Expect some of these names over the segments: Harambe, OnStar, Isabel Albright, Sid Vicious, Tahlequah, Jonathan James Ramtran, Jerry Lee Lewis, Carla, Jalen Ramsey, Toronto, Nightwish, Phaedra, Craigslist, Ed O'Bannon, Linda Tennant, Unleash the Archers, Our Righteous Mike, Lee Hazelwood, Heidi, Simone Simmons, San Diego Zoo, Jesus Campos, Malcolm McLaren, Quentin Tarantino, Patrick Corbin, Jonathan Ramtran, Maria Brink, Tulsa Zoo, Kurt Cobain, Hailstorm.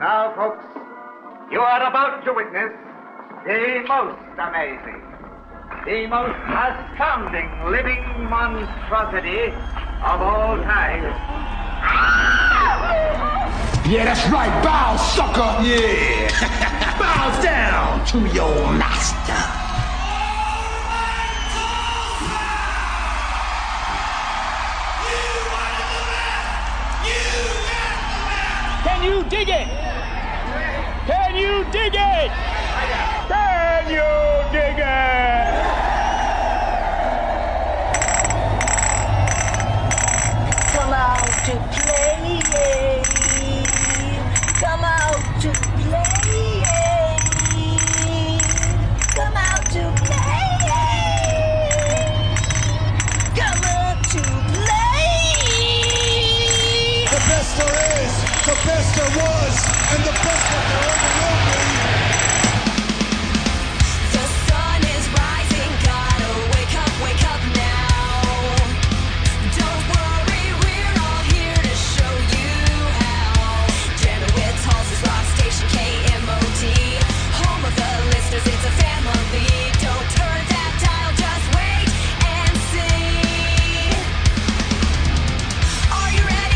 Now, folks, you are about to witness the most amazing, the most astounding living monstrosity of all time. Yeah, that's right. Bow, sucker. Yeah. Bow down to your master. Can you dig it? Can you dig it? Can you dig it? Come out to play. Come out to play. Come out to play. The best there was, and the best that there ever will be. The sun is rising, gotta wake up now. Don't worry, we're all here to show you how. Janowitz Halls is Rock Station KMOD, home of the listeners, it's a family. Don't turn that dial, just wait and see. Are you ready?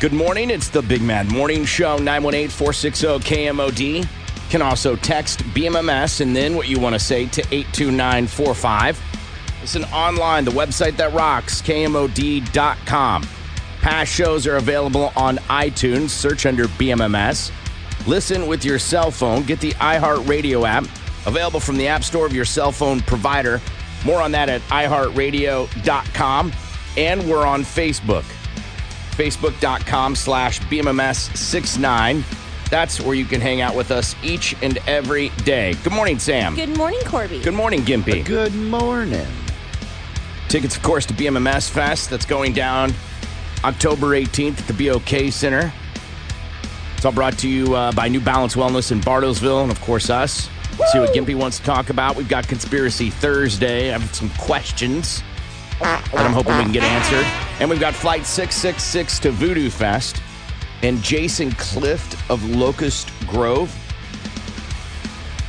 Good morning. It's the Big Mad Morning Show, 918-460-KMOD. You can also text BMMS and then what you want to say to 82945. Listen online, the website that rocks, KMOD.com. Past shows are available on iTunes. Search under BMMS. Listen with your cell phone. Get the iHeartRadio app, available from the app store of your cell phone provider. More on that at iHeartRadio.com. And we're on Facebook. Facebook.com/BMMS69. That's where you can hang out with us each and every day. Good morning, Sam. Good morning, Corby. Good morning, Gimpy. Good morning. Tickets, of course, to BMMS Fest. That's going down October 18th at the BOK Center. It's all brought to you by New Balance Wellness in Bartlesville and, of course, us. Woo! See what Gimpy wants to talk about. We've got Conspiracy Thursday. I have some questions that I'm hoping we can get answered. And we've got Flight 666 to Voodoo Fest. And Jason Clift of Locust Grove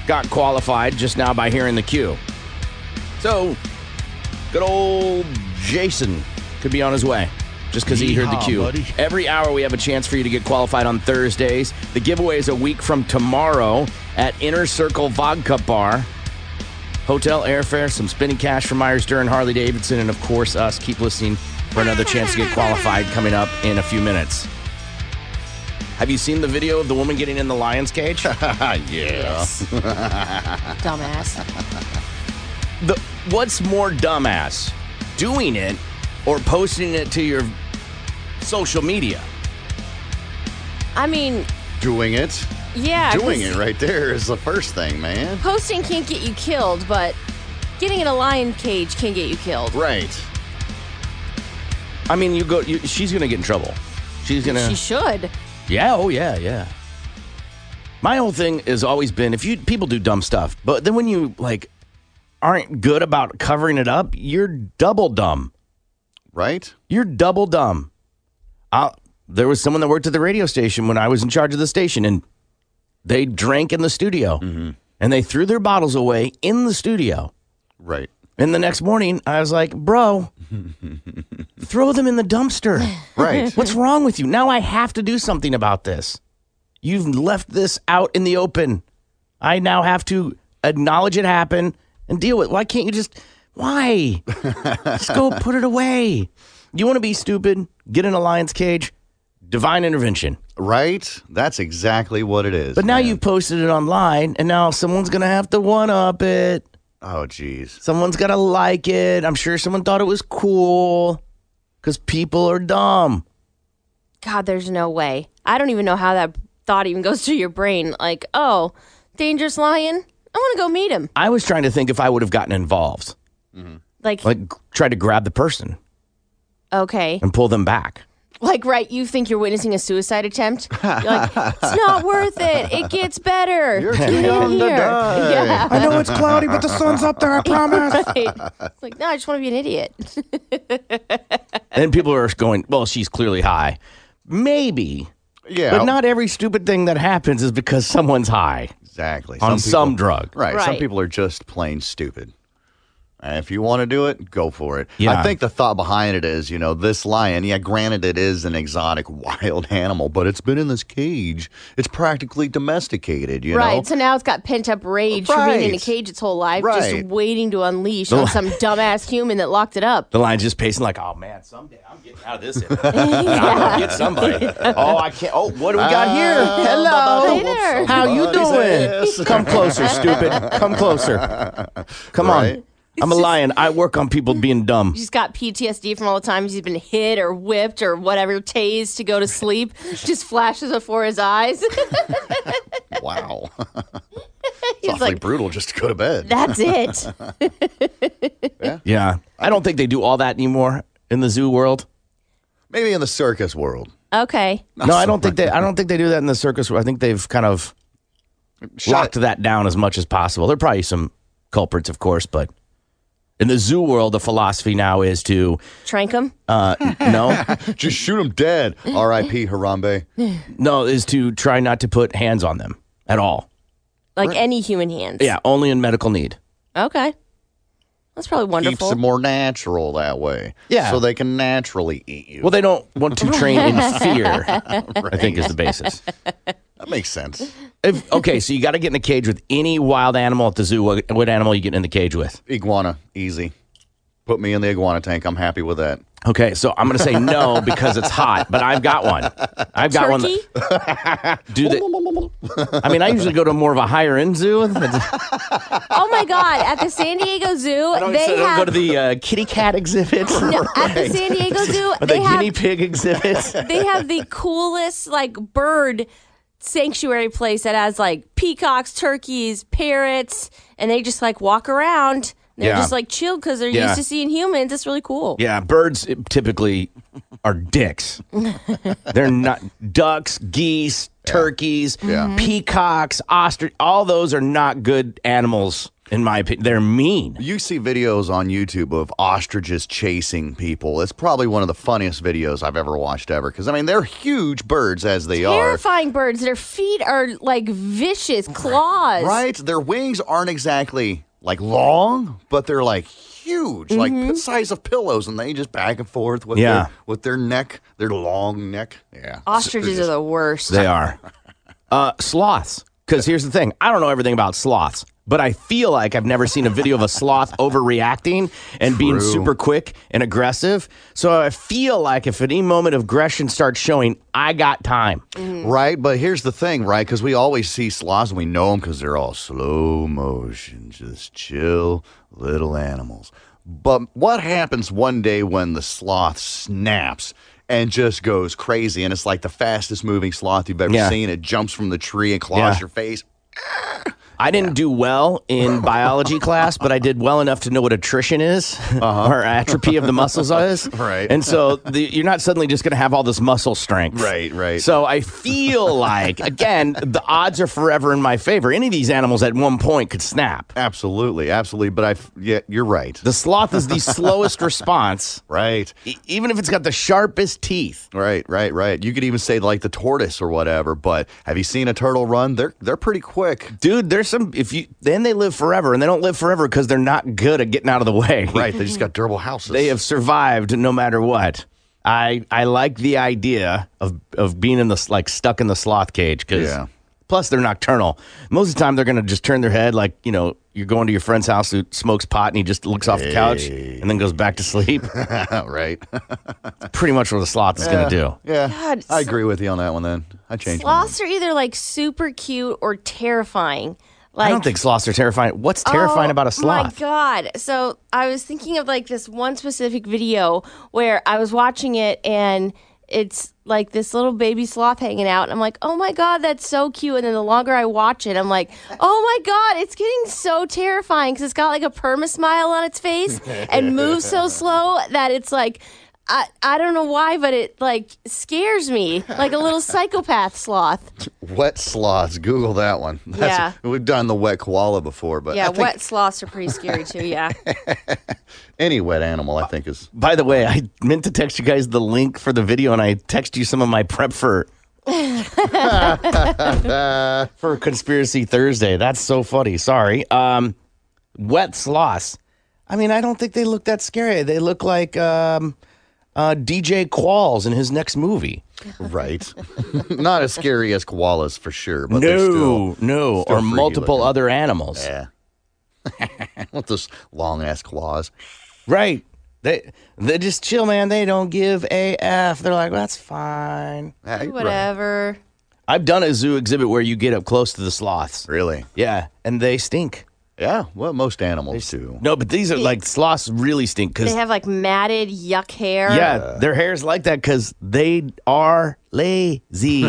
got qualified just now by hearing the cue. So, good old Jason could be on his way just because he heard the cue. Buddy. Every hour we have a chance for you to get qualified on Thursdays. The giveaway is a week from tomorrow at Inner Circle Vodka Bar. Hotel airfare, some spending cash from Myers-Durr and Harley-Davidson, and, of course, us. Keep listening for another chance to get qualified coming up in a few minutes. Have you seen the video of the woman getting in the lion's cage? Yes. Dumbass. What's more dumbass, doing it or posting it to your social media? I mean... Doing it? Yeah. Doing it right there is the first thing, man. Posting can't get you killed, but getting in a lion cage can get you killed. Right. I mean, she's going to get in trouble. She should. Yeah, oh yeah, yeah. My whole thing has always been, people do dumb stuff, but then when you aren't good about covering it up, you're double dumb. Right? You're double dumb. There was someone that worked at the radio station when I was in charge of the station, and they drank in the studio, mm-hmm. and they threw their bottles away in the studio. Right. And the next morning, I was like, bro, throw them in the dumpster. Right. What's wrong with you? Now I have to do something about this. You've left this out in the open. I now have to acknowledge it happened and deal with it. Why can't you just, why? Just go put it away. You want to be stupid? Get in a lion's cage. Divine intervention. Right? That's exactly what it is. But now you've posted it online, and now someone's going to have to one-up it. Oh, geez. Someone's got to like it. I'm sure someone thought it was cool because people are dumb. God, there's no way. I don't even know how that thought even goes through your brain. Like, oh, dangerous lion? I want to go meet him. I was trying to think if I would have gotten involved. Mm-hmm. Like tried to grab the person. Okay. And pull them back. Like, right, you think you're witnessing a suicide attempt? You're like, it's not worth it. It gets better. You're too young to die. Yeah. I know it's cloudy, but the sun's up there, I promise. Right. It's like, no, I just want to be an idiot. And people are going, well, she's clearly high. Maybe. Yeah. But not every stupid thing that happens is because someone's high. Exactly. On some drug. Right. Some people are just plain stupid. If you want to do it, go for it. Yeah. I think the thought behind it is, this lion, granted it is an exotic wild animal, but it's been in this cage. It's practically domesticated, you know? Right, so now it's got pent-up rage for being in a cage its whole life, just waiting to unleash on some dumbass human that locked it up. The lion's just pacing like, oh, man, someday I'm getting out of this. I'm going to get somebody. Oh, I can't. Oh, what do we got here? Hello. Hey there. How you doing? Come closer, stupid. Come closer. Come on. I'm a lion. I work on people being dumb. He's got PTSD from all the times he's been hit or whipped or whatever, tased to go to sleep. Just flashes before his eyes. Wow. It's awfully brutal just to go to bed. That's it. Yeah. I don't think they do all that anymore in the zoo world. Maybe in the circus world. Okay. No, I don't think they do that in the circus world. I think they've kind of locked that down as much as possible. There are probably some culprits, of course, but... In the zoo world, the philosophy now is to... Trank them? No. Just shoot them dead. R.I.P. Harambe. No, is to try not to put hands on them at all. Like any human hands? Yeah, only in medical need. Okay. That's probably wonderful. Keeps it more natural that way. Yeah. So they can naturally eat you. Well, they don't want to train in fear, I think is the basis. That makes sense. Okay, so you got to get in the cage with any wild animal at the zoo. What animal are you getting in the cage with? Iguana. Easy. Put me in the iguana tank. I'm happy with that. Okay, so I'm going to say no because it's hot, but I've got one. I've got one. That, I usually go to more of a higher-end zoo. Oh, my God. At the San Diego Zoo, they go to the kitty cat exhibit. No, at the San Diego Zoo, they have guinea pig exhibits. They have the coolest, bird sanctuary place that has, peacocks, turkeys, parrots, and they just, walk around. They're just chilled because they're used to seeing humans. It's really cool. Yeah, birds typically are dicks. They're not ducks, geese, turkeys, peacocks, ostrich. All those are not good animals in my opinion. They're mean. You see videos on YouTube of ostriches chasing people. It's probably one of the funniest videos I've ever watched ever because, they're huge birds as they are. Terrifying birds. Their feet are vicious claws. Right? Their wings aren't exactly... long, but they're huge, like the size of pillows, and they just back and forth with their neck, their long neck. Yeah, ostriches are the worst. They are. Sloths, because here's the thing: I don't know everything about sloths, but I feel like I've never seen a video of a sloth overreacting and being super quick and aggressive. So I feel like if any moment of aggression starts showing, I got time. Mm-hmm. Right, but here's the thing, right? Because we always see sloths and we know them because they're all slow motion, just chill little animals. But what happens one day when the sloth snaps and just goes crazy and it's like the fastest moving sloth you've ever seen. It jumps from the tree and claws your face. I didn't do well in biology class, but I did well enough to know what attrition is or atrophy of the muscles is. Right. And so you're not suddenly just going to have all this muscle strength. Right. So I feel like, again, the odds are forever in my favor. Any of these animals at one point could snap. Absolutely. But you're right. The sloth is the slowest response. Right. Even if it's got the sharpest teeth. Right. You could even say the tortoise or whatever, but have you seen a turtle run? They're pretty quick. Dude, they live forever, and they don't live forever because they're not good at getting out of the way. Right, they just got durable houses. They have survived no matter what. I like the idea of being in the stuck in the sloth cage because plus they're nocturnal. Most of the time they're going to just turn their head you're going to your friend's house who smokes pot and he just looks off the couch and then goes back to sleep. Right. Pretty much what a sloth is going to do. Yeah. God, I agree with you on that one then. I changed sloths are either like super cute or terrifying. Like, I don't think sloths are terrifying. What's terrifying about a sloth? Oh, my God. So I was thinking of like this one specific video where I was watching it and it's like this little baby sloth hanging out. And I'm like, oh, my God, that's so cute. And then the longer I watch it, I'm like, oh, my God, it's getting so terrifying because it's got like a perma-smile on its face and moves so slow that it's like, I don't know why, but it like scares me like a little psychopath sloth. Wet sloths. Google that one. We've done the wet koala before, but yeah, wet sloths are pretty scary too. Yeah. Any wet animal, I think, is. By the way, I meant to text you guys the link for the video, and I text you some of my prep for Conspiracy Thursday. That's so funny. Sorry. Wet sloths. I mean, I don't think they look that scary. They look like. DJ Qualls in his next movie. Right. Not as scary as koalas for sure. But they're still or multiple looking. Other animals. Yeah. With those long-ass claws. Right. They just chill, man. They don't give a F. They're like, well, that's fine. Whatever. Right. I've done a zoo exhibit where you get up close to the sloths. Really? Yeah. And they stink. Yeah, well, most animals do. No, but these are like sloths really stink. Cause they have like matted yuck hair. Yeah, their hair's like that because they are lazy.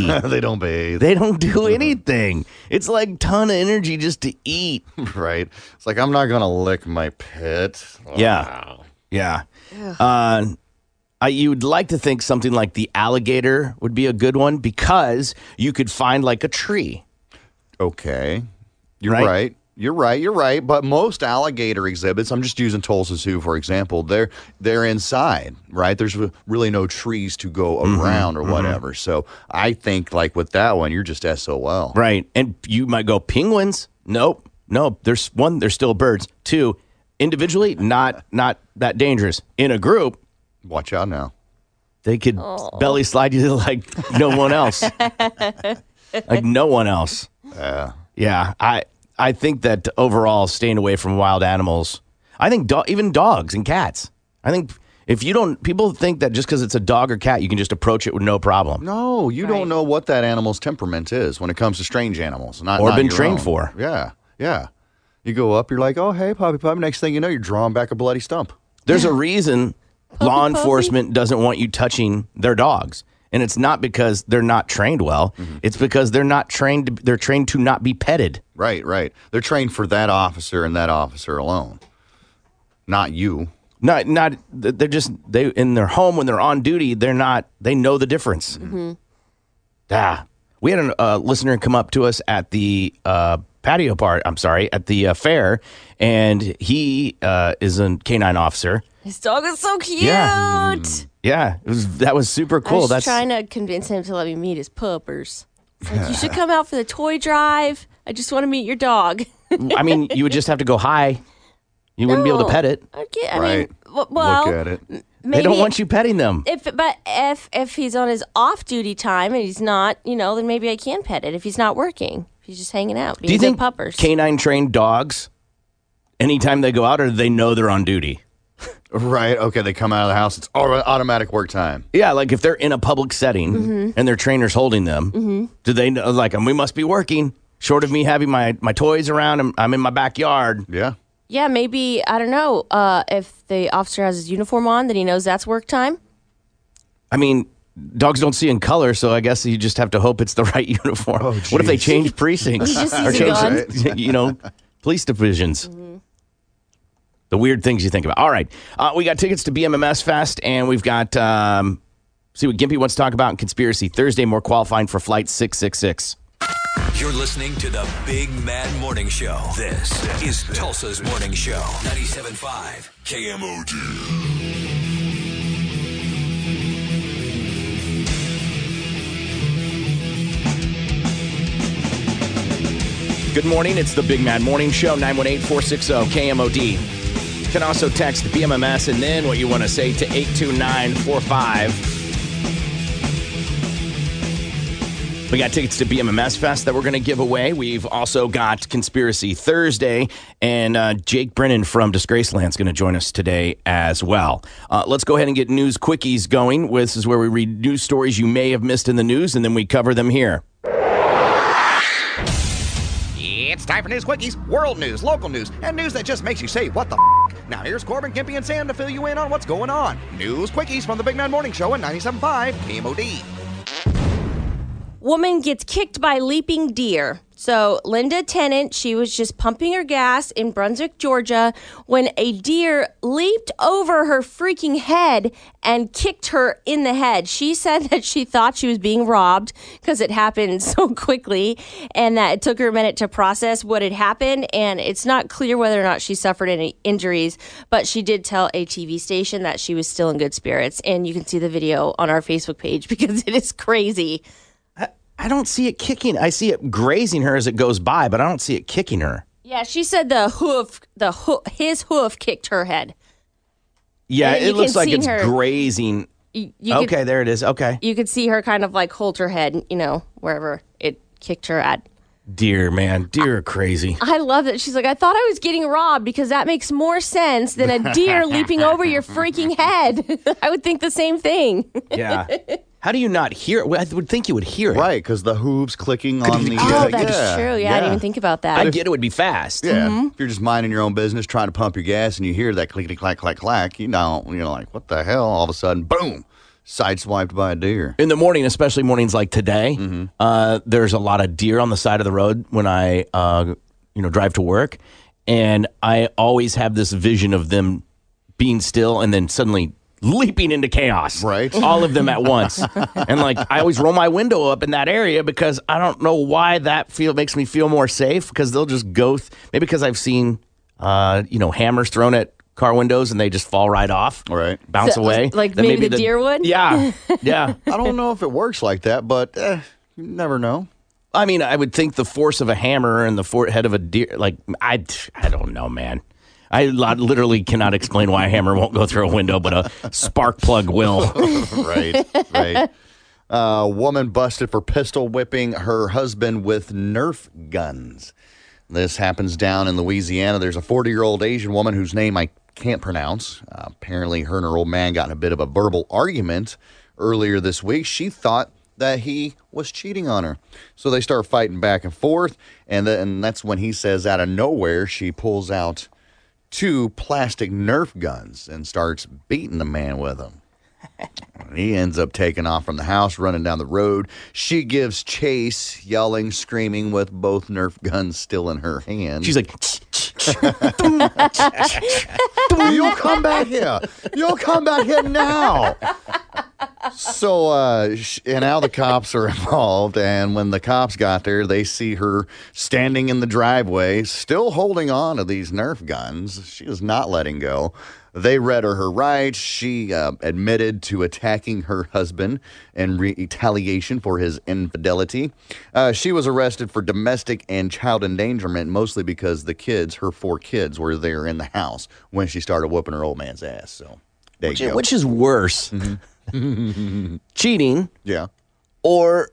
They don't bathe. They don't do anything. It's like a ton of energy just to eat. Right. It's like, I'm not going to lick my pit. Yeah. Yeah. You'd like to think something like the alligator would be a good one because you could find like a tree. Okay. You're right. You're right. But most alligator exhibits, I'm just using Tulsa Zoo, for example, they're inside, right? There's really no trees to go around or whatever. So I think like with that one, you're just SOL. Right. And you might go, penguins? Nope. Nope. There's one, they're still birds. Two, individually, not that dangerous. In a group. Watch out now. They could belly slide you like no one else. Like no one else. Yeah. I think that overall, staying away from wild animals, I think even dogs and cats. I think if you don't, people think that just because it's a dog or cat, you can just approach it with no problem. No, you don't know what that animal's temperament is when it comes to strange animals. Not been trained for. Yeah, yeah. You go up, you're like, oh, hey, puppy. Next thing you know, you're drawing back a bloody stump. There's a reason law enforcement doesn't want you touching their dogs. And it's not because they're not trained well. Mm-hmm. It's because they're not trained. They're trained to not be petted. Right. They're trained for that officer and that officer alone. Not you. Not. They're just in their home when they're on duty. They're not. They know the difference. Mm-hmm. We had a listener come up to us at the fair, and he is a canine officer. His dog is so cute. Yeah. Mm-hmm. Yeah, that was super cool. I was trying to convince him to let me meet his puppers. Like, you should come out for the toy drive. I just want to meet your dog. I mean, you would just have to go hi. You wouldn't be able to pet it. Okay, well, look at it. Maybe they don't want you petting them. But if he's on his off-duty time and he's not, then maybe I can pet it if he's not working. If he's just hanging out. Do you think puppers, canine-trained dogs, anytime they go out, or they know they're on duty? Right. Okay. They come out of the house. It's automatic work time. Yeah. Like if they're in a public setting and their trainer's holding them, do they know? Like, we must be working. Short of me having my toys around, I'm in my backyard. Yeah. Yeah. Maybe, I don't know, if the officer has his uniform on, then he knows that's work time. I mean, dogs don't see in color, so I guess you just have to hope it's the right uniform. Oh, what if they change precincts or change, police divisions? Mm-hmm. The weird things you think about. All right. We got tickets to BMMS Fest, and we've got, see what Gimpy wants to talk about in Conspiracy Thursday, more qualifying for Flight 666. You're listening to the Big Mad Morning Show. This is Tulsa's Morning Show, 97.5 KMOD. Good morning. It's the Big Mad Morning Show, 918-460-KMOD. You can also text BMMS and then what you want to say to 82945. We got tickets to BMMS Fest that we're going to give away. We've also got Conspiracy Thursday, and Jake Brennan from Disgraceland is going to join us today as well. Let's go ahead and get news quickies going. This is where we read news stories you may have missed in the news, and then we cover them here. It's time for news quickies, world news, local news, and news that just makes you say, what the f***? Now here's Corbin, Gimpy, and Sam to fill you in on what's going on. News quickies from the Big Man Morning Show at 97.5 KMOD. Woman gets kicked by leaping deer. So Linda Tennant, she was just pumping her gas in Brunswick, Georgia, when a deer leaped over her freaking head and kicked her in the head. She said that she thought she was being robbed because it happened so quickly and that it took her a minute to process what had happened. And it's not clear whether or not she suffered any injuries, but she did tell a TV station that she was still in good spirits. And you can see the video on our Facebook page because it is crazy. I don't see it kicking. I see it grazing her as it goes by, but I don't see it kicking her. Yeah, she said his hoof kicked her head. Yeah, it looks like it's grazing. Okay, there it is. Okay. You could see her kind of like hold her head, you know, wherever it kicked her at. Dear, man. Deer are crazy. I love it. She's like, I thought I was getting robbed because that makes more sense than a deer leaping over your freaking head. I would think the same thing. Yeah. How do you not hear it? I would think you would hear it. Right, because the hooves clicking on the... Oh, that's true. Yeah, I didn't even think about that. I get it would be fast. Yeah. Mm-hmm. If you're just minding your own business, trying to pump your gas, and you hear that clickety clack, clack, clack, you're like, what the hell? All of a sudden, boom, sideswiped by a deer. In the morning, especially mornings like today, there's a lot of deer on the side of the road when I drive to work, and I always have this vision of them being still and then suddenly... leaping into chaos, right? All of them at once, and like I always roll my window up in that area because I don't know why that makes me feel more safe because they'll just go. Maybe because I've seen, hammers thrown at car windows and they just fall right off, right? Bounce away, like then maybe the deer would. Yeah, yeah. I don't know if it works like that, but you never know. I mean, I would think the force of a hammer and the head of a deer. Like I don't know, man. I literally cannot explain why a hammer won't go through a window, but a spark plug will. Right. Woman busted for pistol whipping her husband with Nerf guns. This happens down in Louisiana. There's a 40-year-old Asian woman whose name I can't pronounce. Apparently, her and her old man got in a bit of a verbal argument earlier this week. She thought that he was cheating on her. So they start fighting back and forth, and that's when he says out of nowhere she pulls out two plastic Nerf guns and starts beating the man with them. He ends up taking off from the house, running down the road. She gives chase, yelling, screaming, with both Nerf guns still in her hand. She's like, you'll come back here. You'll come back here now. So and now the cops are involved, and when the cops got there, they see her standing in the driveway, still holding on to these Nerf guns. She is not letting go. They read her rights. She admitted to attacking her husband in retaliation for his infidelity. She was arrested for domestic and child endangerment, mostly because her 4 kids, were there in the house when she started whooping her old man's ass. So there you go. Which is worse. Mm-hmm. Cheating, yeah, or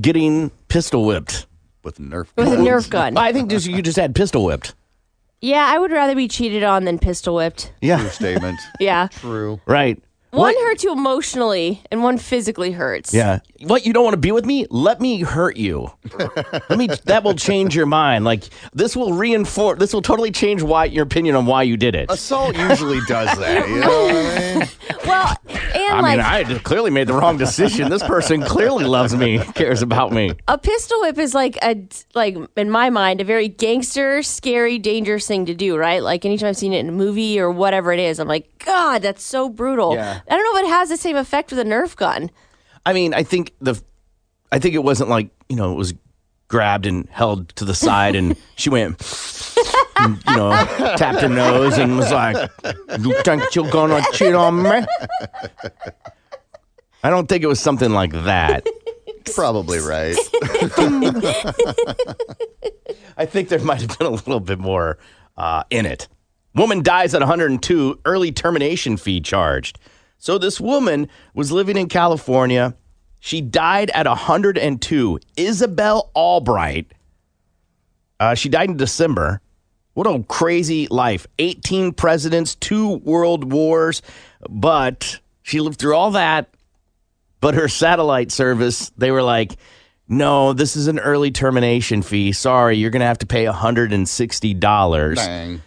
getting pistol whipped with a Nerf gun. I think you just had pistol whipped. Yeah, I would rather be cheated on than pistol whipped. Yeah, true statement. Yeah, true. Right. One hurts you emotionally, and one physically hurts. Yeah. What, you don't want to be with me? Let me hurt you. That will change your mind. Like, this will totally change your opinion on why you did it. Assault usually does that, you know what I mean? Well, I clearly made the wrong decision. This person clearly loves me, cares about me. A pistol whip is like in my mind, a very gangster, scary, dangerous thing to do, right? Like, anytime I've seen it in a movie or whatever it is, I'm like, God, that's so brutal. Yeah. I don't know if it has the same effect with a Nerf gun. I mean, I think it wasn't like, it was grabbed and held to the side and she went, tapped her nose and was like, you think you're going to cheat on me? I don't think it was something like that. Probably right. I think there might have been a little bit more in it. Woman dies at 102, early termination fee charged. So this woman was living in California, She died at 102. Isabel Albright. She died in December. What a crazy life. 18 presidents, 2 world wars. But she lived through all that. But her satellite service, they were like, no, this is an early termination fee. Sorry, you're going to have to pay $160. Dang.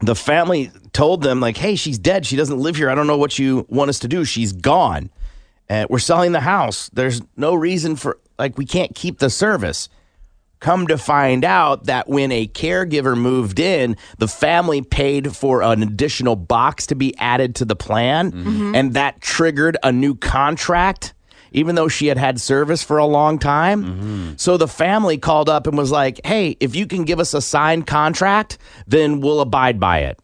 The family told them, like, hey, she's dead. She doesn't live here. I don't know what you want us to do. She's gone. We're selling the house. There's no reason for, like, we can't keep the service. Come to find out that when a caregiver moved in, the family paid for an additional box to be added to the plan, mm-hmm. and that triggered a new contract, even though she had had service for a long time. Mm-hmm. So the family called up and was like, hey, if you can give us a signed contract, then we'll abide by it.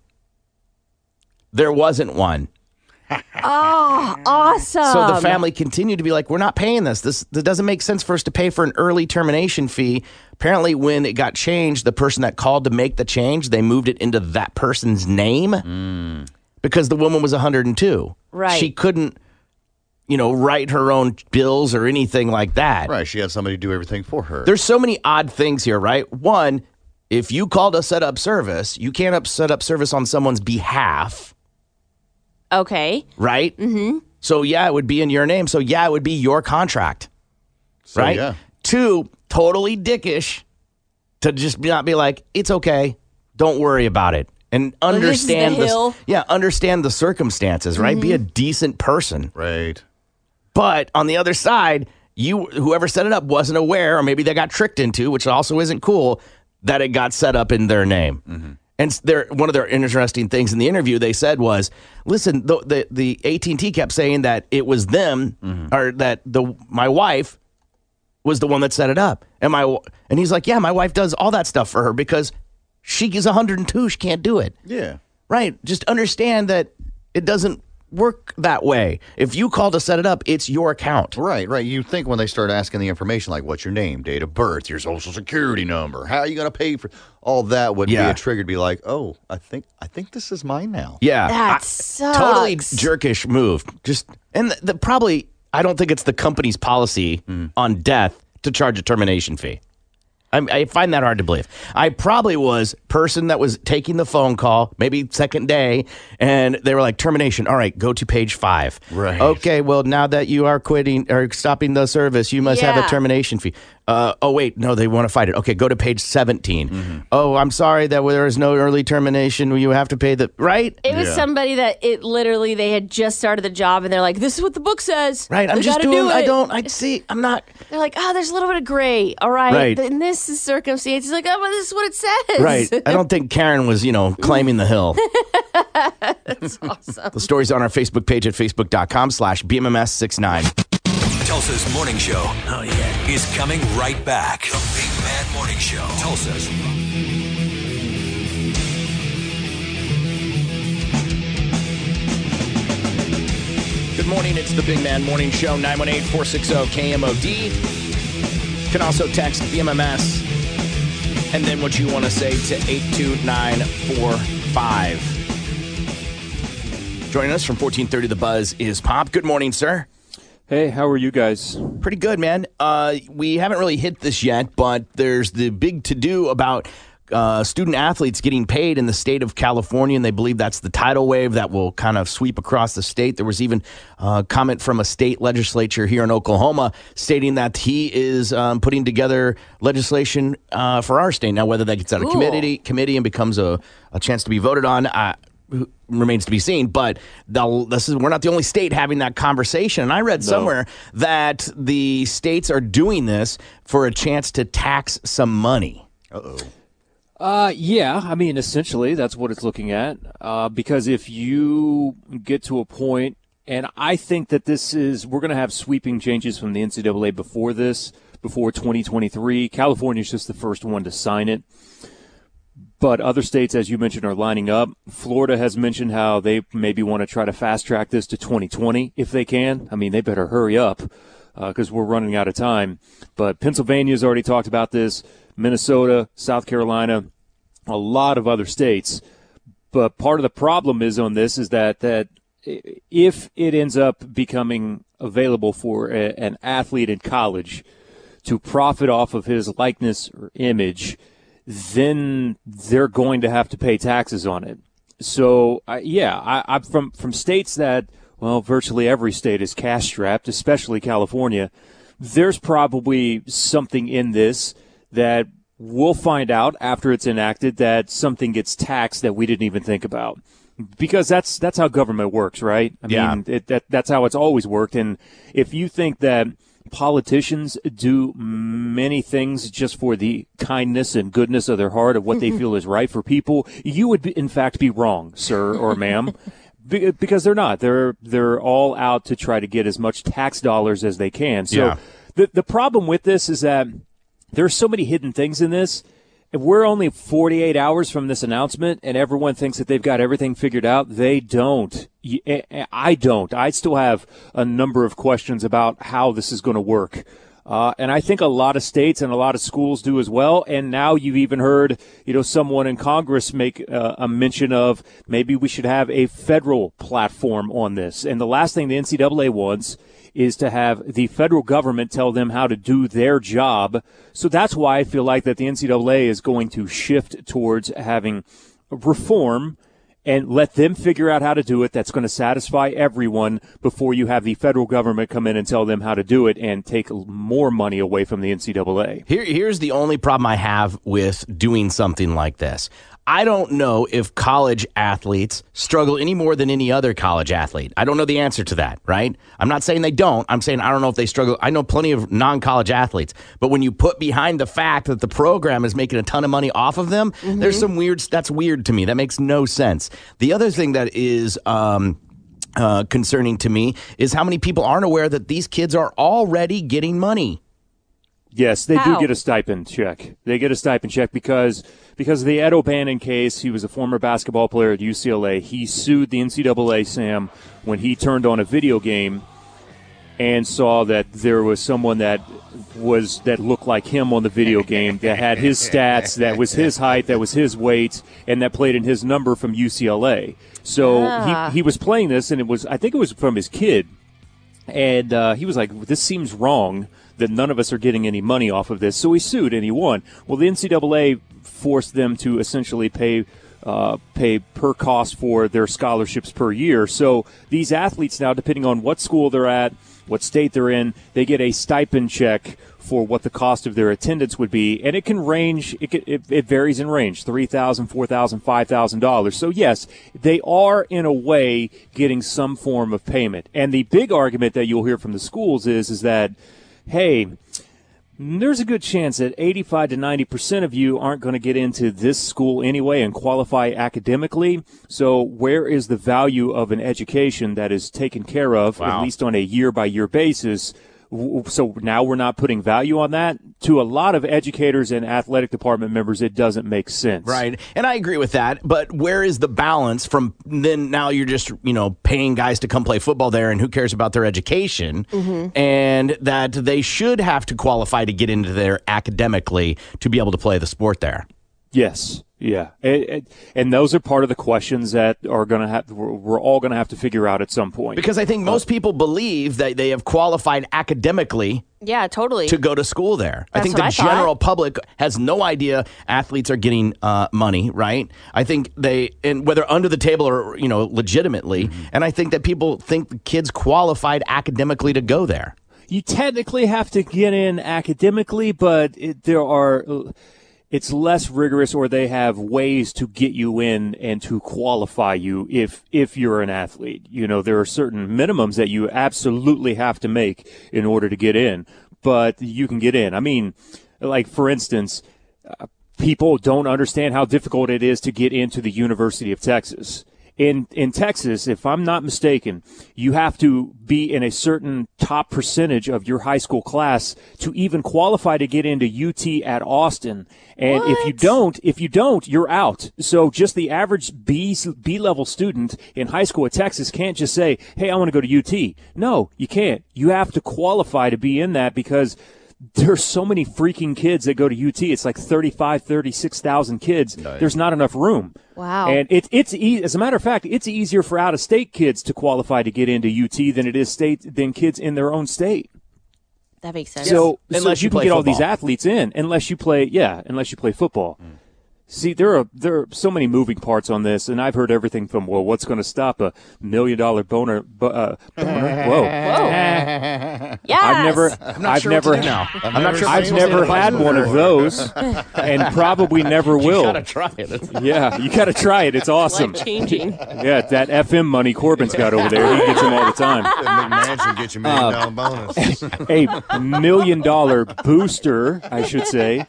There wasn't one. Oh, awesome. So the family continued to be like, we're not paying this. This doesn't make sense for us to pay for an early termination fee. Apparently, when it got changed, the person that called to make the change, they moved it into that person's name because the woman was 102. Right. She couldn't, write her own bills or anything like that. Right. She had somebody do everything for her. There's so many odd things here, right? One, if you called a set up service, you can't set up service on someone's behalf. Okay. Right? Mm-hmm. So, yeah, it would be in your name. So, yeah, it would be your contract. So, right? Yeah. 2, totally dickish to just not be like, it's okay. Don't worry about it. And understand the circumstances, right? Mm-hmm. Be a decent person. Right. But on the other side, whoever set it up wasn't aware, or maybe they got tricked into, which also isn't cool, that it got set up in their name. Mm-hmm. And one of their interesting things in the interview they said was, listen, the AT&T kept saying that it was them, mm-hmm. or that my wife was the one that set it up. And he's like, yeah, my wife does all that stuff for her because she is 102. She can't do it. Yeah. Right. Just understand that it doesn't work that way. If you call to set it up, it's your account. Right. You think when they start asking the information, like what's your name, date of birth, your social security number, how are you going to pay for all that, would be a trigger to be like, oh, I think this is mine now. Yeah. That sucks. Totally jerkish move. Just and probably I don't think it's the company's policy on death to charge a termination fee. I find that hard to believe. I probably was person that was taking the phone call, maybe second day, and they were like, termination. All right, go to page 5. Right. Okay, well, now that you are quitting or stopping the service, you must have a termination fee. Oh, wait, no, they want to fight it. Okay, go to page 17. Mm-hmm. Oh, I'm sorry that there is no early termination. You have to pay the, right? It was somebody that it literally, they had just started the job, and they're like, this is what the book says. Right, I'm just doing, I'm not. They're like, oh, there's a little bit of gray. All right. Right. And this is circumstance. He's like, oh, well, this is what it says. Right. I don't think Karen was, claiming the hill. That's awesome. The story's on our Facebook page at facebook.com/BMMS69. Tulsa's morning show is coming right back. The Big Bad Morning Show. Tulsa's. Good morning. It's the Big Bad Morning Show, 918-460-KMOD. You can also text BMMS and then what you want to say to 82945. Joining us from 1430 The Buzz is Pop. Good morning, sir. Hey, how are you guys? Pretty good, man. We haven't really hit this yet, but there's the big to-do about student athletes getting paid in the state of California, and they believe that's the tidal wave that will kind of sweep across the state. There was even a comment from a state legislature here in Oklahoma stating that he is putting together legislation for our state. Now, whether that gets out of committee and becomes a chance to be voted on remains to be seen. But we're not the only state having that conversation. And I read somewhere that the states are doing this for a chance to tax some money. Uh-oh. Yeah, I mean, essentially, that's what it's looking at. Because if you get to a point, and I think that we're going to have sweeping changes from the NCAA before 2023. California's just the first one to sign it. But other states, as you mentioned, are lining up. Florida has mentioned how they maybe want to try to fast track this to 2020 if they can. I mean, they better hurry up because we're running out of time. But Pennsylvania's already talked about this. Minnesota, South Carolina, a lot of other states. But part of the problem is on this is that if it ends up becoming available for an athlete in college to profit off of his likeness or image, then they're going to have to pay taxes on it. So, I'm from states that, well, virtually every state is cash-strapped, especially California. There's probably something in this that we'll find out after it's enacted, that something gets taxed that we didn't even think about. Because that's how government works, right? I mean, that's how it's always worked. And if you think that politicians do many things just for the kindness and goodness of their heart of what they feel is right for people, you would in fact be wrong, sir or ma'am, because they're not. They're all out to try to get as much tax dollars as they can. So the problem with this is that there are so many hidden things in this. If we're only 48 hours from this announcement and everyone thinks that they've got everything figured out, they don't. I don't. I still have a number of questions about how this is going to work. And I think a lot of states and a lot of schools do as well. And now you've even heard, someone in Congress make a mention of maybe we should have a federal platform on this. And the last thing the NCAA wants is to have the federal government tell them how to do their job. So that's why I feel like that the NCAA is going to shift towards having reform and let them figure out how to do it. That's going to satisfy everyone before you have the federal government come in and tell them how to do it and take more money away from the NCAA. Here's the only problem I have with doing something like this. I don't know if college athletes struggle any more than any other college athlete. I don't know the answer to that, right? I'm not saying they don't. I'm saying I don't know if they struggle. I know plenty of non-college athletes. But when you put behind the fact that the program is making a ton of money off of them, there's some weird – that's weird to me. That makes no sense. The other thing that is concerning to me is how many people aren't aware that these kids are already getting money. Yes, they do get a stipend check. They get a stipend check because of the Ed O'Bannon case. He was a former basketball player at UCLA. He sued the NCAA, Sam, when he turned on a video game and saw that there was someone that looked like him on the video game, that had his stats, that was his height, that was his weight, and that played in his number from UCLA. So he was playing this, and I think it was from his kid. And he was like, this seems wrong that none of us are getting any money off of this. So he sued and he won. Well, the NCAA forced them to essentially pay per cost for their scholarships per year. So these athletes now, depending on what school they're at, what state they're in, they get a stipend check for what the cost of their attendance would be. And it can range, it varies in range, $3,000, $4,000, $5,000. So yes, they are in a way getting some form of payment. And the big argument that you'll hear from the schools is that, hey, there's a good chance that 85 to 90% of you aren't going to get into this school anyway and qualify academically. So where is the value of an education that is taken care of, at least on a year-by-year basis? So now we're not putting value on that. To a lot of educators and athletic department members, it doesn't make sense. Right. And I agree with that. But where is the balance from then? Now you're just, paying guys to come play football there, and who cares about their education? And that they should have to qualify to get into there academically to be able to play the sport there. Yes. Yeah. And those are part of the questions that we're all going to have to figure out at some point. Because I think most people believe that they have qualified academically. Yeah, totally. To go to school there. That's I think the general public has no idea athletes are getting money, right? I think whether under the table or, legitimately. And I think that people think the kids qualified academically to go there. You technically have to get in academically, but it's less rigorous, or they have ways to get you in and to qualify you if you're an athlete. There are certain minimums that you absolutely have to make in order to get in, but you can get in. I mean, like, for instance, people don't understand how difficult it is to get into the University of Texas. In Texas, if I'm not mistaken, you have to be in a certain top percentage of your high school class to even qualify to get into UT at Austin. And if you don't, you're out. So just the average B-level student in high school at Texas can't just say, hey, I want to go to UT. No, you can't. You have to qualify to be in that because there's so many freaking kids that go to UT. It's like 36,000 kids. Nice. There's not enough room. Wow. And as a matter of fact, it's easier for out-of-state kids to qualify to get into UT than it is than kids in their own state. That makes sense. So you can get all these athletes in, unless you play football. Mm. See, there are so many moving parts on this, and I've heard everything from, well, what's going to stop a $1 million boner? Whoa, yeah! I've never had one of those, and probably never will. You gotta try it. Yeah, you gotta try it. It's awesome. Life-changing. Yeah, that FM money Corbin's got over there. He gets them all the time. McMansion gets you $1 million bonus. A $1 million booster, I should say,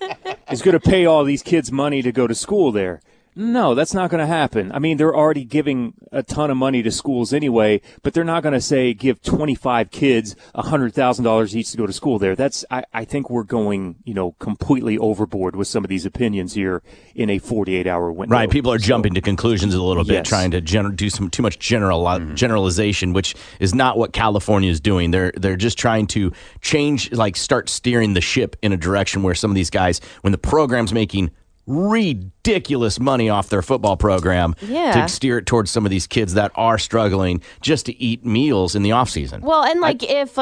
is going to pay all these kids money to go to school there. No, that's not going to happen. I mean, they're already giving a ton of money to schools anyway, but they're not going to say give 25 kids $100,000 each to go to school there. That's, I think we're going, completely overboard with some of these opinions here in a 48-hour window. Right, people are jumping to conclusions a little bit, trying to do too much generalization, which is not what California is doing. They're just trying to change, start steering the ship in a direction where some of these guys, when the program's making ridiculous money off their football program to steer it towards some of these kids that are struggling just to eat meals in the off season. Well, and if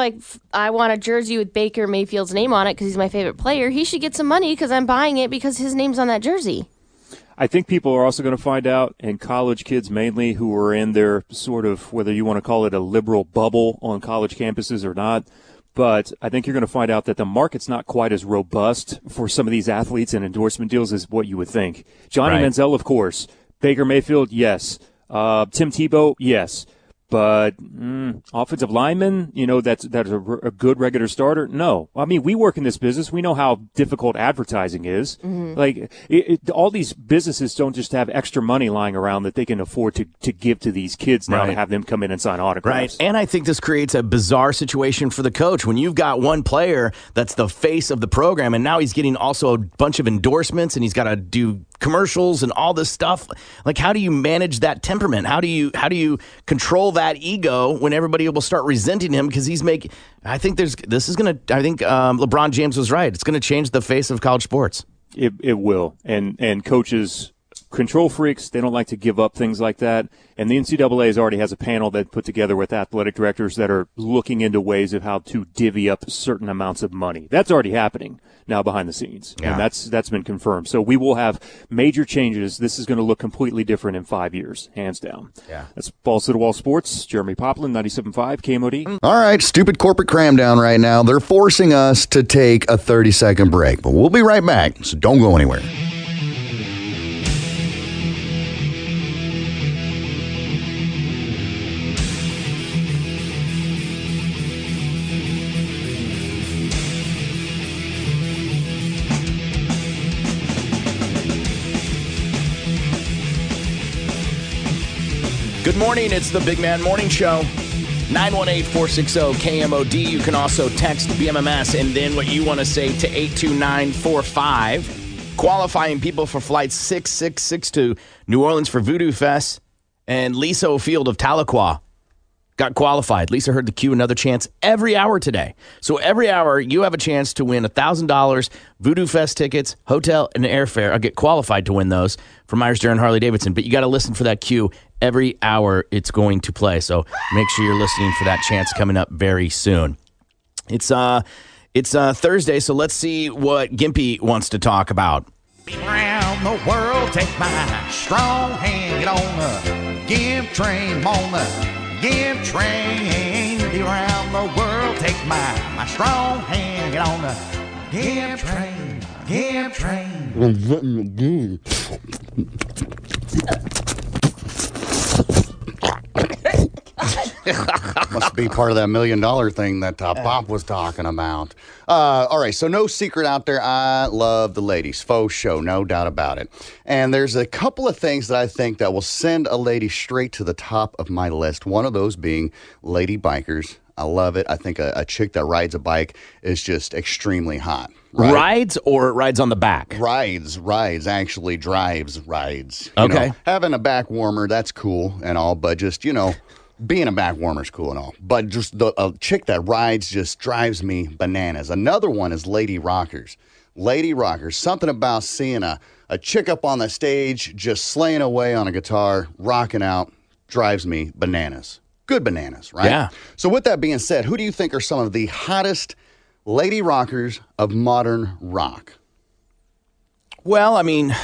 I want a jersey with Baker Mayfield's name on it because he's my favorite player, he should get some money because I'm buying it because his name's on that jersey. I think people are also going to find out, and college kids mainly who are in their sort of, whether you want to call it a liberal bubble on college campuses or not, but I think you're going to find out that the market's not quite as robust for some of these athletes and endorsement deals as what you would think. Johnny Manziel, of course. Baker Mayfield, yes. Tim Tebow, yes. But offensive lineman, that's a good regular starter? No. I mean, we work in this business. We know how difficult advertising is. Mm-hmm. All these businesses don't just have extra money lying around that they can afford to give to these kids now to have them come in and sign autographs. Right. And I think this creates a bizarre situation for the coach. When you've got one player that's the face of the program, and now he's getting also a bunch of endorsements, and he's got to do commercials and all this stuff. How do you manage that temperament? How do you control that ego when everybody will start resenting him because he's making? I think LeBron James was right. It's going to change the face of college sports. It will, and coaches, control freaks, they don't like to give up things like that. And the NCAA already has a panel that put together with athletic directors that are looking into ways of how to divvy up certain amounts of money. That's already happening now behind the scenes, and that's been confirmed. So we will have major changes. This is going to look completely different in 5 years, hands down. Yeah, that's Balls to the Wall Sports. Jeremy Poplin, 97.5 KMOD. All right, stupid corporate cram down right now. They're forcing us to take a 30-second break, but we'll be right back. So don't go anywhere. Good morning. It's the Big Man Morning Show, 918-460-KMOD. You can also text BMMS and then what you want to say to 82945. Qualifying people for flight 666 to New Orleans for Voodoo Fest. And Lisa O'Field of Tahlequah got qualified. Lisa heard the cue, another chance every hour today. So every hour you have a chance to win $1,000 Voodoo Fest tickets, hotel, and airfare. I'll get qualified to win those for Myers-Durr and Harley-Davidson. But you got to listen for that cue. Every hour it's going to play, so make sure you're listening for that chance coming up very soon. It's Thursday, so let's see what Gimpy wants to talk about. Around the world, take my strong hand, get on the Gimp train, on the Gimp train. Around the world, take my strong hand, get on the Gimp train, Gimp train. Must be part of that $1 million thing that Bob was talking about. All right, so no secret out there, I love the ladies, faux show, no doubt about it. And there's a couple of things that I think that will send a lady straight to the top of my list, one of those being lady bikers. I love it. I think a chick that rides a bike is just extremely hot. Right? Rides or rides on the back? Rides, actually drives rides. Okay. Having a back warmer, that's cool and all, but just, being a back warmer's cool and all, but just the chick that rides just drives me bananas. Another one is Lady Rockers. Lady Rockers, something about seeing a chick up on the stage just slaying away on a guitar, rocking out, drives me bananas. Good bananas, right? Yeah. So with that being said, who do you think are some of the hottest Lady Rockers of modern rock? Well, I mean...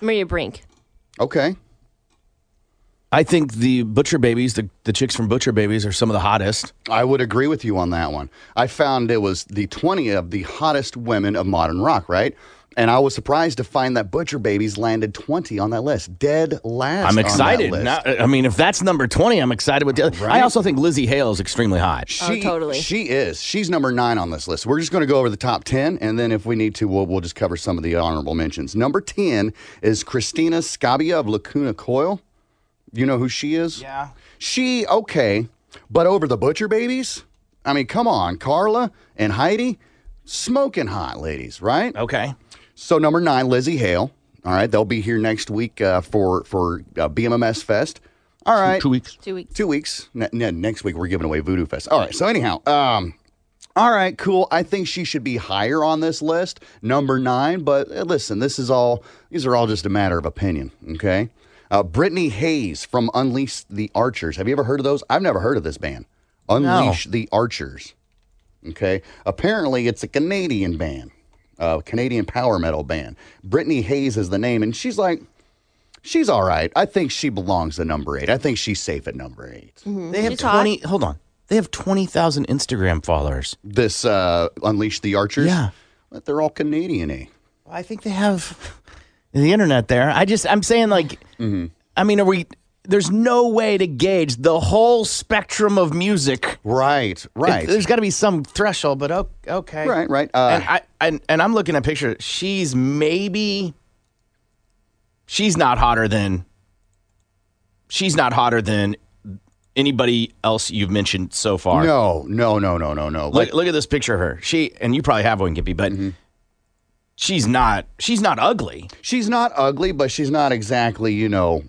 Maria Brink. Okay. I think the Butcher Babies, the chicks from Butcher Babies are some of the hottest. I would agree with you on that one. I found it was the 20 of the hottest women of modern rock, right? And I was surprised to find that Butcher Babies landed 20 on that list. Dead last. I'm excited. On that list. Now, I mean, if that's number 20, I'm excited with the other. Right? I also think Lzzy Hale is extremely hot. Totally. She is. She's number 9 on this list. We're just going to go over the top 10, and then if we need to, we'll just cover some of the honorable mentions. Number 10 is Christina Scabia of Lacuna Coil. You know who she is? Yeah. She, okay, but over the Butcher Babies? I mean, come on. Carla and Heidi, smoking hot ladies, right? Okay. So, number 9, Lzzy Hale. All right, they'll be here next week for BMMS Fest. All right. 2 weeks. 2 weeks. 2 weeks. Next week, we're giving away Voodoo Fest. All right, so anyhow, all right, cool. I think she should be higher on this list, number 9, but listen, these are all just a matter of opinion, okay? Brittany Hayes from Unleash the Archers. Have you ever heard of those? I've never heard of this band. Unleash the Archers, okay? Apparently, it's a Canadian band. Canadian power metal band. Brittany Hayes is the name, and she's all right. I think she belongs at number 8. I think she's safe at number 8. Mm-hmm. They have 20. Hot. Hold on, they have 20,000 Instagram followers. This Unleash the Archers. Yeah, but they're all Canadian-y. Well, I think they have the internet there. I'm saying like, mm-hmm. I mean, are we? There's no way to gauge the whole spectrum of music. Right. There's got to be some threshold, but okay. Right. And I'm looking at a picture. She's not hotter than anybody else you've mentioned so far. No. Look at this picture of her. You probably have one, Gippy, but... Mm-hmm. She's not ugly. She's not ugly, but she's not exactly, 10,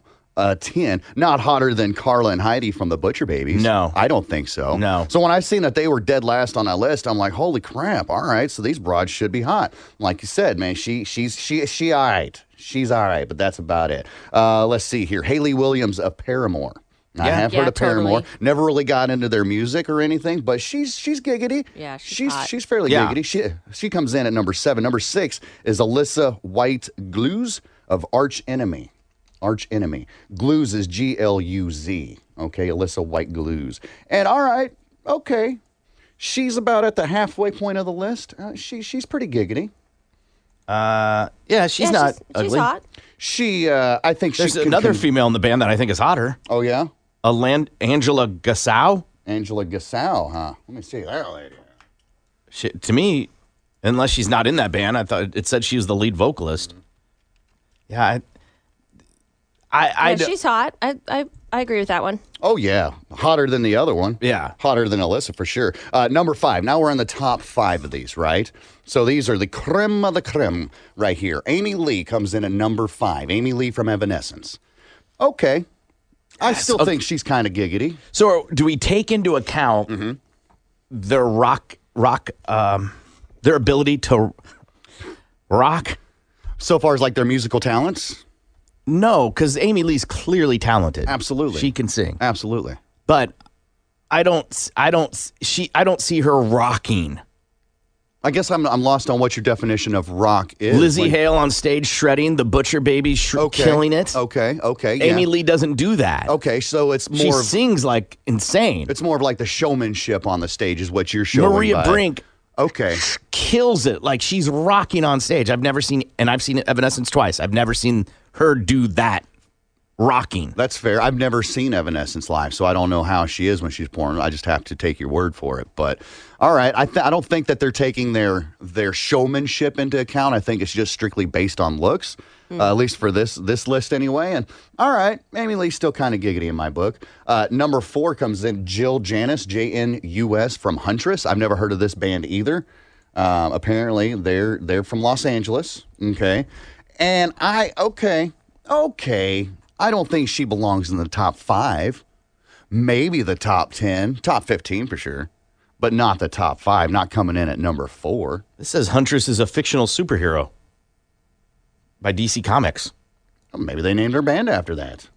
not hotter than Carla and Heidi from the Butcher Babies. No. I don't think so. No. So when I seen that they were dead last on that list, I'm like, holy crap, all right, so these broads should be hot. Like you said, man, she's all right. She's all right, but that's about it. Let's see here. Haley Williams of Paramore. I have heard of Paramore. Totally. Never really got into their music or anything, but she's giggity. Yeah, she's hot. She's fairly giggity. She comes in at number 7. Number 6 is Alissa White-Gluz of Arch Enemy. Gluz is Gluz. Okay, Alissa White-Gluz. And all right, okay, she's about at the halfway point of the list. She's pretty giggity. She's not ugly. She's hot. There's another female in the band that I think is hotter. Oh yeah, Angela Gassow. Huh? Let me see that lady. To me, unless she's not in that band, I thought it said she was the lead vocalist. Mm-hmm. Yeah, she's hot. I agree with that one. Oh yeah, hotter than the other one. Yeah, hotter than Alissa for sure. Number 5. Now we're in the top 5 of these, right? So these are the creme of the creme right here. Amy Lee comes in at number 5. Amy Lee from Evanescence. Okay, I still think she's kind of giggity. So do we take into account mm-hmm. their their ability to rock? So far as like their musical talents. No, because Amy Lee's clearly talented. Absolutely, she can sing. Absolutely, but I don't see her rocking. I guess I'm lost on what your definition of rock is. Lzzy Hale on stage shredding, the Butcher Babies killing it. Okay. Amy Lee doesn't do that. Okay, so it's more. She sings like insane. It's more of like the showmanship on the stage is what you're showing. Maria Brink. Okay. Kills it. Like she's rocking on stage. I've seen Evanescence twice. I've never seen her do that rocking. That's fair. I've never seen Evanescence live, so I don't know how she is when she's performing. I just have to take your word for it. But all right, I don't think that they're taking their showmanship into account. I think it's just strictly based on looks, at least for this list anyway. And all right, Amy Lee's still kind of giggity in my book. Number 4 comes in Jill Janus, J-N-U-S, from Huntress. I've never heard of this band either. Apparently, they're from Los Angeles. Okay. And I don't think she belongs in the top 5. maybe the top 10, top 15 for sure, but not the top 5, not coming in at number 4. This says Huntress is a fictional superhero by DC Comics. Well, maybe they named her band after that.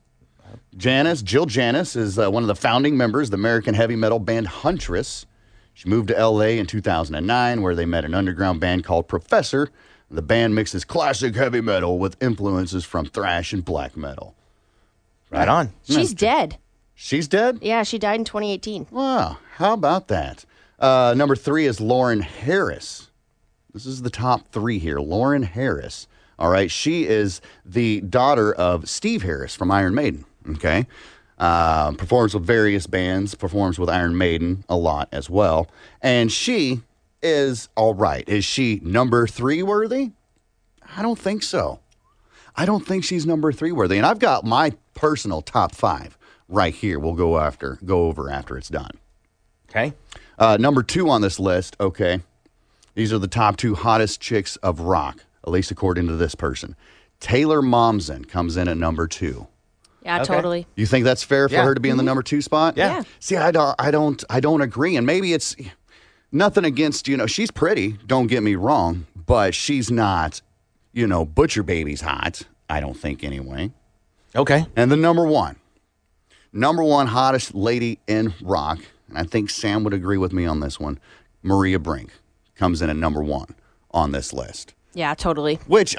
Jill Janis is one of the founding members of the American heavy metal band Huntress. She moved to L.A. in 2009, where they met an underground band called Professor. The band mixes classic heavy metal with influences from thrash and black metal. Right on. She's dead. She's dead? Yeah, she died in 2018. Wow, how about that? Number 3 is Lauren Harris. This is the top 3 here. Lauren Harris. All right, she is the daughter of Steve Harris from Iron Maiden. Okay. Performs with various bands, performs with Iron Maiden a lot as well. And she is all right. Is she number 3 worthy? I don't think so. I don't think she's number 3 worthy. And I've got my personal top 5 right here. We'll go over after it's done. Okay. Number 2 on this list. Okay. These are the top 2 hottest chicks of rock, at least according to this person. Taylor Momsen comes in at number 2. Yeah, okay. Totally. You think that's fair for her to be in the number 2 spot? Yeah. See, I don't agree, and maybe it's nothing against, she's pretty, don't get me wrong, but she's not, Butcher Babies hot, I don't think anyway. Okay. And the number one hottest lady in rock, and I think Sam would agree with me on this one, Maria Brink comes in at number 1 on this list. Yeah, totally. Which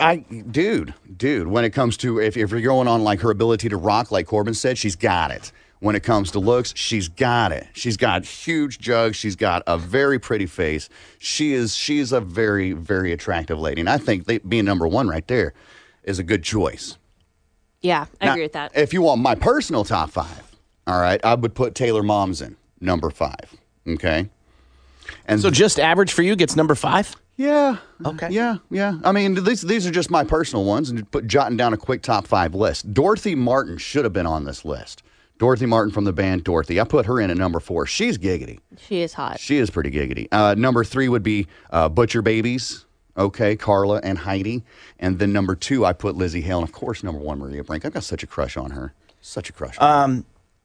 dude, when it comes to, if you're going on like her ability to rock, like Corbin said, she's got it. When it comes to looks, she's got it. She's got huge jugs. She's got a very pretty face. She's a very, very attractive lady. And I think being number 1 right there is a good choice. Yeah, I agree with that. If you want my personal top 5, all right, I would put Taylor Momsen number 5, okay? And so just average for you gets number 5? Yeah. Okay. Yeah. I mean, these are just my personal ones, and jotting down a quick top 5 list. Dorothy Martin should have been on this list. Dorothy Martin from the band Dorothy. I put her in at number 4. She's giggity. She is hot. She is pretty giggity. Number 3 would be Butcher Babies. Okay, Carla and Heidi. And then number 2, I put Lzzy Hale. And, of course, number 1, Maria Brink. I've got such a crush on her.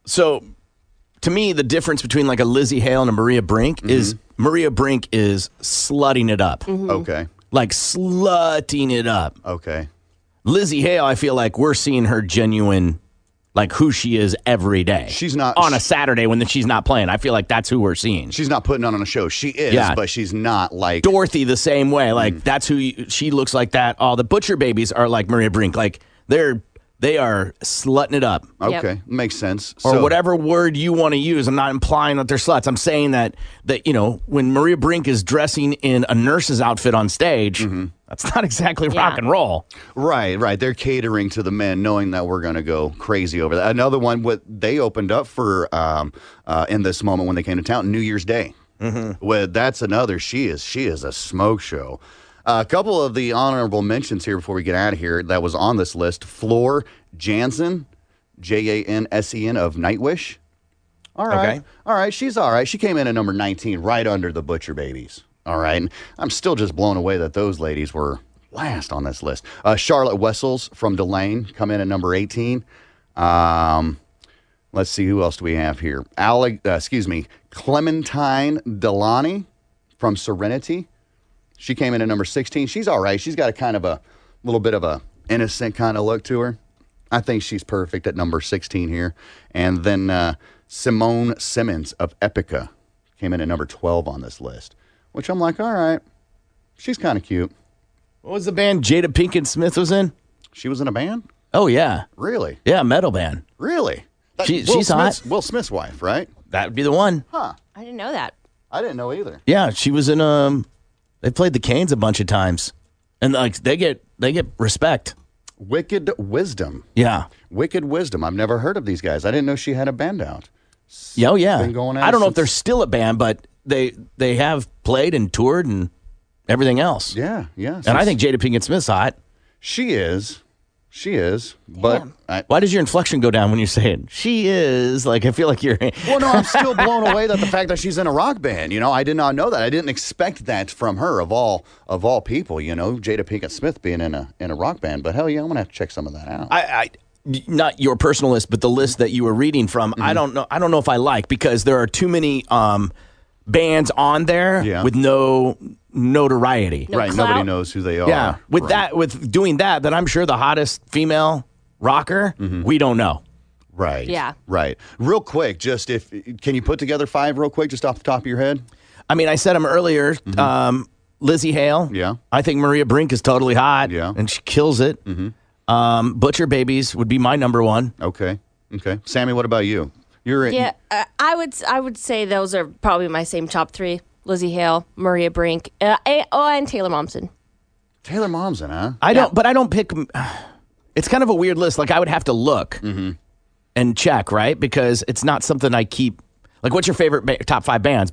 So, to me, the difference between like a Lzzy Hale and a Maria Brink is Maria Brink is slutting it up. Mm-hmm. Okay. Like slutting it up. Okay. Lzzy Hale, I feel like we're seeing her genuine, like who she is every day. She's not on a Saturday when she's not playing. I feel like that's who we're seeing. She's not putting on a show. She is, but she's not like Dorothy the same way. Like that's who she looks like that. All the Butcher Babies are like Maria Brink. Like they are slutting it up. Okay, makes sense. Or whatever word you want to use. I'm not implying that they're sluts. I'm saying that when Maria Brink is dressing in a nurse's outfit on stage. Mm-hmm. That's not exactly rock and roll. Right. They're catering to the men, knowing that we're going to go crazy over that. Another one, what they opened up for in this moment when they came to town, New Year's Day. Mm-hmm. Well, that's another. She is a smoke show. A couple of the honorable mentions here before we get out of here that was on this list. Floor Jansen, Jansen of Nightwish. All right. Okay. All right. She's all right. She came in at number 19, right under the Butcher Babies. All right, and I'm still just blown away that those ladies were last on this list. Charlotte Wessels from Delane come in at number 18. Let's see, who else do we have here? Clementine Delaney from Serenity. She came in at number 16. She's all right. She's got a kind of a little bit of a innocent kind of look to her. I think she's perfect at number 16 here. And then Simone Simmons of Epica came in at number 12 on this list. Which I'm like, all right, she's kind of cute. What was the band Jada Pinkett Smith was in? She was in a band? Oh, yeah. Really? Yeah, metal band. Really? She's hot. Will Smith's wife, right? That would be the one. Huh. I didn't know that. I didn't know either. Yeah, she was in, they played the Canes a bunch of times. And like they get respect. Wicked Wisdom. Yeah. Wicked Wisdom. I've never heard of these guys. I didn't know she had a band out. Oh, yeah. Been going out I don't know if they're still a band, but they have played and toured and everything else. Yeah. And I think Jada Pinkett Smith's hot. She is. Damn. But why does your inflection go down when you say it? She is. Like I feel like you're. Well, no, I'm still blown away that the fact that she's in a rock band. I did not know that. I didn't expect that from her of all people. Jada Pinkett Smith being in a rock band. But hell yeah, I'm gonna have to check some of that out. I not your personal list, but the list that you were reading from, mm-hmm. I don't know if I like, because there are too many bands on there with no notoriety. No clout. Nobody knows who they are. Yeah. With doing that, I'm sure the hottest female rocker, mm-hmm. we don't know. Right. Yeah. Right. Real quick, can you put together five real quick, just off the top of your head? I mean, I said them earlier. Mm-hmm. Lzzy Hale. Yeah. I think Maria Brink is totally hot. Yeah. And she kills it. Mm-hmm. Butcher Babies would be my number one. Okay. Sammy, what about you? I would say those are probably my same top three: Lzzy Hale, Maria Brink, and Taylor Momsen. Taylor Momsen, huh? I don't pick. It's kind of a weird list. Like, I would have to look. Mm-hmm. And check, right? Because it's not something I keep. Like, what's your favorite top five bands,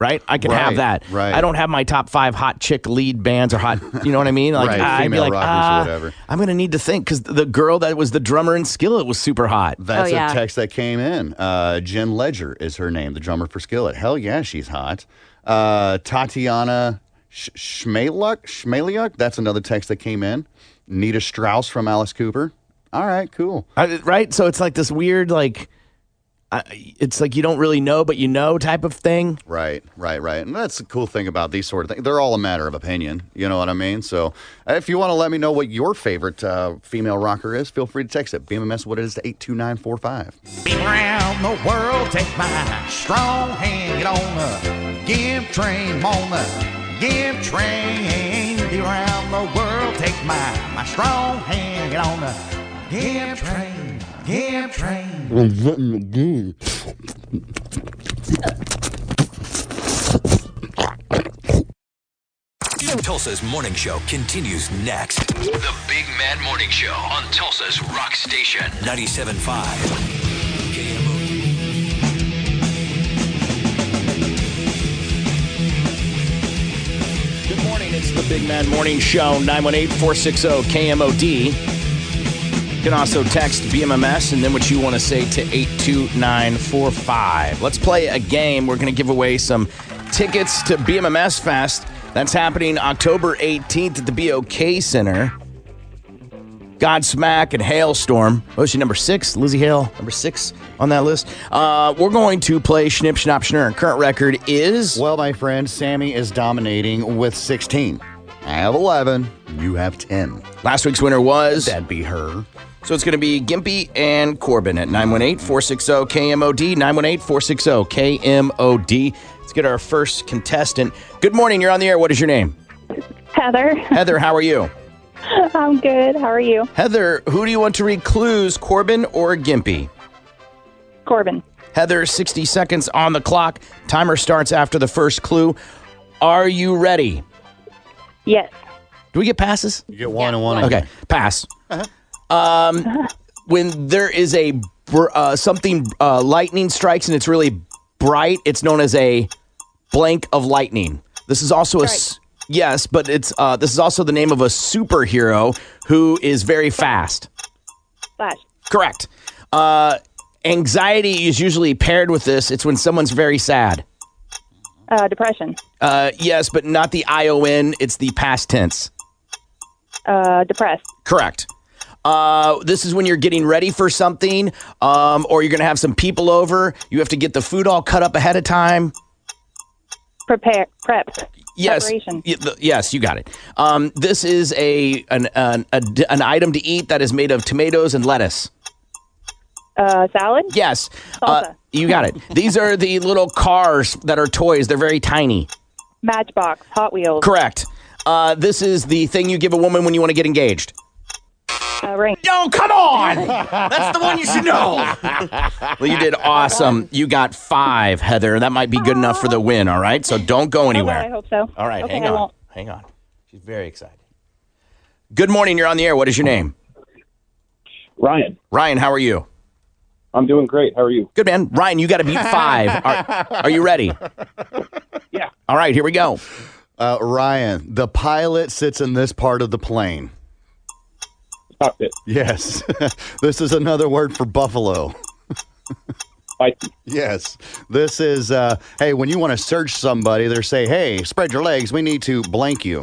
right? I can have that. Right. I don't have my top five hot chick lead bands or hot, you know what I mean? Like, right. Female rockers or whatever. I'm going to need to think, because the girl that was the drummer in Skillet was super hot. That's a text that came in. Jen Ledger is her name, the drummer for Skillet. Hell yeah, she's hot. Tatiana Shmaliuk, that's another text that came in. Nita Strauss from Alice Cooper. All right, cool. Right? So it's like this weird, like, it's like you don't really know, but you know type of thing. Right. And that's the cool thing about these sort of things. They're all a matter of opinion. You know what I mean? So if you want to let me know what your favorite female rocker is, feel free to text it. BMMS, what it is, to 82945. Been around the world, take my strong hand, get on the give train, on the give train. Be around the world, take my strong hand, get on the Damn train. Tulsa's morning show continues next. The Big Man Morning Show on Tulsa's Rock Station, 97.5 KMOD. Good morning. It's the Big Man Morning Show, 918-460-KMOD. You can also text BMMS and then what you want to say to 82945. Let's play a game. We're going to give away some tickets to BMMS Fest. That's happening October 18th at the BOK Center. Godsmack and Hailstorm. What was she, number 6? Lzzy Hale, number 6 on that list. We're going to play Schnip, Schnapp, Schnurr. And current record is? Well, my friend, Sammy is dominating with 16. I have 11. You have 10. Last week's winner was? That'd be her. So it's going to be Gimpy and Corbin at 918-460-KMOD, 918-460-KMOD. Let's get our first contestant. Good morning. You're on the air. What is your name? Heather. Heather, how are you? I'm good. How are you? Heather, who do you want to read clues, Corbin or Gimpy? Corbin. Heather, 60 seconds on the clock. Timer starts after the first clue. Are you ready? Yes. Do we get passes? You get one and one. Okay, pass. Uh-huh. When there is a lightning strikes and it's really bright, it's known as a blank of lightning. This is also this is also the name of a superhero who is very fast. Flash. Correct. Anxiety is usually paired with this. It's when someone's very sad. Depression. Yes, but not the ION. It's the past tense. Depressed. Correct. This is when you're getting ready for something, or you're going to have some people over. You have to get the food all cut up ahead of time. Prep. Yes. Yes, you got it. This is an item to eat that is made of tomatoes and lettuce. Salad? Yes. Salsa. You got it. These are the little cars that are toys. They're very tiny. Matchbox. Hot Wheels. Correct. This is the thing you give a woman when you want to get engaged. Ring. No, come on! That's the one you should know. Well, you did awesome. You got 5, Heather. That might be good enough for the win, all right? So don't go anywhere. Okay, I hope so. All right, okay, hang on. She's very excited. Good morning. You're on the air. What is your name? Ryan. Ryan, how are you? I'm doing great. How are you? Good, man. Ryan, you got to beat 5. Are you ready? Yeah. All right, here we go. Ryan, the pilot sits in this part of the plane. Cockpit. Yes. This is another word for buffalo. Yes. This is, when you want to search somebody, they say, hey, spread your legs. We need to blank you.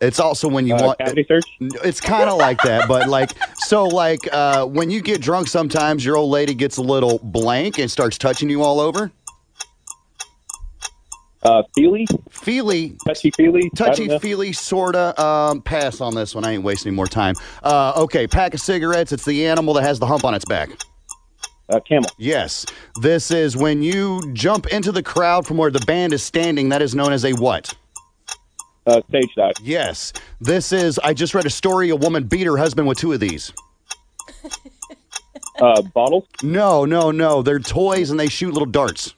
It's also when you want cavity search. It's kind of like that, but like so, like when you get drunk, sometimes your old lady gets a little blank and starts touching you all over. Touchy feely, sorta. Pass on this one. I ain't wasting any more time. Okay, pack of cigarettes. It's the animal that has the hump on its back. Camel. Yes. This is when you jump into the crowd from where the band is standing. That is known as a what? Stage dive. Yes. This is, I just read a story, a woman beat her husband with two of these. Bottles? No. They're toys and they shoot little darts.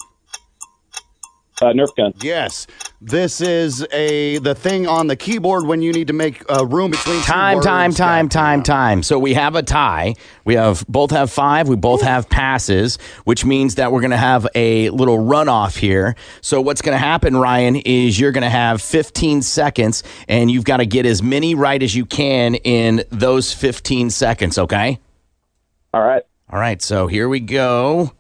Nerf gun. Yes. This is the thing on the keyboard when you need to make room between time. So we have a tie. We both have five. We both have passes, which means that we're going to have a little runoff here. So what's going to happen, Ryan, is you're going to have 15 seconds, and you've got to get as many right as you can in those 15 seconds, okay? All right. So here we go.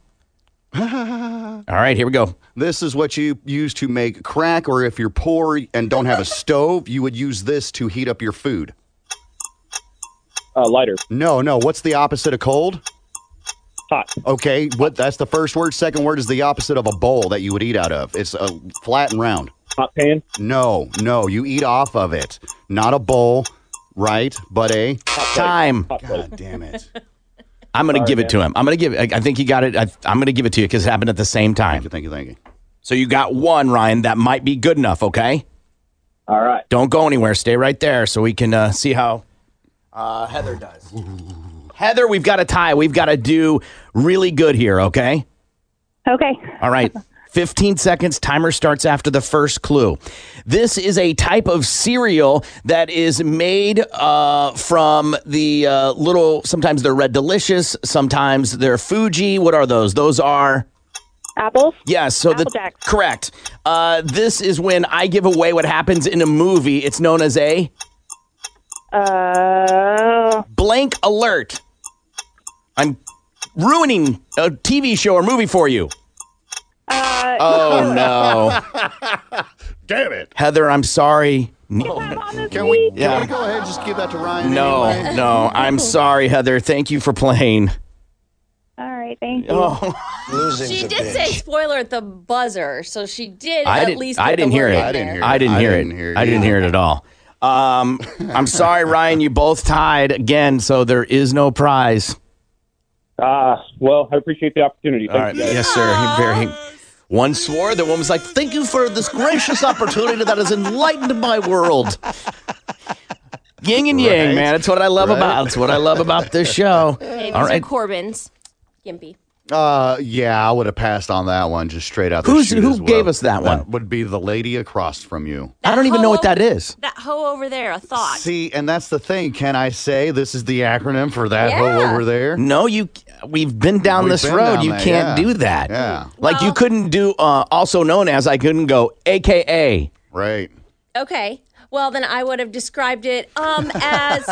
All right, here we go. This is what you use to make crack, or if you're poor and don't have a stove, you would use this to heat up your food. Lighter. No. What's the opposite of cold? Hot. Okay, that's the first word. Second word is the opposite of a bowl that you would eat out of. It's flat and round. Hot pan? No. You eat off of it. Not a bowl, right? But a time. God damn it. I'm going to give it to him. I think he got it. I'm going to give it to you because it happened at the same time. Thank you. So you got one, Ryan. That might be good enough, okay? All right. Don't go anywhere. Stay right there so we can see how Heather does. Heather, we've got a tie. We've got to do really good here, okay? Okay. All right. 15 seconds. Timer starts after the first clue. This is a type of cereal that is made from the little, sometimes they're Red Delicious, sometimes they're Fuji. What are those? Those are? Apples? Yes. So Apple Jacks. Correct. This is when I give away what happens in a movie. It's known as a? Blank alert. I'm ruining a TV show or movie for you. No. Damn it. Heather, I'm sorry. Can we go ahead and just give that to Ryan? No, I'm sorry, Heather. Thank you for playing. All right, thank you. Oh. She did bitch. Say spoiler at the buzzer, so she did at least. I didn't hear it. I didn't hear it at all. I'm sorry, Ryan, you both tied again, so there is no prize. Well, I appreciate the opportunity. Thank you. Yes, sir. One swore, the one was like, thank you for this gracious opportunity that has enlightened my world. Yin and yang, man. It's what I love about. It's what I love about this show. Okay, all right. Corbin's Gimpy. Yeah, I would have passed on that one just straight out the chute. Who gave us that one? That would be the lady across from you. I don't even know what that is. That hoe over there, a thought. See, and that's the thing. Can I say this is the acronym for that hoe over there? No, we've been down this road. Down you that, can't do that. Yeah. Like you couldn't do also known as I couldn't go AKA. Right. Okay. Well, then I would have described it as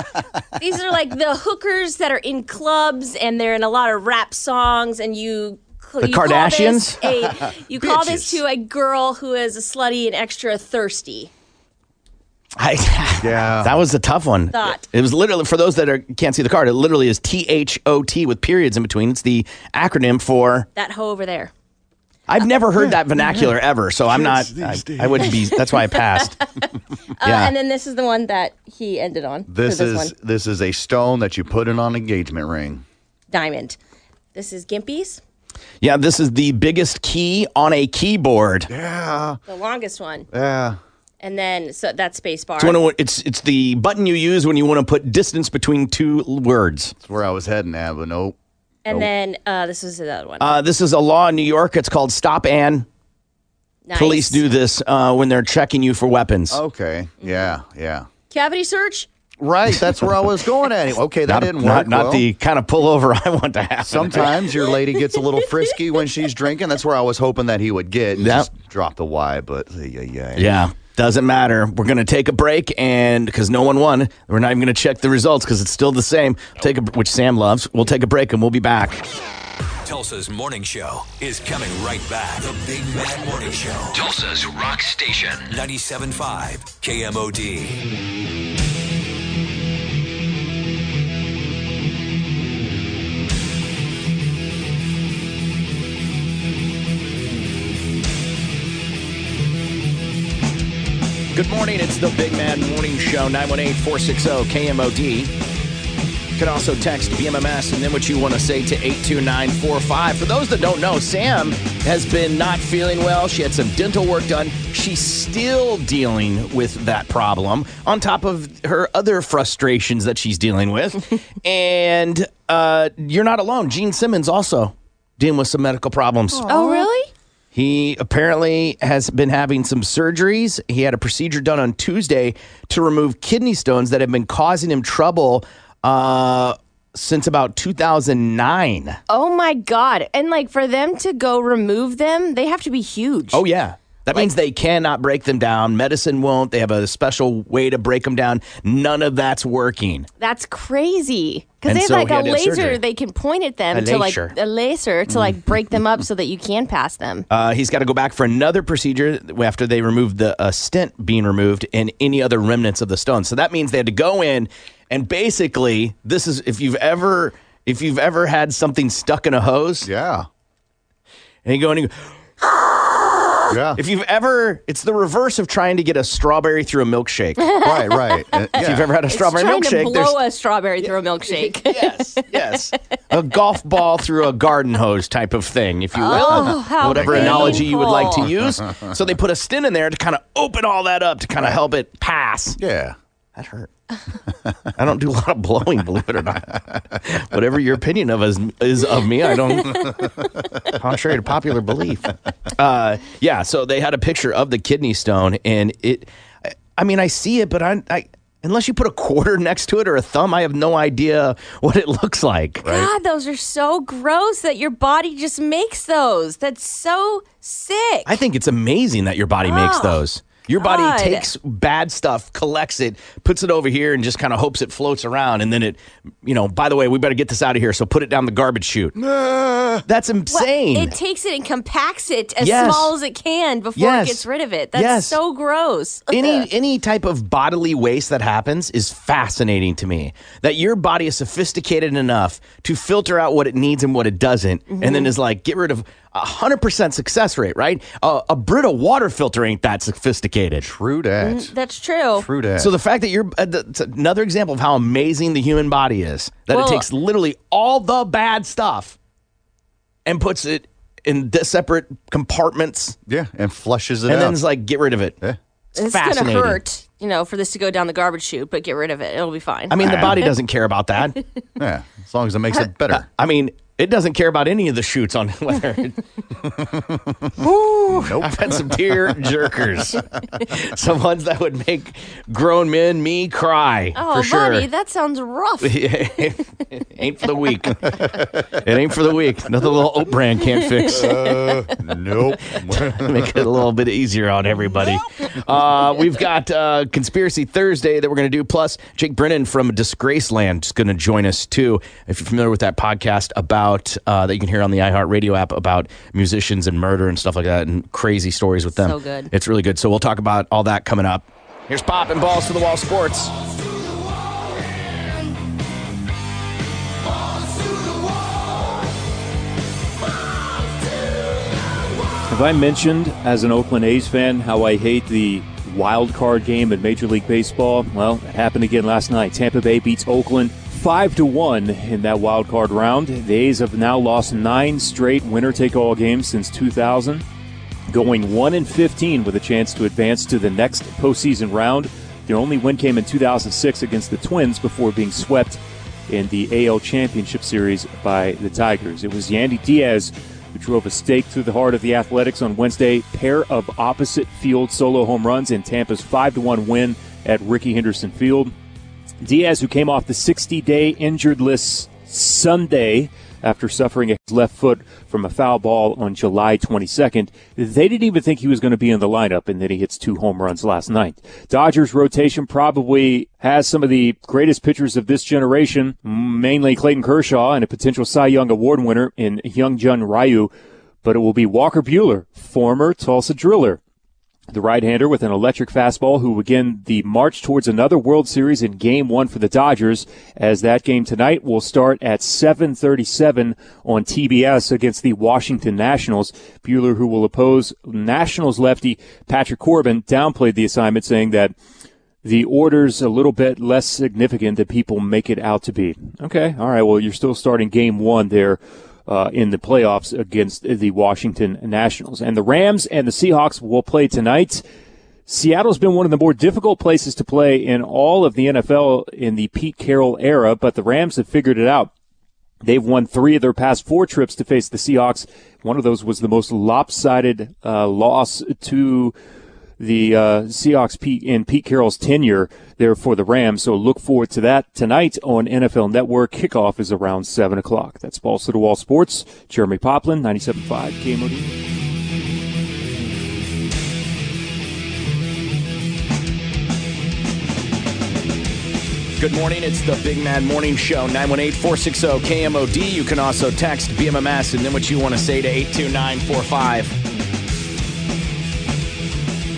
these are like the hookers that are in clubs and they're in a lot of rap songs and you Kardashians? Call this to a girl who is a slutty and extra thirsty. That was a tough one. It was literally, for those that can't see the card, it literally is THOT with periods in between. It's the acronym for... That hoe over there. I've never heard that vernacular ever, so I'm not. I wouldn't be. That's why I passed. And then this is the one that he ended on. This is a stone that you put in on an engagement ring. Diamond. This is Gimpy's. Yeah, this is the biggest key on a keyboard. Yeah. The longest one. Yeah. And then that's spacebar. It's the button you use when you want to put distance between two words. That's where I was heading at, but nope. And then this is the other one. This is a law in New York. It's called Stop and nice. Police do this when they're checking you for weapons. Okay. Yeah. Cavity search? Right. That's where I was going at. Okay, that didn't work. Not the kind of pullover I want to have. Sometimes your lady gets a little frisky when she's drinking. That's where I was hoping that he would get. Just drop the Y, but yeah. Yeah. Doesn't matter. We're going to take a break, and because no one won, we're not even going to check the results because it's still the same, which Sam loves. We'll take a break, and we'll be back. Tulsa's morning show is coming right back. The Big Mad Morning Show. Tulsa's rock station. 97.5 KMOD. Good morning. It's the Big Mad Morning Show, 918-460-KMOD. You can also text BMMS and then what you want to say to 82945. For those that don't know, Sam has been not feeling well. She had some dental work done. She's still dealing with that problem on top of her other frustrations that she's dealing with. And you're not alone. Gene Simmons also dealing with some medical problems. Aww. Oh, really? He apparently has been having some surgeries. He had a procedure done on Tuesday to remove kidney stones that have been causing him trouble since about 2009. Oh, my God. And, like, for them to go remove them, they have to be huge. Oh, yeah. That means they cannot break them down. Medicine won't. They have a special way to break them down. None of that's working. That's crazy. Because they have like a laser they can point at them to like a laser to like break them up so that you can pass them. He's got to go back for another procedure after they removed the stent being removed and any other remnants of the stone. So that means they had to go in and basically this is if you've ever had something stuck in a hose. Yeah. And you go in and you go. Yeah. If you've ever, it's the reverse of trying to get a strawberry through a milkshake. Right, right. Yeah. If you've ever had a strawberry milkshake. To blow a strawberry through a milkshake. Yes, yes. A golf ball through a garden hose type of thing, if you will. Oh, whatever analogy you would like to use. So they put a stent in there to kind of open all that up to kind of help it pass. Yeah. That hurt. I don't do a lot of blowing, believe it or not. Whatever your opinion of is of me, I don't. Contrary to popular belief. Yeah, so they had a picture of the kidney stone, and it. I mean, I see it, but I unless you put a quarter next to it or a thumb, I have no idea what it looks like. Right? God, those are so gross that your body just makes those. That's so sick. I think it's amazing that your body makes those. Your body takes bad stuff, collects it, puts it over here, and just kind of hopes it floats around. And then it, you know, by the way, we better get this out of here, so put it down the garbage chute. That's insane. Well, it takes it and compacts it as small as it can before it gets rid of it. That's so gross. Any type of bodily waste that happens is fascinating to me. That your body is sophisticated enough to filter out what it needs and what it doesn't, and then is like, get rid of 100% success rate, right? A Brita water filter ain't that sophisticated. True that. That's true. True that. So the fact that you're, it's another example of how amazing the human body is, that it takes literally all the bad stuff and puts it in separate compartments. Yeah, and flushes it out. And then it's like, get rid of it. Yeah. It's fascinating. It's going to hurt, you know, for this to go down the garbage chute, but get rid of it. It'll be fine. I mean, the body doesn't care about that. Yeah, as long as it makes it better. I mean, it doesn't care about any of the shoots on whether. Woo! Nope. I've had some tear jerkers. Some ones that would make grown men, me, cry. Oh, for sure. Buddy, that sounds rough. It ain't for the weak. It ain't for the weak. Another little oat bran can't fix. Nope. Make it a little bit easier on everybody. Nope. We've got Conspiracy Thursday that we're going to do. Plus, Jake Brennan from Disgraceland is going to join us, too. If you're familiar with that podcast about that you can hear on the iHeartRadio app about musicians and murder and stuff like that and crazy stories with them. So good. It's really good. So we'll talk about all that coming up. Here's Pop and Balls to the Wall Sports. Have I mentioned as an Oakland A's fan how I hate the wild card game in Major League Baseball? Well, it happened again last night. Tampa Bay beats Oakland 5-1 in that wild card round. The A's have now lost 9 straight winner-take-all games since 2000, going 1-15 with a chance to advance to the next postseason round. Their only win came in 2006 against the Twins before being swept in the AL Championship Series by the Tigers. It was Yandy Diaz who drove a stake through the heart of the Athletics on Wednesday. Pair of opposite-field solo home runs in Tampa's 5-1 win at Rickey Henderson Field. Diaz, who came off the 60-day injured list Sunday, after suffering his left foot from a foul ball on July 22nd. They didn't even think he was going to be in the lineup, and then he hits two home runs last night. Dodgers rotation probably has some of the greatest pitchers of this generation, mainly Clayton Kershaw and a potential Cy Young Award winner in Hyung-Jun Ryu, but it will be Walker Buehler, former Tulsa Driller, the right-hander with an electric fastball, who begin the march towards another World Series in Game 1 for the Dodgers, as that game tonight will start at 7:37 on TBS against the Washington Nationals. Buehler, who will oppose Nationals lefty Patrick Corbin, downplayed the assignment, saying that the order's a little bit less significant than people make it out to be. Okay, all right, well, you're still starting Game 1 there in the playoffs against the Washington Nationals. And the Rams and the Seahawks will play tonight. Seattle's been one of the more difficult places to play in all of the NFL in the Pete Carroll era, but the Rams have figured it out. They've won 3 of their past 4 trips to face the Seahawks. One of those was the most lopsided loss to the Seahawks in Pete Carroll's tenure there for the Rams. So look forward to that tonight on NFL Network. Kickoff is around 7 o'clock. That's Balls to the Wall Sports. Jeremy Poplin, 97.5 KMOD. Good morning. It's the Big Mad Morning Show, 918-460-KMOD. You can also text BMMS and then what you want to say to 82945.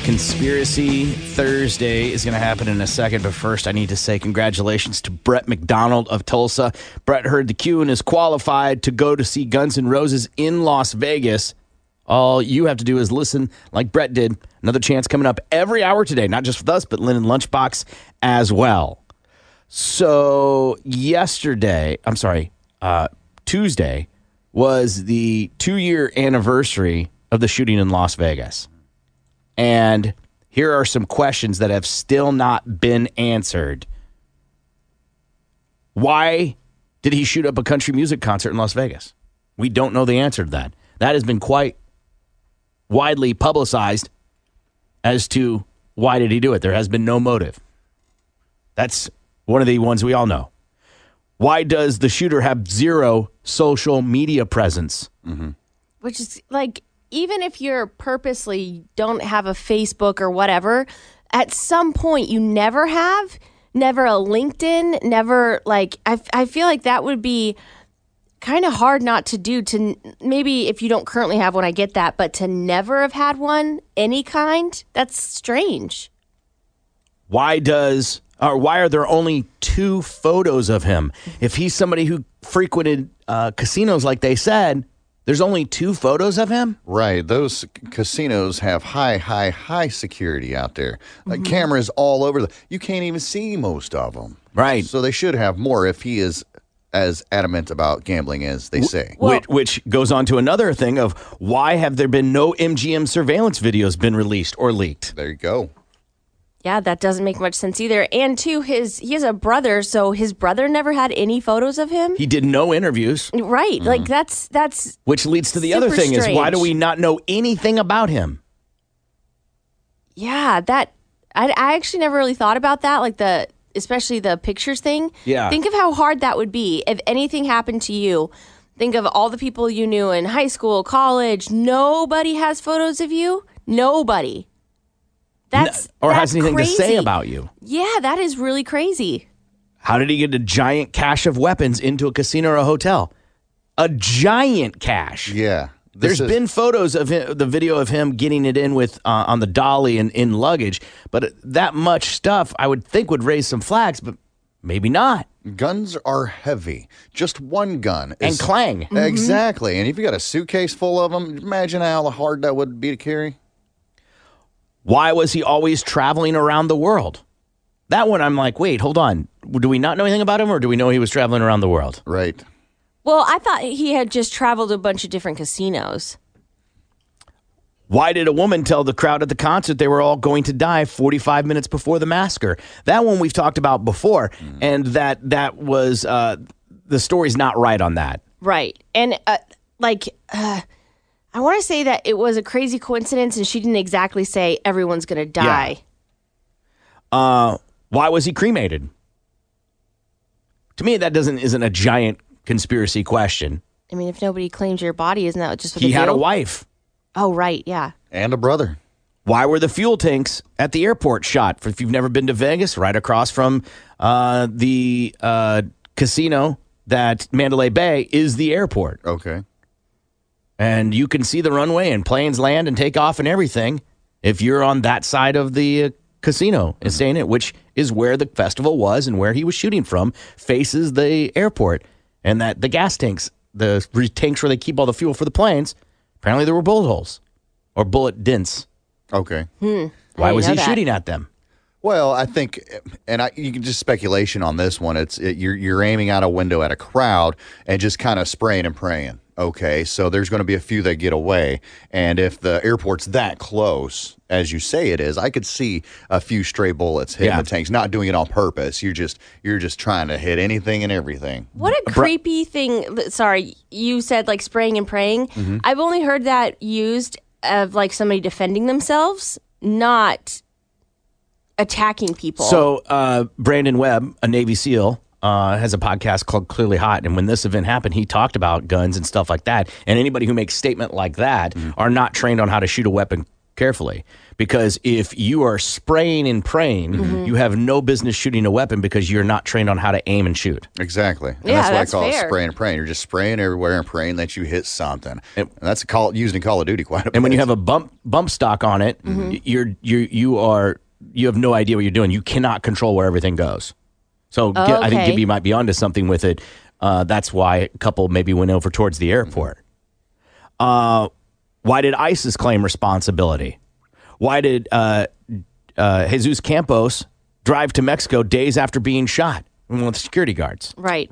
Conspiracy Thursday is going to happen in a second, but first I need to say congratulations to Brett McDonald of Tulsa. Brett heard the cue and is qualified to go to see Guns N' Roses in Las Vegas. All you have to do is listen like Brett did. Another chance coming up every hour today, not just with us, but Lynn and Lunchbox as well. So Tuesday was the 2-year anniversary of the shooting in Las Vegas. And here are some questions that have still not been answered. Why did he shoot up a country music concert in Las Vegas? We don't know the answer to that. That has been quite widely publicized as to why did he do it. There has been no motive. That's one of the ones we all know. Why does the shooter have 0 social media presence? Mm-hmm. Which is like, even if you're purposely don't have a Facebook or whatever, at some point you never have, never a LinkedIn, never like, I feel like that would be kind of hard not to do, to maybe if you don't currently have one, I get that, but to never have had one, any kind, that's strange. Why are there only 2 photos of him? If he's somebody who frequented casinos, like they said, there's only 2 photos of him? Right. Those casinos have high security out there. Like cameras all over. You can't even see most of them. Right. So they should have more if he is as adamant about gambling as they say. Well, which goes on to another thing of why have there been no MGM surveillance videos been released or leaked? There you go. Yeah, that doesn't make much sense either. And two, he has a brother, so his brother never had any photos of him. He did no interviews. Right. Mm-hmm. Like that's which leads to the other thing strange. Is why do we not know anything about him? Yeah, that I actually never really thought about that, like especially the pictures thing. Yeah. Think of how hard that would be if anything happened to you. Think of all the people you knew in high school, college. Nobody has photos of you. Nobody. Has anything crazy to say about you. Yeah, that is really crazy. How did he get a giant cache of weapons into a casino or a hotel? A giant cache. Yeah. There's been photos of him, the video of him getting it in with on the dolly and in luggage, but that much stuff I would think would raise some flags, but maybe not. Guns are heavy. Just one gun. And clang. Exactly. Mm-hmm. And if you got a suitcase full of them, imagine how hard that would be to carry. Why was he always traveling around the world? That one, I'm like, wait, hold on. Do we not know anything about him, or do we know he was traveling around the world? Right. Well, I thought he had just traveled a bunch of different casinos. Why did a woman tell the crowd at the concert they were all going to die 45 minutes before the massacre? That one we've talked about before, and that was the story's not right on that. Right. And, I want to say that it was a crazy coincidence, and she didn't exactly say everyone's going to die. Yeah. Why was he cremated? To me, that isn't a giant conspiracy question. I mean, if nobody claims your body, isn't that just what they do? He had a wife. Oh, right, yeah. And a brother. Why were the fuel tanks at the airport shot? If you've never been to Vegas, right across from the casino that Mandalay Bay is the airport. Okay. And you can see the runway and planes land and take off and everything if you're on that side of the casino and staying in it, which is where the festival was and where he was shooting from, faces the airport. And that the gas tanks, the tanks where they keep all the fuel for the planes, apparently there were bullet holes or bullet dents. Okay. Why was he shooting at them? Well, I think, and you can just speculation on this one. You're aiming out a window at a crowd and just kind of spraying and praying. Okay, so there's going to be a few that get away, and if the airport's that close, as you say it is, I could see a few stray bullets hitting the tanks. Not doing it on purpose. You're just trying to hit anything and everything. What a creepy thing. Sorry, you said like spraying and praying. Mm-hmm. I've only heard that used of like somebody defending themselves, not attacking people. So Brandon Webb, a Navy SEAL, has a podcast called Clearly Hot, and when this event happened, he talked about guns and stuff like that, and anybody who makes statement like that are not trained on how to shoot a weapon carefully, because if you are spraying and praying, you have no business shooting a weapon because you're not trained on how to aim and shoot. Exactly. And that's what I call it spraying and praying. You're just spraying everywhere and praying that you hit something. And that's used in Call of Duty quite a bit. And when you have a bump stock on it, you have no idea what you're doing. You cannot control where everything goes. So I think Gibby might be onto something with it. That's why a couple maybe went over towards the airport. Why did ISIS claim responsibility? Why did Jesus Campos drive to Mexico days after being shot with security guards? Right.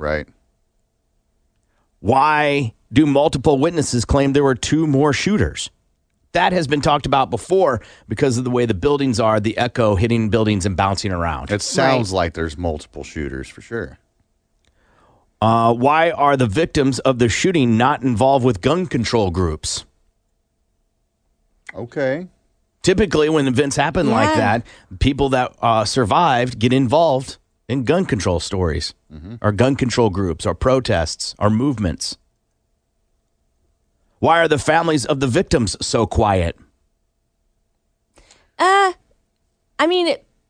Why do multiple witnesses claim there were two more shooters? That has been talked about before because of the way the buildings are, the echo hitting buildings and bouncing around. It sounds like there's multiple shooters for sure. Why are the victims of the shooting not involved with gun control groups? Okay. Typically, when events happen like that, people that survived get involved in gun control stories or gun control groups or protests or movements. Why are the families of the victims so quiet? I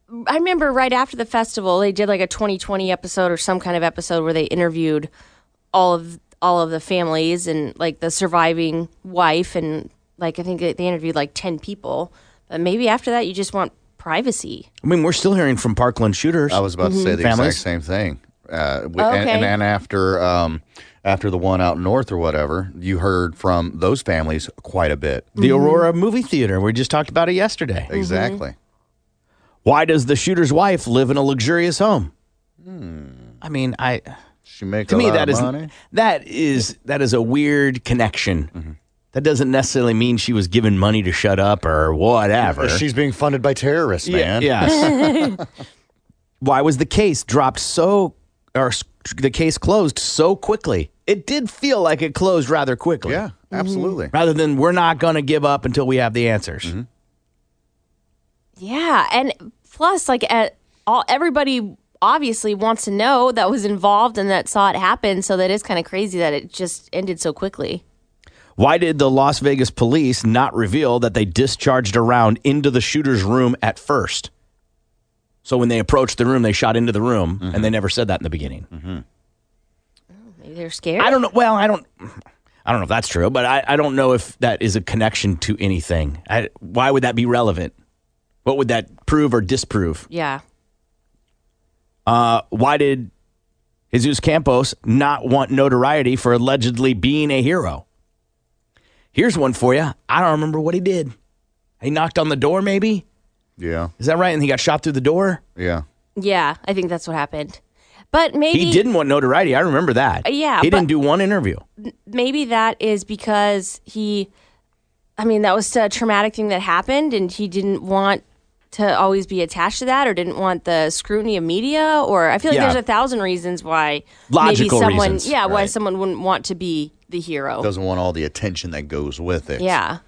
remember right after the festival, they did like a 2020 episode or some kind of episode where they interviewed all of the families and like the surviving wife, and like I think they interviewed like 10 people. But maybe after that, you just want privacy. I mean, we're still hearing from Parkland shooters. I was about to say the exact same thing. And after after the one out north or whatever, you heard from those families quite a bit. The Aurora movie theater, we just talked about it yesterday. Exactly. Why does the shooter's wife live in a luxurious home? I mean, she makes a lot of money. That is a weird connection. That doesn't necessarily mean she was given money to shut up or whatever. She's being funded by terrorists, man. Yes. Why was the case dropped so? Or the case closed so quickly? It did feel like it closed rather quickly. Yeah, absolutely. Rather than we're not going to give up until we have the answers. Yeah, and plus, like, everybody obviously wants to know that was involved and that saw it happen, so that is kind of crazy that it just ended so quickly. Why did the Las Vegas police not reveal that they discharged a round into the shooter's room at first? So when they approached the room, they shot into the room, and they never said that in the beginning. Oh, maybe they're scared. I don't know. Well, I don't know if that's true, but I don't know if that is a connection to anything. Why would that be relevant? What would that prove or disprove? Yeah. Why did Jesus Campos not want notoriety for allegedly being a hero? Here's one for you. I don't remember what he did. He knocked on the door, maybe? Yeah. Is that right? And he got shot through the door? Yeah. Yeah, I think that's what happened. But maybe... He didn't want notoriety. I remember that. Yeah. He didn't do one interview. Maybe that is because that was a traumatic thing that happened, and he didn't want to always be attached to that, or didn't want the scrutiny of media, or I feel like there's 1,000 reasons why... Logical maybe someone, reasons. Yeah, why someone wouldn't want to be the hero. Doesn't want all the attention that goes with it. Yeah.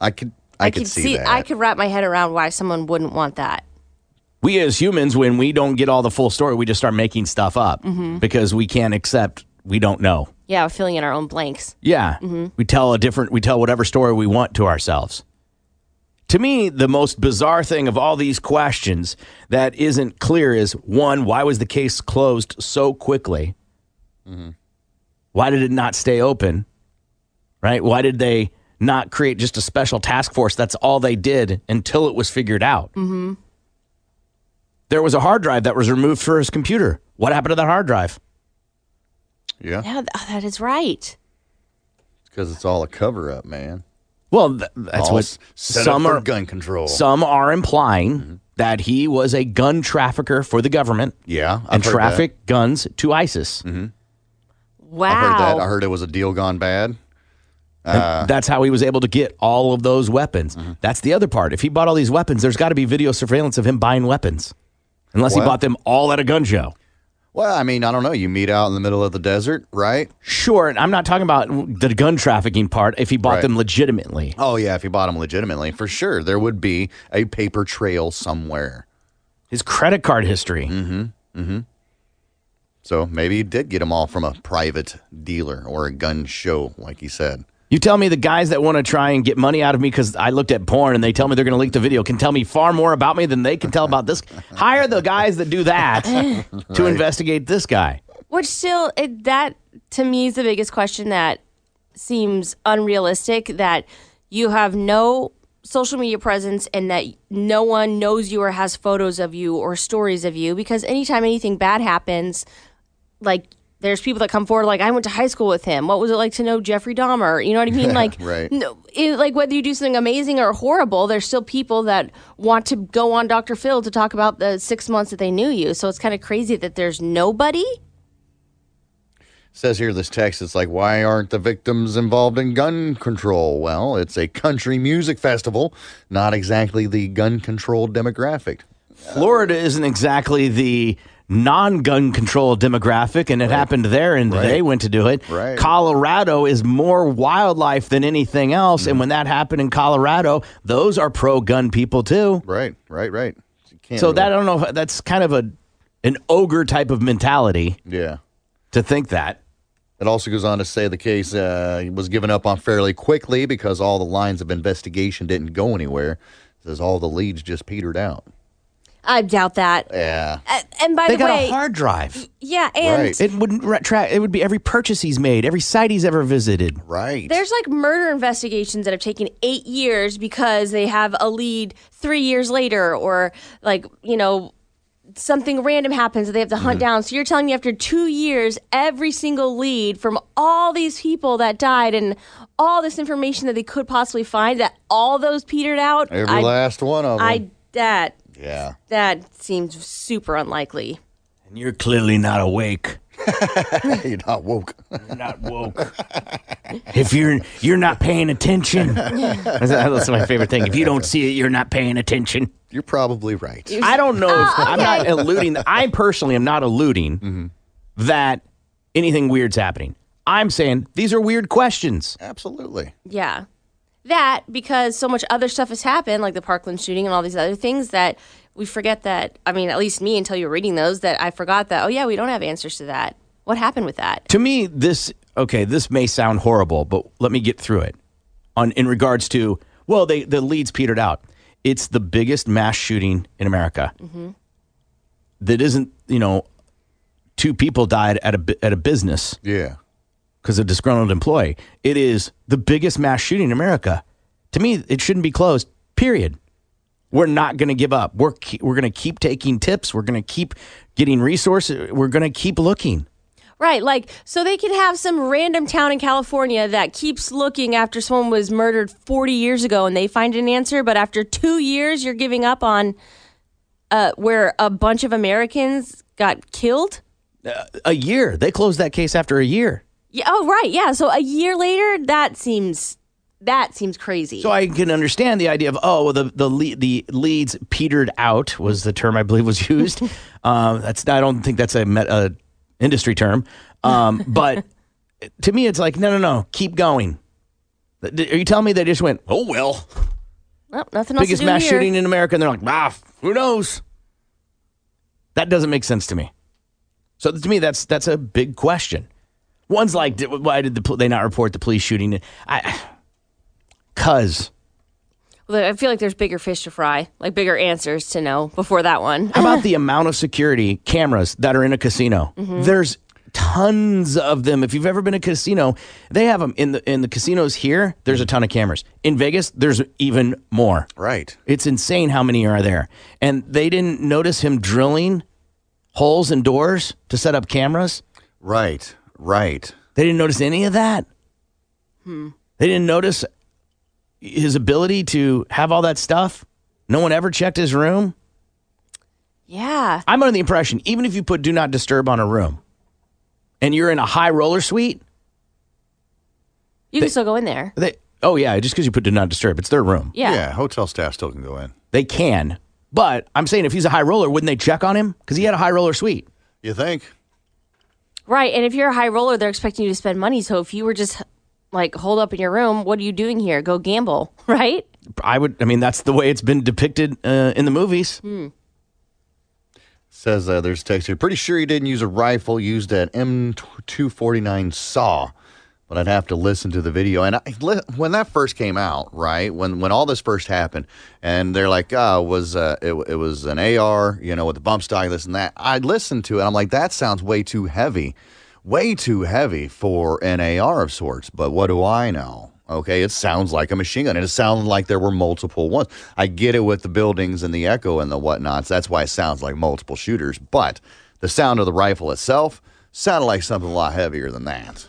I could see that. I could wrap my head around why someone wouldn't want that. We as humans, when we don't get all the full story, we just start making stuff up because we can't accept we don't know. Yeah, we're filling in our own blanks. Yeah. Mm-hmm. We tell whatever story we want to ourselves. To me, the most bizarre thing of all these questions that isn't clear is, one, why was the case closed so quickly? Mm-hmm. Why did it not stay open? Right? Why did they not create just a special task force? That's all they did until it was figured out. Mm-hmm. There was a hard drive that was removed for his computer. What happened to that hard drive? Yeah, that is right. Because it's all a cover-up, man. Well, that's all what some are. Gun control. Some are implying that he was a gun trafficker for the government. Yeah, and trafficked guns to ISIS. Mm-hmm. Wow, I heard that. I heard it was a deal gone bad. That's how he was able to get all of those weapons. Mm-hmm. That's the other part. If he bought all these weapons, there's got to be video surveillance of him buying weapons, unless he bought them all at a gun show. Well, I mean, I don't know. You meet out in the middle of the desert, right? Sure. And I'm not talking about the gun trafficking part if he bought them legitimately. Oh, yeah. If he bought them legitimately, for sure. There would be a paper trail somewhere. His credit card history. Mm-hmm. Mm-hmm. So maybe he did get them all from a private dealer or a gun show, like he said. You tell me the guys that want to try and get money out of me because I looked at porn and they tell me they're going to leak the video can tell me far more about me than they can tell about this. Hire the guys that do that to investigate this guy. Which still, that to me is the biggest question that seems unrealistic, that you have no social media presence and that no one knows you or has photos of you or stories of you, because anytime anything bad happens, like, there's people that come forward like, I went to high school with him. What was it like to know Jeffrey Dahmer? You know what I mean? Like, like whether you do something amazing or horrible, there's still people that want to go on Dr. Phil to talk about the 6 months that they knew you. So it's kind of crazy that there's nobody. It says here, this text, it's like, why aren't the victims involved in gun control? Well, it's a country music festival, not exactly the gun control demographic. Florida isn't exactly the non-gun control demographic, and it happened there, and they went to do it. Right. Colorado is more wildlife than anything else, and when that happened in Colorado, those are pro-gun people too. Right. So that, I don't know, that's kind of an ogre type of mentality. Yeah, to think that. It also goes on to say the case was given up on fairly quickly because all the lines of investigation didn't go anywhere. It says all the leads just petered out. I doubt that. Yeah. And by the way, they got a hard drive. Yeah, and it wouldn't track. It would be every purchase he's made, every site he's ever visited. Right. There's like murder investigations that have taken 8 years because they have a lead 3 years later, or like, you know, something random happens that they have to hunt down. So you're telling me after 2 years, every single lead from all these people that died and all this information that they could possibly find, that all those petered out. Every last one of them. Yeah. That seems super unlikely. And you're clearly not awake. You're not woke. You're not woke. If you're not paying attention. That's my favorite thing. If you don't see it, you're not paying attention. You're probably right. I don't know. I'm not alluding. I personally am not alluding that anything weird's happening. I'm saying these are weird questions. Absolutely. Yeah. That, because so much other stuff has happened, like the Parkland shooting and all these other things, that we forget that, I mean, at least me, until you're reading those, that I forgot that, oh, yeah, we don't have answers to that. What happened with that? To me, this may sound horrible, but let me get through it. In regards to, well, the leads petered out. It's the biggest mass shooting in America. Mm-hmm. That isn't, you know, two people died at a business. Yeah. Because of a disgruntled employee. It is the biggest mass shooting in America. To me, it shouldn't be closed, period. We're not going to give up. We're going to keep taking tips. We're going to keep getting resources. We're going to keep looking. Right, like, so they could have some random town in California that keeps looking after someone was murdered 40 years ago and they find an answer, but after 2 years, you're giving up on where a bunch of Americans got killed? A year. They closed that case after a year. Yeah, oh, right. Yeah. So a year later, that seems crazy. So I can understand the idea of, oh, well, the leads petered out was the term I believe was used. I don't think that's a industry term. But to me, it's like, no, keep going. Are you telling me they just went, oh, well nothing else. Biggest to do mass here. Shooting in America. And they're like, who knows? That doesn't make sense to me. So to me, that's a big question. One's like, why did they not report the police shooting? I feel like there's bigger fish to fry, like bigger answers to know before that one. How about the amount of security cameras that are in a casino? Mm-hmm. There's tons of them. If you've ever been to a casino, they have them in the casinos here. There's a ton of cameras. In Vegas, there's even more. Right. It's insane how many are there. And they didn't notice him drilling holes in doors to set up cameras. Right. Right. They didn't notice any of that. They didn't notice his ability to have all that stuff. No one ever checked his room. Yeah. I'm under the impression, even if you put do not disturb on a room and you're in a high roller suite, you can still go in there. Just because you put do not disturb, it's their room. Yeah, hotel staff still can go in. They can. But I'm saying if he's a high roller, wouldn't they check on him? Because he had a high roller suite. You think? Right, and if you're a high roller, they're expecting you to spend money. So if you were just like holed up in your room, what are you doing here? Go gamble, right? That's the way it's been depicted in the movies. Says there's a text here. Pretty sure he didn't use a rifle, used an M249 saw, but I'd have to listen to the video. And when that first came out, right, when all this first happened, and they're like, it was an AR, with the bump stock, this and that. I listened to it. I'm like, that sounds way too heavy for an AR of sorts. But what do I know? Okay, it sounds like a machine gun, and it sounded like there were multiple ones. I get it with the buildings and the echo and the whatnots. That's why it sounds like multiple shooters. But the sound of the rifle itself sounded like something a lot heavier than that.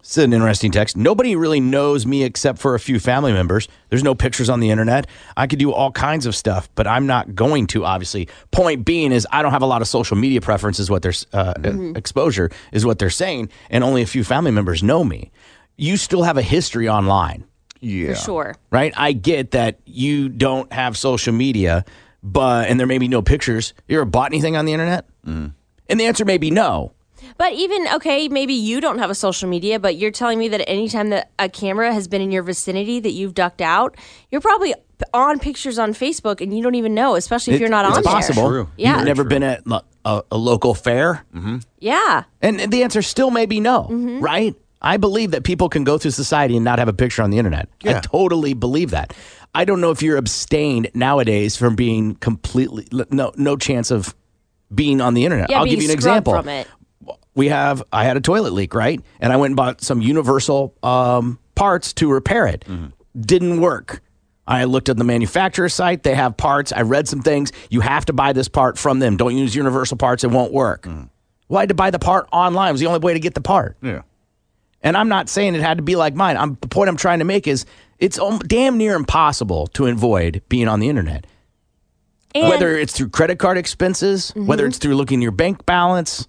It's an interesting text. Nobody really knows me except for a few family members. There's no pictures on the internet. I could do all kinds of stuff, but I'm not going to, obviously. Point being is I don't have a lot of social media preference is what they're exposure is what they're saying, and only a few family members know me. You still have a history online. Yeah. For sure. Right? I get that you don't have social media, and there may be no pictures. You ever bought anything on the internet? Mm. And the answer may be no. But maybe you don't have a social media, but you're telling me that anytime that a camera has been in your vicinity that you've ducked out, you're probably on pictures on Facebook and you don't even know, especially if you're not on there. It's possible. True. Yeah. You've never been at a local fair. Mm-hmm. Yeah. And the answer still may be no, right? I believe that people can go through society and not have a picture on the internet. Yeah. I totally believe that. I don't know if you're abstained nowadays from being completely, no chance of being on the internet. Yeah, I'll give you an example. From it. I had a toilet leak, right? And I went and bought some universal parts to repair it. Mm-hmm. Didn't work. I looked at the manufacturer's site. They have parts. I read some things. You have to buy this part from them. Don't use universal parts. It won't work. Mm-hmm. Well, I had to buy the part online. It was the only way to get the part. Yeah. And I'm not saying it had to be like mine. The point I'm trying to make is it's damn near impossible to avoid being on the internet. And whether it's through credit card expenses, whether it's through looking at your bank balance.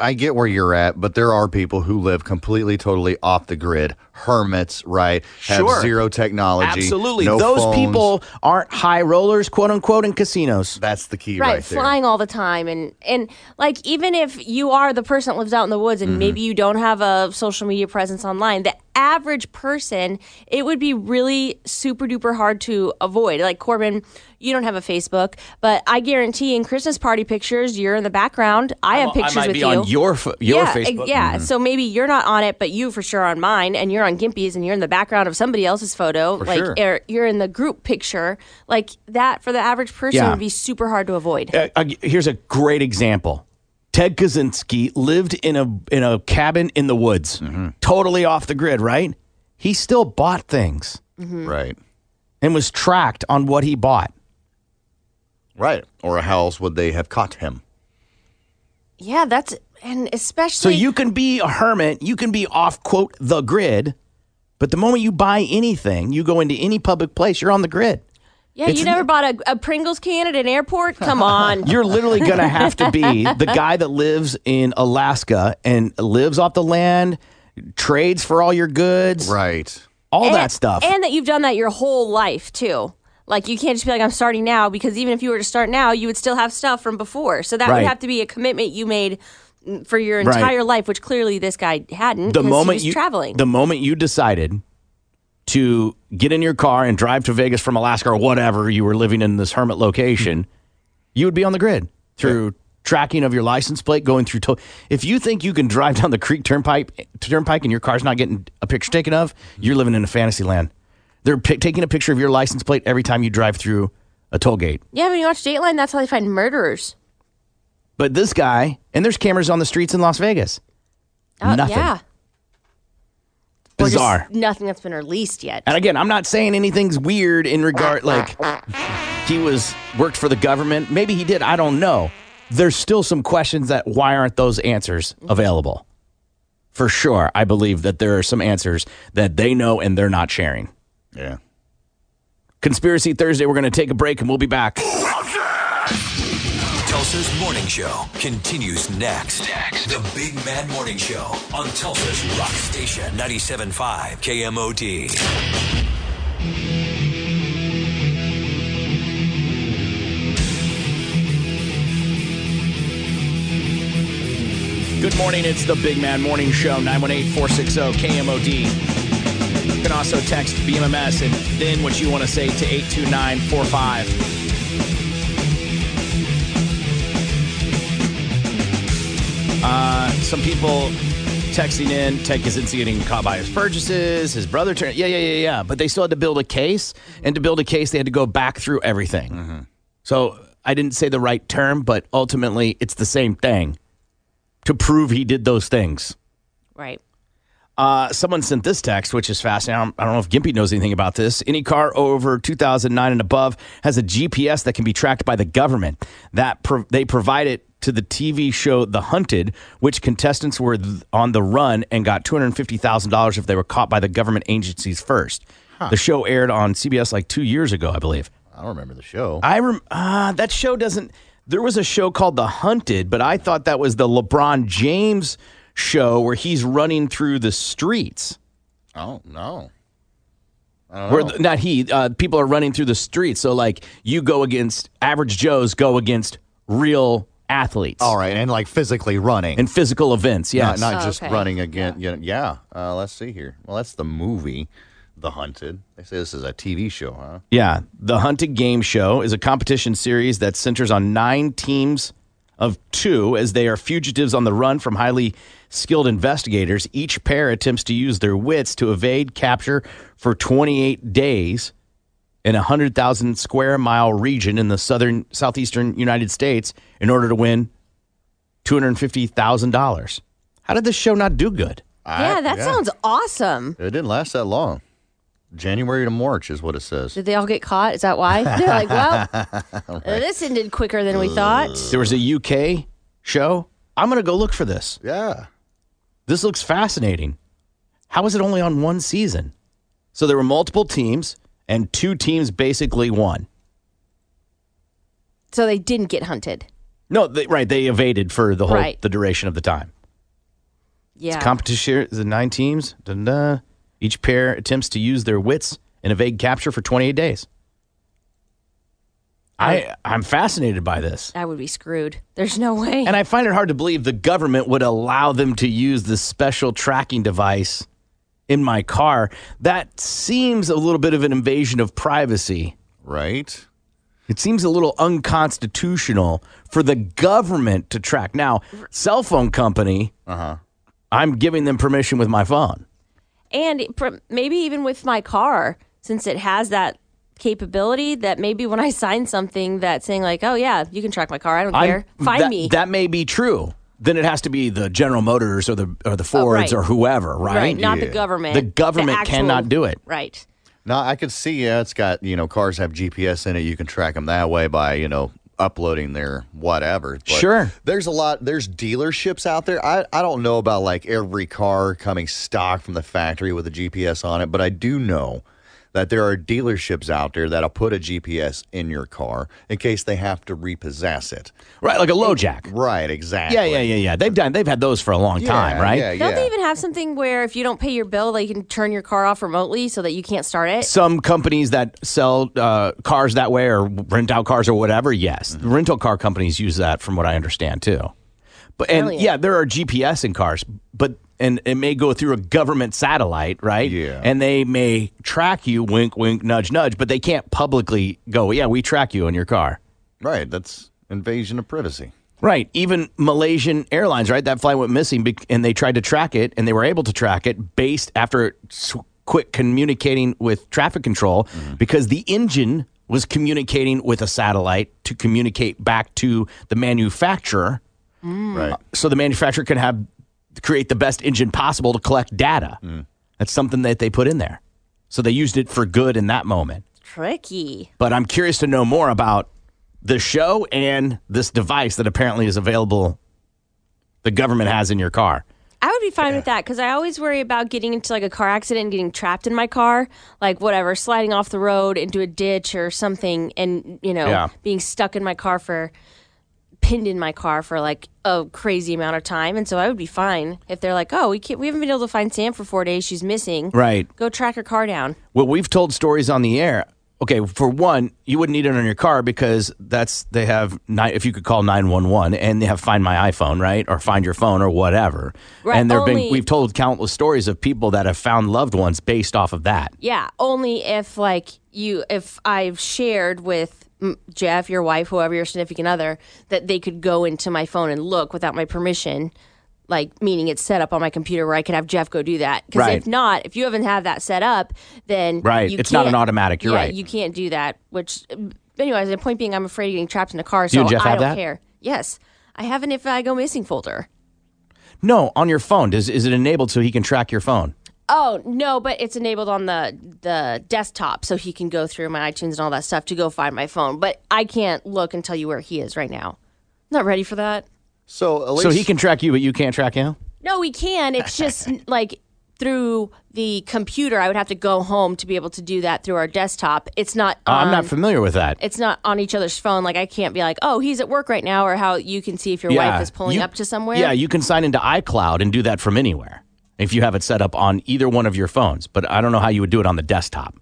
I get where you're at, but there are people who live completely, totally off the grid, hermits, right? Sure. Have zero technology. Absolutely. No Those phones. People aren't high rollers, quote unquote, in casinos. That's the key right there. Flying all the time. And like, even if you are the person that lives out in the woods and maybe you don't have a social media presence online, the average person, it would be really super duper hard to avoid. Like, Corbin, you don't have a Facebook, but I guarantee in Christmas party pictures, you're in the background. I have pictures with you. I might be on your Facebook. Yeah, so maybe you're not on it, but you for sure are on mine, and you're on Gimpy's, and you're in the background of somebody else's photo. For sure. You're in the group picture. Like, that, for the average person, would be super hard to avoid. Here's a great example. Ted Kaczynski lived in a cabin in the woods, totally off the grid, right? He still bought things. Right. And was tracked on what he bought. Right. Or how else would they have caught him? Yeah, and especially... So you can be a hermit, you can be off, quote, the grid, but the moment you buy anything, you go into any public place, you're on the grid. Yeah, you never bought a Pringles can at an airport? Come on. You're literally going to have to be the guy that lives in Alaska and lives off the land, trades for all your goods. Right. All that stuff. And that you've done that your whole life, too. Like, you can't just be like, I'm starting now, because even if you were to start now, you would still have stuff from before. So that would have to be a commitment you made for your entire life, which clearly this guy hadn't because he was traveling. The moment you decided to get in your car and drive to Vegas from Alaska or whatever, you were living in this hermit location, you would be on the grid through tracking of your license plate going through toll. If you think you can drive down the Creek Turnpike and your car's not getting a picture taken of, you're living in a fantasy land. They're taking a picture of your license plate every time you drive through a toll gate. Yeah, when you watch Dateline, that's how they find murderers. But this guy, and there's cameras on the streets in Las Vegas. Oh, nothing. Yeah. Bizarre. Nothing that's been released yet. And again, I'm not saying anything's weird in regard, like he worked for the government. Maybe he did. I don't know. There's still some questions that why aren't those answers available? For sure. I believe that there are some answers that they know and they're not sharing. Yeah. Conspiracy Thursday. We're going to take a break and we'll be back. Tulsa's Morning Show continues next. The Big Mad Morning Show on Tulsa's Rock Station 97.5 KMOD. Good morning. It's the Big Man Morning Show, 918-460-KMOD. You can also text BMMS and then what you want to say to 82945. Some people texting in, Tech isn't getting caught by his purchases, his brother turned. Yeah. But they still had to build a case. And to build a case, they had to go back through everything. Mm-hmm. So I didn't say the right term, but ultimately it's the same thing. To prove he did those things. Right. Someone sent this text, which is fascinating. I don't know if Gimpy knows anything about this. Any car over 2009 and above has a GPS that can be tracked by the government. That they provide it to the TV show The Hunted, which contestants were on the run and got $250,000 if they were caught by the government agencies first. Huh. The show aired on CBS like 2 years ago, I believe. I don't remember the show. That show doesn't... There was a show called The Hunted, but I thought that was the LeBron James show where he's running through the streets. Oh, no. I don't know. Not he. People are running through the streets. So, like, you go against average Joes go against real athletes. All right, and, like, physically running. And physical events, yes. Not just okay. Running again. Yeah. Let's see here. Well, that's the movie. The Hunted. They say this is a TV show, huh? Yeah. The Hunted Game Show is a competition series that centers on 9 teams of 2 as they are fugitives on the run from highly skilled investigators. Each pair attempts to use their wits to evade capture for 28 days in a 100,000 square mile region in the southeastern United States in order to win $250,000. How did this show not do good? That sounds awesome. It didn't last that long. January to March is what it says. Did they all get caught? Is that why? They're like, well, right. This ended quicker than we thought. There was a UK show. I'm going to go look for this. Yeah. This looks fascinating. How is it only on one season? So there were multiple teams, and 2 teams basically won. So they didn't get hunted. No, they evaded for the whole the duration of the time. Yeah. It's competition. The 9 teams. Da-da-da. Each pair attempts to use their wits and evade capture for 28 days. I'm fascinated by this. I would be screwed. There's no way. And I find it hard to believe the government would allow them to use this special tracking device in my car. That seems a little bit of an invasion of privacy. Right. It seems a little unconstitutional for the government to track. Now, cell phone company, I'm giving them permission with my phone. And maybe even with my car, since it has that capability that maybe when I sign something that's saying like, oh, yeah, you can track my car. I don't care. Find me. That may be true. Then it has to be the General Motors or the Fords or whoever, right? Right, not the government. The government cannot do it. Right. No, I could see, it's got, cars have GPS in it. You can track them that way by, uploading their whatever. But sure. There's dealerships out there. I don't know about like every car coming stock from the factory with a GPS on it, but I do know that there are dealerships out there that'll put a GPS in your car in case they have to repossess it. Right, like a LoJack. Right, exactly. Yeah. They've had those for a long time, right? Yeah, don't they even have something where if you don't pay your bill, they can turn your car off remotely so that you can't start it? Some companies that sell cars that way or rent out cars or whatever, yes. Mm-hmm. Rental car companies use that from what I understand too. But there are GPS in cars, but and it may go through a government satellite, right? Yeah. And they may track you, wink, wink, nudge, nudge, but they can't publicly go, we track you in your car. Right. That's invasion of privacy. Right. Even Malaysian Airlines, right? That flight went missing and they tried to track it, and they were able to track it based after quick communicating with traffic control because the engine was communicating with a satellite to communicate back to the manufacturer. Right. So the manufacturer can create the best engine possible to collect data. That's something that they put in there. So they used it for good in that moment. Tricky. But I'm curious to know more about the show and this device that apparently is available, the government has in your car. I would be fine with that because I always worry about getting into like a car accident and getting trapped in my car, like whatever, sliding off the road into a ditch or something and, you know, being stuck in my car pinned in my car for like a crazy amount of time. And so I would be fine if they're like, oh, we haven't been able to find Sam for 4 days. She's missing. Right. Go track her car down. Well, we've told stories on the air. Okay, for one, you wouldn't need it on your car because they have, if you could call 911, and they have Find My iPhone, right? Or Find Your Phone or whatever. Right, and we've told countless stories of people that have found loved ones based off of that. Yeah, only if if I've shared with Jeff, your wife, whoever your significant other, that they could go into my phone and look without my permission. Like, meaning it's set up on my computer where I can have Jeff go do that. Because if not, if you haven't had that set up, then it's not an automatic. You're right. You can't do that. Which, anyways, the point being, I'm afraid of getting trapped in a car, so I don't care. Yes. I have an If I Go Missing folder. No, on your phone. Is it enabled so he can track your phone? Oh, no, but it's enabled on the desktop, so he can go through my iTunes and all that stuff to go find my phone. But I can't look and tell you where he is right now. Not ready for that. So he can track you, but you can't track him? No, we can. It's just like through the computer. I would have to go home to be able to do that through our desktop. It's not I'm not familiar with that. It's not on each other's phone. Like, I can't be like, oh, he's at work right now, or how you can see if your wife is pulling up to somewhere. Yeah, you can sign into iCloud and do that from anywhere if you have it set up on either one of your phones. But I don't know how you would do it on the desktop.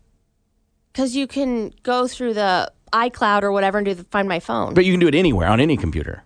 Because you can go through the iCloud or whatever and do the Find My Phone. But you can do it anywhere on any computer.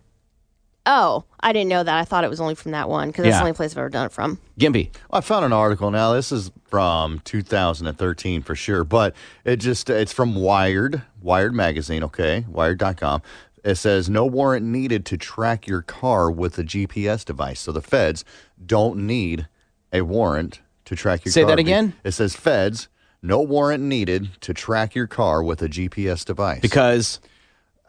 Oh, I didn't know that. I thought it was only from that one because that's the only place I've ever done it from. Gimpy. Well, I found an article. Now, this is from 2013 for sure, but it's from Wired magazine, okay, wired.com. It says, no warrant needed to track your car with a GPS device. So the feds don't need a warrant to track your car. Say that again? It says, feds, no warrant needed to track your car with a GPS device. Because...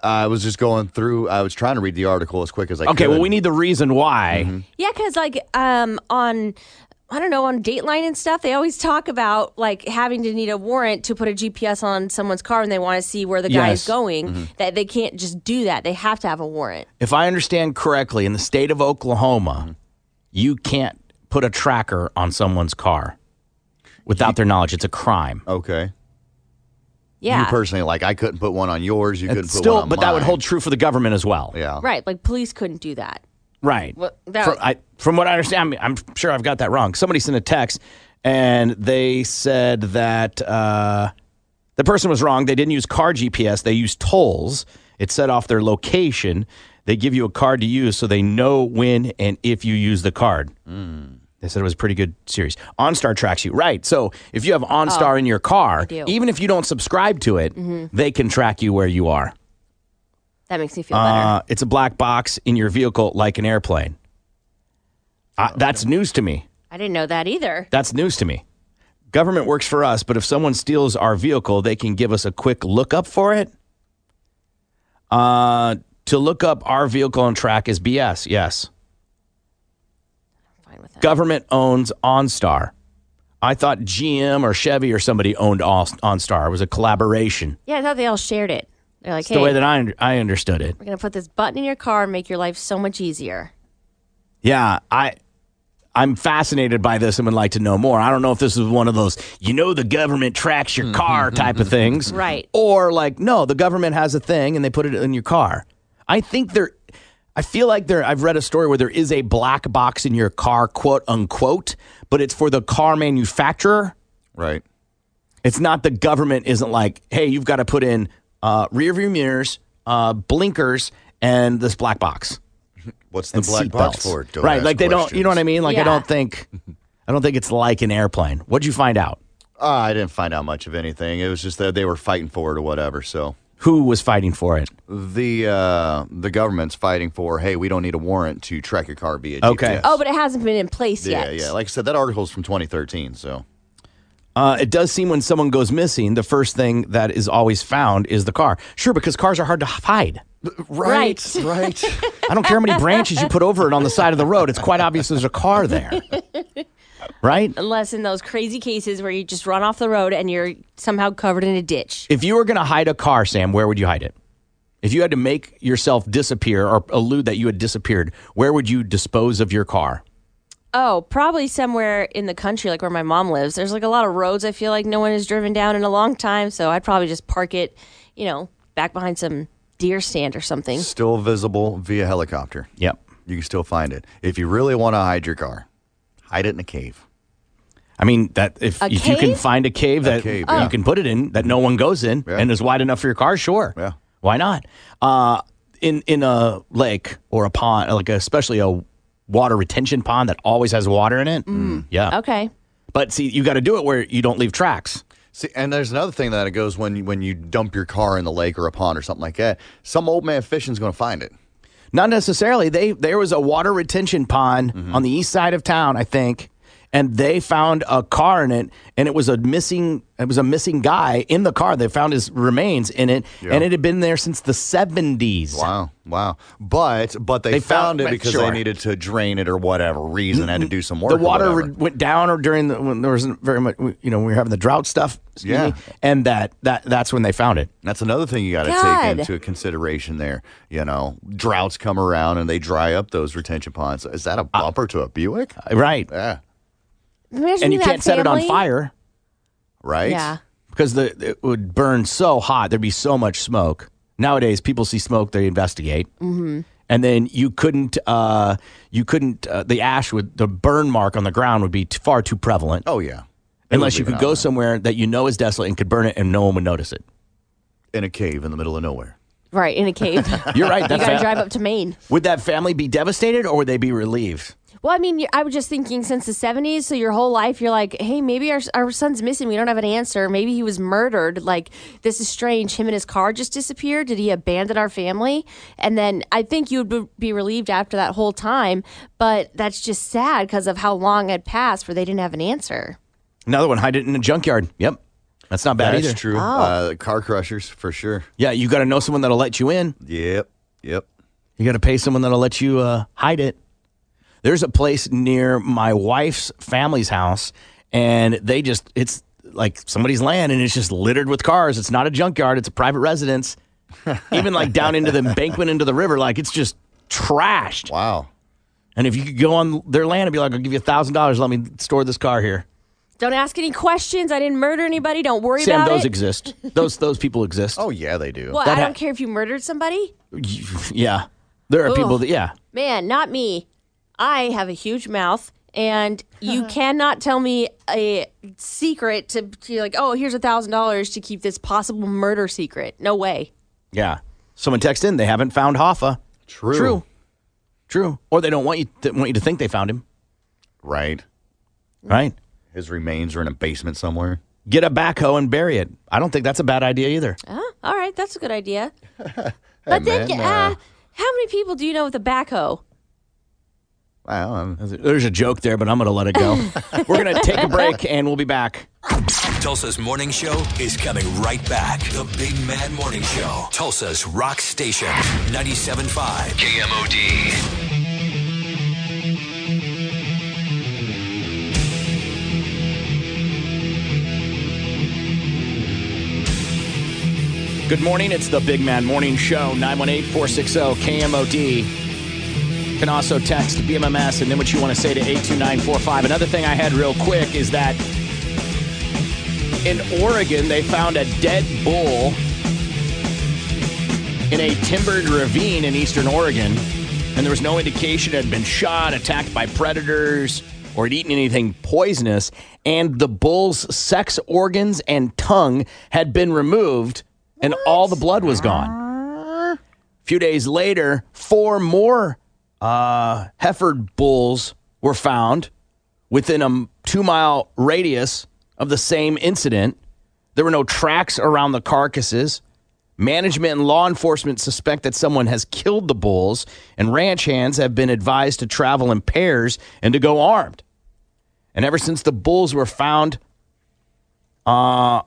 I was just going through. I was trying to read the article as quick as I could. Okay, well, we need the reason why. Mm-hmm. Yeah, because on Dateline and stuff, they always talk about like having to need a warrant to put a GPS on someone's car, and they want to see where the guy is going. Mm-hmm. That they can't just do that; they have to have a warrant. If I understand correctly, in the state of Oklahoma, you can't put a tracker on someone's car without their knowledge. It's a crime. Okay. Yeah. You personally, I couldn't put one on yours. You couldn't put one on mine. But that would hold true for the government as well. Yeah. Right. Like, police couldn't do that. Right. Well, from what I understand, I'm sure I've got that wrong. Somebody sent a text, and they said that the person was wrong. They didn't use car GPS. They used tolls. It set off their location. They give you a card to use so they know when and if you use the card. Mm. They said it was a pretty good series. OnStar tracks you. Right. So if you have OnStar in your car, even if you don't subscribe to it, they can track you where you are. That makes me feel better. It's a black box in your vehicle like an airplane. That's news to me. I didn't know that either. That's news to me. Government works for us, but if someone steals our vehicle, they can give us a quick lookup for it. To look up our vehicle and track is BS. Yes. Government owns OnStar. I thought GM or Chevy or somebody owned OnStar. It was a collaboration. Yeah, I thought they all shared it. They're like, hey, the way that I understood it. We're going to put this button in your car and make your life so much easier. Yeah, I'm fascinated by this and would like to know more. I don't know if this is one of those, the government tracks your car type of things. Right. Or no, the government has a thing and they put it in your car. I feel like I've read a story where there is a black box in your car, quote unquote, but it's for the car manufacturer. Right. It's not the government isn't like, hey, you've got to put in rear view mirrors, blinkers, and this black box. What's the black box for? Right. Like they don't, you know what I mean? Like I don't think it's like an airplane. What'd you find out? I didn't find out much of anything. It was just that they were fighting for it or whatever. So Who was fighting for it? The government's fighting for, hey, we don't need a warrant to track your car via GPS. Okay. Oh, but it hasn't been in place yet. Yeah, like I said, that article's from 2013, so. It does seem when someone goes missing, the first thing that is always found is the car. Sure, because cars are hard to hide. Right. I don't care how many branches you put over it on the side of the road. It's quite obvious there's a car there. Right? Unless in those crazy cases where you just run off the road and you're somehow covered in a ditch. If you were going to hide a car, Sam, where would you hide it? If you had to make yourself disappear or allude that you had disappeared, where would you dispose of your car? Oh, probably somewhere in the country, like where my mom lives. There's like a lot of roads I feel like no one has driven down in a long time, so I'd probably just park it, you know, back behind some deer stand or something. Still visible via helicopter. Yep. You can still find it. If you really want to hide your car, hide it in a cave. I mean, that if you can find a cave, you can put it in that no one goes in and is wide enough for your car, sure. Yeah. Why not? In a lake or a pond, like especially a water retention pond that always has water in it. Mm. Yeah. Okay. But see, you got to do it where you don't leave tracks. See, and there's another thing that it goes when you dump your car in the lake or a pond or something like that. Some old man fishing's going to find it. Not necessarily. There was a water retention pond on the east side of town, I think, and they found a car in it, and it was a missing guy in the car. They found his remains in it, and it had been there since the 70s. Wow. But they found it because they needed to drain it or whatever reason, had to do some work. The water went down or when there wasn't very much, you know, we were having the drought stuff, excuse me, and that's when they found it. That's another thing you got to take into consideration there. You know, droughts come around and they dry up those retention ponds. Is that a bumper to a Buick? Right. Yeah. Imagine and you can't set it on fire, right? Yeah. Because it would burn so hot. There'd be so much smoke. Nowadays, people see smoke, they investigate. Mm-hmm. And then the ash would, the burn mark on the ground would be far too prevalent. Oh, yeah. Unless you could go somewhere that you know is desolate and could burn it and no one would notice it. In a cave in the middle of nowhere. Right, in a cave. You're right. You got to drive up to Maine. Would that family be devastated or would they be relieved? Well, I mean, I was just thinking since the 70s, so your whole life, you're like, hey, maybe our son's missing. We don't have an answer. Maybe he was murdered. Like, this is strange. Him and his car just disappeared. Did he abandon our family? And then I think you would be relieved after that whole time, but that's just sad because of how long had passed where they didn't have an answer. Another one, hide it in a junkyard. Yep. That's not bad either. That's true. Oh. Car crushers, for sure. Yeah, you got to know someone that'll let you in. Yep. You got to pay someone that'll let you hide it. There's a place near my wife's family's house, and it's like somebody's land, and it's just littered with cars. It's not a junkyard. It's a private residence. Even like down into the embankment into the river, like it's just trashed. Wow. And if you could go on their land and be like, I'll give you $1,000. Let me store this car here. Don't ask any questions. I didn't murder anybody. Don't worry about it. Sam, those exist. Those people exist. Oh, yeah, they do. Well, I don't care if you murdered somebody. Yeah. There are people that, yeah. Man, not me. I have a huge mouth, and you cannot tell me a secret to like, oh, here's $1,000 to keep this possible murder secret. No way. Yeah. Someone texted in, they haven't found Hoffa. True. Or they don't want you to think they found him. Right. His remains are in a basement somewhere. Get a backhoe and bury it. I don't think that's a bad idea either. All right. That's a good idea. How many people do you know with a backhoe? Wow, there's a joke there, but I'm going to let it go. We're going to take a break, and we'll be back. Tulsa's Morning Show is coming right back. The Big Mad Morning Show. Tulsa's Rock Station, 97.5 KMOD. Good morning. It's the Big Mad Morning Show, 918-460-KMOD. You can also text BMMS and then what you want to say to 82945. Another thing I had real quick is that in Oregon, they found a dead bull in a timbered ravine in eastern Oregon, and there was no indication it had been shot, attacked by predators, or had eaten anything poisonous, and the bull's sex organs and tongue had been removed, and all the blood was gone. A few days later, four more heifer bulls were found within a 2-mile radius of the same incident. There were no tracks around the carcasses. Management and law enforcement suspect that someone has killed the bulls, and ranch hands have been advised to travel in pairs and to go armed. And ever since the bulls were found over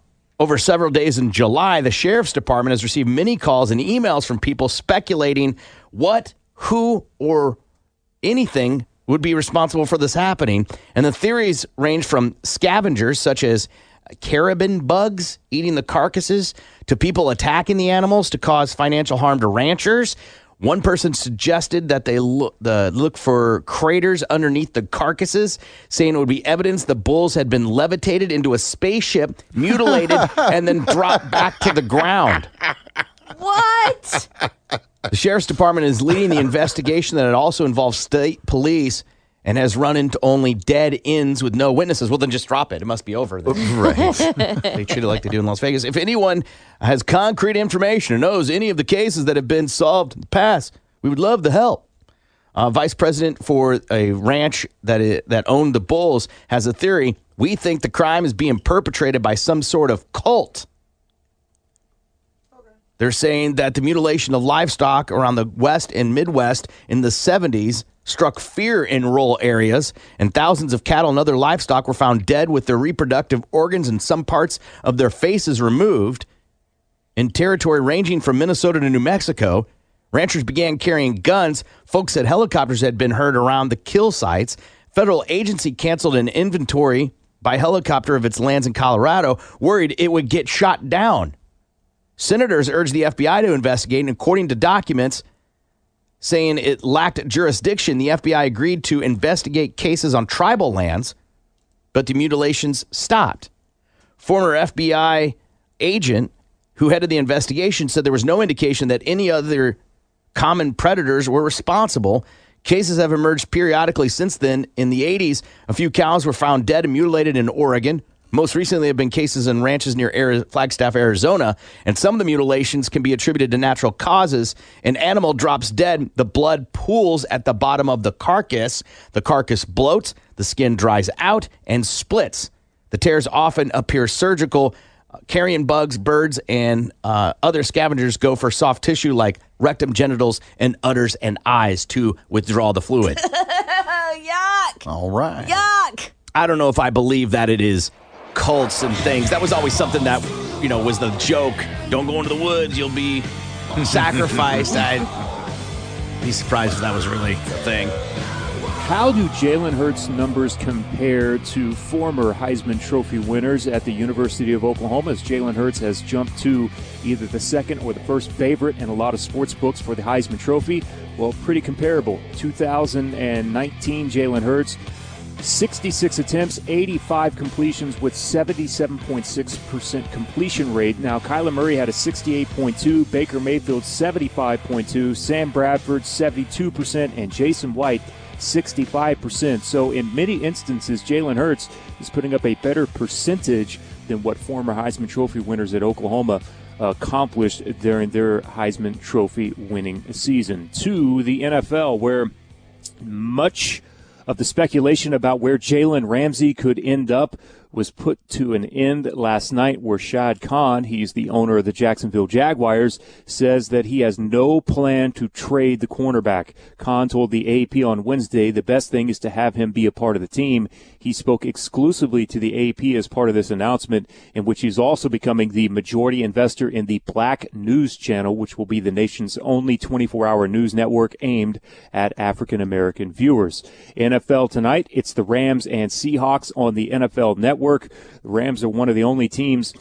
several days in July, the sheriff's department has received many calls and emails from people speculating what, who, or anything would be responsible for this happening. And the theories range from scavengers such as carabin bugs eating the carcasses to people attacking the animals to cause financial harm to ranchers. One person suggested that they look for craters underneath the carcasses, saying it would be evidence the bulls had been levitated into a spaceship, mutilated, and then dropped back to the ground. What? The sheriff's department is leading the investigation that it also involves state police and has run into only dead ends with no witnesses. Well, then just drop it. It must be over. Right. They treat it like they do in Las Vegas. If anyone has concrete information or knows any of the cases that have been solved in the past, we would love the help. Vice president for a ranch that owned the bulls has a theory. We think the crime is being perpetrated by some sort of cult. They're saying that the mutilation of livestock around the West and Midwest in the 70s struck fear in rural areas, and thousands of cattle and other livestock were found dead with their reproductive organs and some parts of their faces removed. In territory ranging from Minnesota to New Mexico, ranchers began carrying guns. Folks said helicopters had been heard around the kill sites. Federal agency canceled an inventory by helicopter of its lands in Colorado, worried it would get shot down. Senators urged the FBI to investigate, and according to documents saying it lacked jurisdiction, the FBI agreed to investigate cases on tribal lands, but the mutilations stopped. Former FBI agent who headed the investigation said there was no indication that any other common predators were responsible. Cases have emerged periodically since then. In the 80s, a few cows were found dead and mutilated in Oregon. Most recently, there have been cases in ranches near Flagstaff, Arizona, and some of the mutilations can be attributed to natural causes. An animal drops dead, the blood pools at the bottom of the carcass bloats, the skin dries out, and splits. The tears often appear surgical. Carrion bugs, birds, and other scavengers go for soft tissue like rectum, genitals, and udders and eyes to withdraw the fluid. Yuck! All right. Yuck! I don't know if I believe that it is cults and things. That was always something that, you know, was the joke. Don't go into the woods, you'll be sacrificed. I'd be surprised if that was really a thing. How do Jalen Hurts' numbers compare to former Heisman Trophy winners at the University of Oklahoma, as Jalen Hurts has jumped to either the second or the first favorite in a lot of sports books for the Heisman Trophy? Well, pretty comparable. 2019 Jalen Hurts, 66 attempts, 85 completions with 77.6% completion rate. Now, Kyler Murray had a 68.2, Baker Mayfield 75.2, Sam Bradford 72%, and Jason White 65%. So in many instances, Jalen Hurts is putting up a better percentage than what former Heisman Trophy winners at Oklahoma accomplished during their Heisman Trophy winning season. To the NFL, where much of the speculation about where Jalen Ramsey could end up was put to an end last night, where Shad Khan, he's the owner of the Jacksonville Jaguars, says that he has no plan to trade the cornerback. Khan told the AAP on Wednesday the best thing is to have him be a part of the team. He spoke exclusively to the AAP as part of this announcement, in which he's also becoming the majority investor in the Black News Channel, which will be the nation's only 24-hour news network aimed at African-American viewers. NFL tonight, it's the Rams and Seahawks on the NFL Network. The Rams are one of the only teams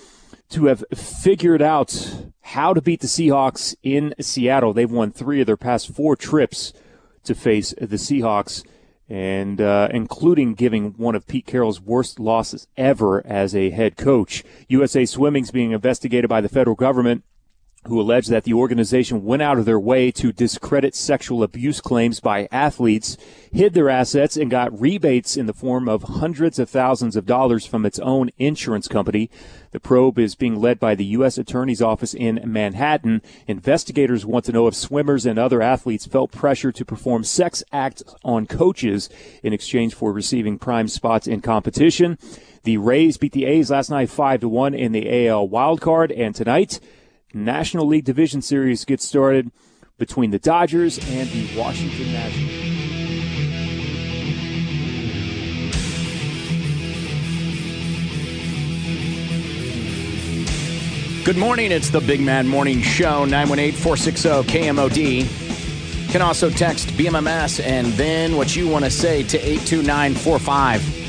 to have figured out how to beat the Seahawks in Seattle. They've won 3 of their past 4 trips to face the Seahawks, and including giving one of Pete Carroll's worst losses ever as a head coach. USA Swimming's being investigated by the federal government, who alleged that the organization went out of their way to discredit sexual abuse claims by athletes, hid their assets, and got rebates in the form of hundreds of thousands of dollars from its own insurance company. The probe is being led by the U.S. Attorney's Office in Manhattan. Investigators want to know if swimmers and other athletes felt pressure to perform sex acts on coaches in exchange for receiving prime spots in competition. The Rays beat the A's last night 5-1 in the AL wildcard, and tonight National League Division Series gets started between the Dodgers and the Washington Nationals. Good morning. It's the Big Man Morning Show, 918-460-KMOD. You can also text BMMS and then what you want to say to 82945.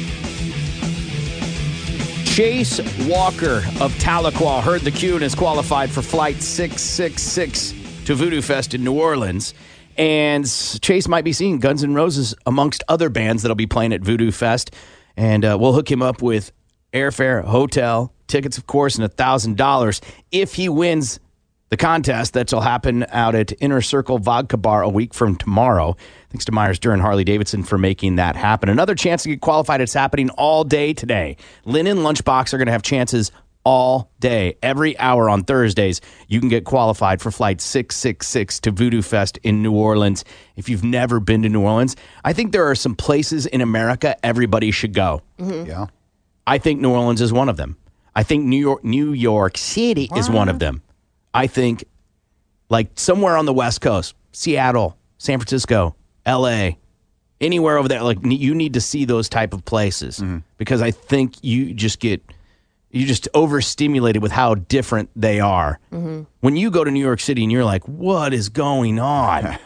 Chase Walker of Tahlequah heard the cue and is qualified for Flight 666 to Voodoo Fest in New Orleans. And Chase might be seeing Guns N' Roses amongst other bands that'll be playing at Voodoo Fest. And we'll hook him up with airfare, hotel, tickets, of course, and $1,000 if he wins the contest. That'll happen out at Inner Circle Vodka Bar a week from tomorrow. Thanks to Myers-Durr and Harley-Davidson for making that happen. Another chance to get qualified. It's happening all day today. Lynn and Lunchbox are going to have chances all day. Every hour on Thursdays, you can get qualified for Flight 666 to Voodoo Fest in New Orleans. If you've never been to New Orleans, I think there are some places in America everybody should go. Mm-hmm. Yeah, I think New Orleans is one of them. I think New York City is one of them. I think, like, somewhere on the West Coast, Seattle, San Francisco, L.A., anywhere over there, like, you need to see those type of places because I think you just overstimulated with how different they are. Mm-hmm. When you go to New York City and you're like, what is going on?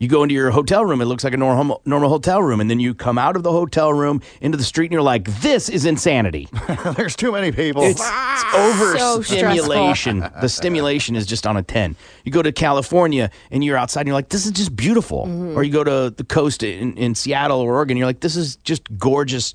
You go into your hotel room, it looks like a normal hotel room, and then you come out of the hotel room into the street, and you're like, this is insanity. There's too many people. It's overstimulation. So the stimulation is just on a 10. You go to California, and you're outside, and you're like, this is just beautiful. Mm-hmm. Or you go to the coast in Seattle or Oregon, and you're like, this is just gorgeous,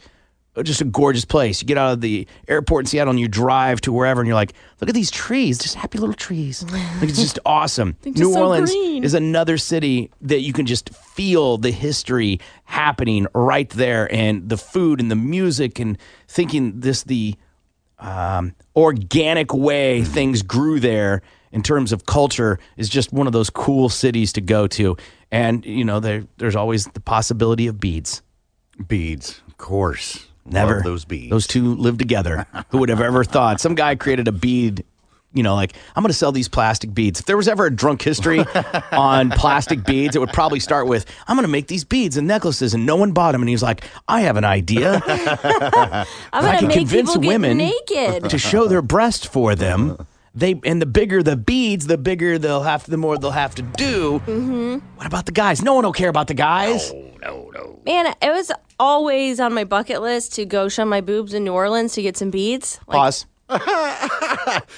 just a gorgeous place. You get out of the airport in Seattle, and you drive to wherever, and you're like, look at these trees, just happy little trees. Like, it's just awesome. New Orleans is another city that you can just feel the history happening right there, and the food and the music, and thinking this the organic way things grew there in terms of culture is just one of those cool cities to go to. And, you know, there's always the possibility of beads. Beads, of course. Never. Love those beads. Those two live together. Who would have ever thought? Some guy created a bead, you know, like, I'm going to sell these plastic beads. If there was ever a drunk history on plastic beads, it would probably start with, I'm going to make these beads and necklaces, and no one bought them. And he's like, I have an idea. I'm going to convince women naked to show their breasts for them. And the bigger the beads, the more they'll have to do. Mm-hmm. What about the guys? No one will care about the guys. No. Man, it was always on my bucket list to go show my boobs in New Orleans to get some beads. Like, pause.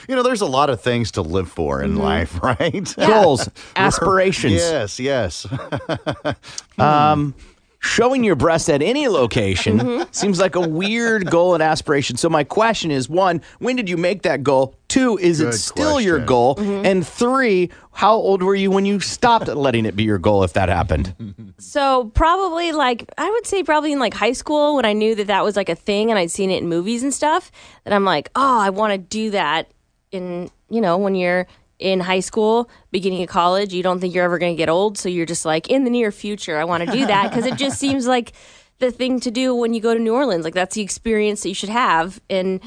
You know, there's a lot of things to live for in life, right? Yeah. Goals, aspirations. Yes. Showing your breast at any location seems like a weird goal and aspiration. So my question is, 1, when did you make that goal? 2, is it still your goal? Mm-hmm. And 3, how old were you when you stopped letting it be your goal, if that happened? So probably I would say in high school, when I knew that was like a thing and I'd seen it in movies and stuff, that I'm like, oh, I want to do that. In, you know, when you're in high school, beginning of college, you don't think you're ever going to get old, so you're just like, in the near future, I want to do that, because it just seems like the thing to do when you go to New Orleans. Like, that's the experience that you should have. And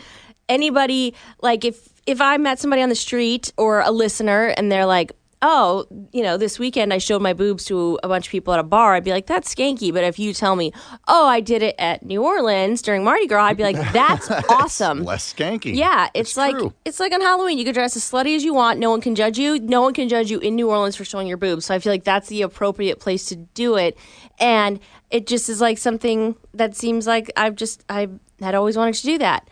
anybody, like, if I met somebody on the street or a listener and they're like, oh, you know, this weekend I showed my boobs to a bunch of people at a bar, I'd be like, that's skanky. But if you tell me, oh, I did it at New Orleans during Mardi Gras, I'd be like, that's awesome. It's less skanky. Yeah, it's like on Halloween. You can dress as slutty as you want. No one can judge you. No one can judge you in New Orleans for showing your boobs. So I feel like that's the appropriate place to do it. And it just is like something that seems like I had always wanted to do that.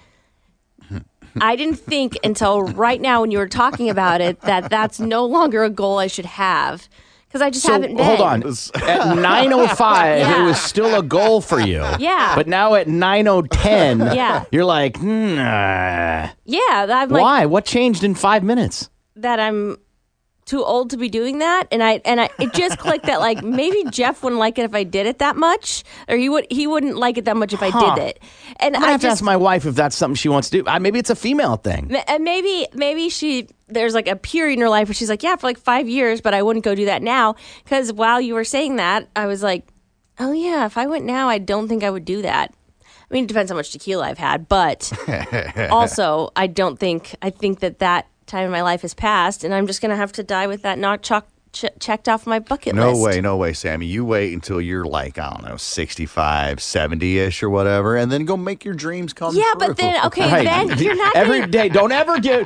I didn't think until right now when you were talking about it that that's no longer a goal I should have, because I just haven't been. Hold on. At 9:05, it was still a goal for you. Yeah. But now at 9:10, you're like, why? What changed in 5 minutes? That I'm too old to be doing that, and I it just clicked that, like, maybe Jeff wouldn't like it if I did it that much, or he wouldn't like it that much if I did it. And I have to ask my wife if that's something she wants to do. Maybe it's a female thing, and maybe she, there's like a period in her life where she's like, yeah, for like 5 years, but I wouldn't go do that now, because while you were saying that, I was like, oh yeah, if I went now, I don't think I would do that. I mean, it depends how much tequila I've had, but also I think that time in my life has passed, and I'm just going to have to die with that knock checked off my bucket list. No way, Sammy. You wait until you're like, I don't know, 65, 70-ish or whatever, and then go make your dreams come true. Yeah, but then, okay, right. Then you're not going to... Every day,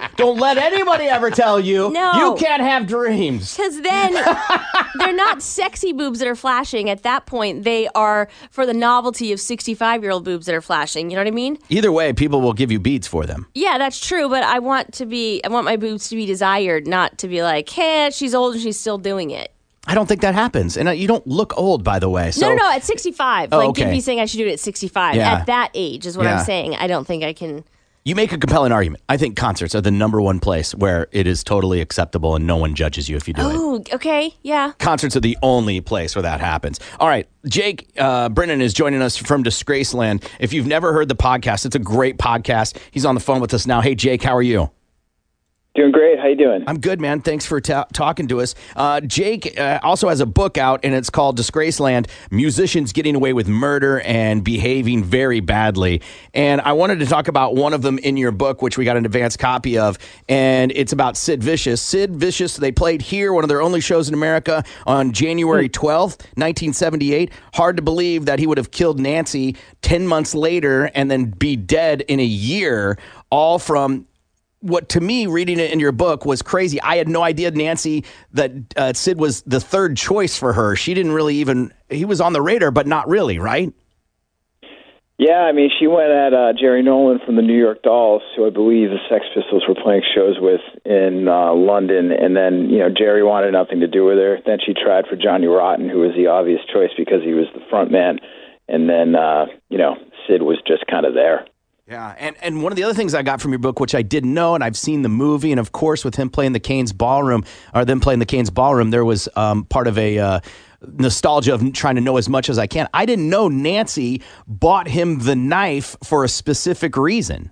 don't let anybody ever tell you, you can't have dreams. Because then they're not sexy boobs that are flashing. At that point, they are for the novelty of 65-year-old boobs that are flashing. You know what I mean? Either way, people will give you beads for them. Yeah, that's true, but I want my boobs to be desired, not to be like, hey, she's old and she's still doing it. I don't think that happens. And you don't look old, by the way. So. No, at 65. Oh, okay. Gibby's saying I should do it at 65. Yeah. At that age is what I'm saying. I don't think I can... You make a compelling argument. I think concerts are the number one place where it is totally acceptable and no one judges you if you do it. Oh, okay. Yeah. Concerts are the only place where that happens. All right. Jake Brennan is joining us from Disgraceland. If you've never heard the podcast, it's a great podcast. He's on the phone with us now. Hey, Jake, how are you? Doing great. How you doing? I'm good, man. Thanks for talking to us. Jake also has a book out, and it's called Disgraceland, Musicians Getting Away with Murder and Behaving Very Badly. And I wanted to talk about one of them in your book, which we got an advanced copy of, and it's about Sid Vicious. Sid Vicious, they played here, one of their only shows in America, on January 12th, 1978. Hard to believe that he would have killed Nancy 10 months later and then be dead in a year, all from... What, to me, reading it in your book was crazy. I had no idea, Nancy, that Sid was the third choice for her. She didn't really he was on the radar, but not really, right? Yeah, I mean, she went at Jerry Nolan from the New York Dolls, who I believe the Sex Pistols were playing shows with in London, and then, Jerry wanted nothing to do with her. Then she tried for Johnny Rotten, who was the obvious choice because he was the front man, and then, Sid was just kind of there. Yeah, and one of the other things I got from your book, which I didn't know, and I've seen the movie, and of course with him playing the Canes Ballroom, there was part of a nostalgia of trying to know as much as I can. I didn't know Nancy bought him the knife for a specific reason.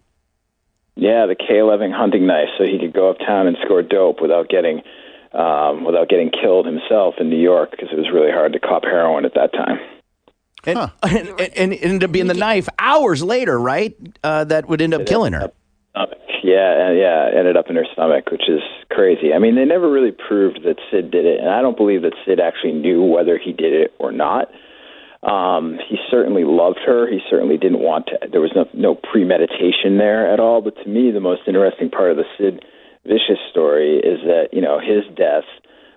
Yeah, the K11 hunting knife, so he could go uptown and score dope without getting killed himself in New York, because it was really hard to cop heroin at that time. And it ended up being the knife hours later, right? That would end up killing her. Yeah, ended up in her stomach, which is crazy. I mean, they never really proved that Sid did it, and I don't believe that Sid actually knew whether he did it or not. He certainly loved her. He certainly didn't want to. There was no premeditation there at all. But to me, the most interesting part of the Sid Vicious story is that, his death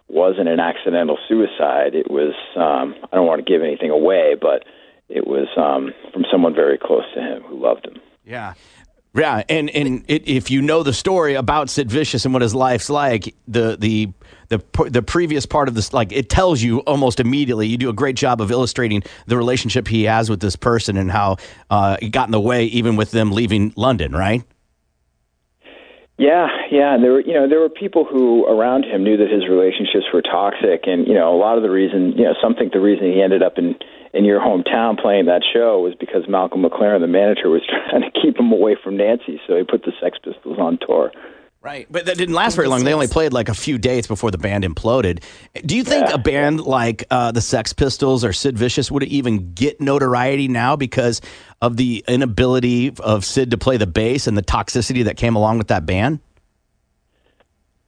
wasn't an accidental suicide. It was, I don't want to give anything away, but it was from someone very close to him who loved him. Yeah. Yeah, and if you know the story about Sid Vicious and what his life's like, the previous part of this, like, it tells you almost immediately. You do a great job of illustrating the relationship he has with this person and how it got in the way even with them leaving London, right? Yeah, and there were people who around him knew that his relationships were toxic, and a lot of the reason, the reason he ended up in your hometown playing that show was because Malcolm McLaren, the manager, was trying to keep him away from Nancy, so he put the Sex Pistols on tour. Right, but that didn't last very long. They only played like a few dates before the band imploded. Do you think a band like the Sex Pistols or Sid Vicious would even get notoriety now because of the inability of Sid to play the bass and the toxicity that came along with that band?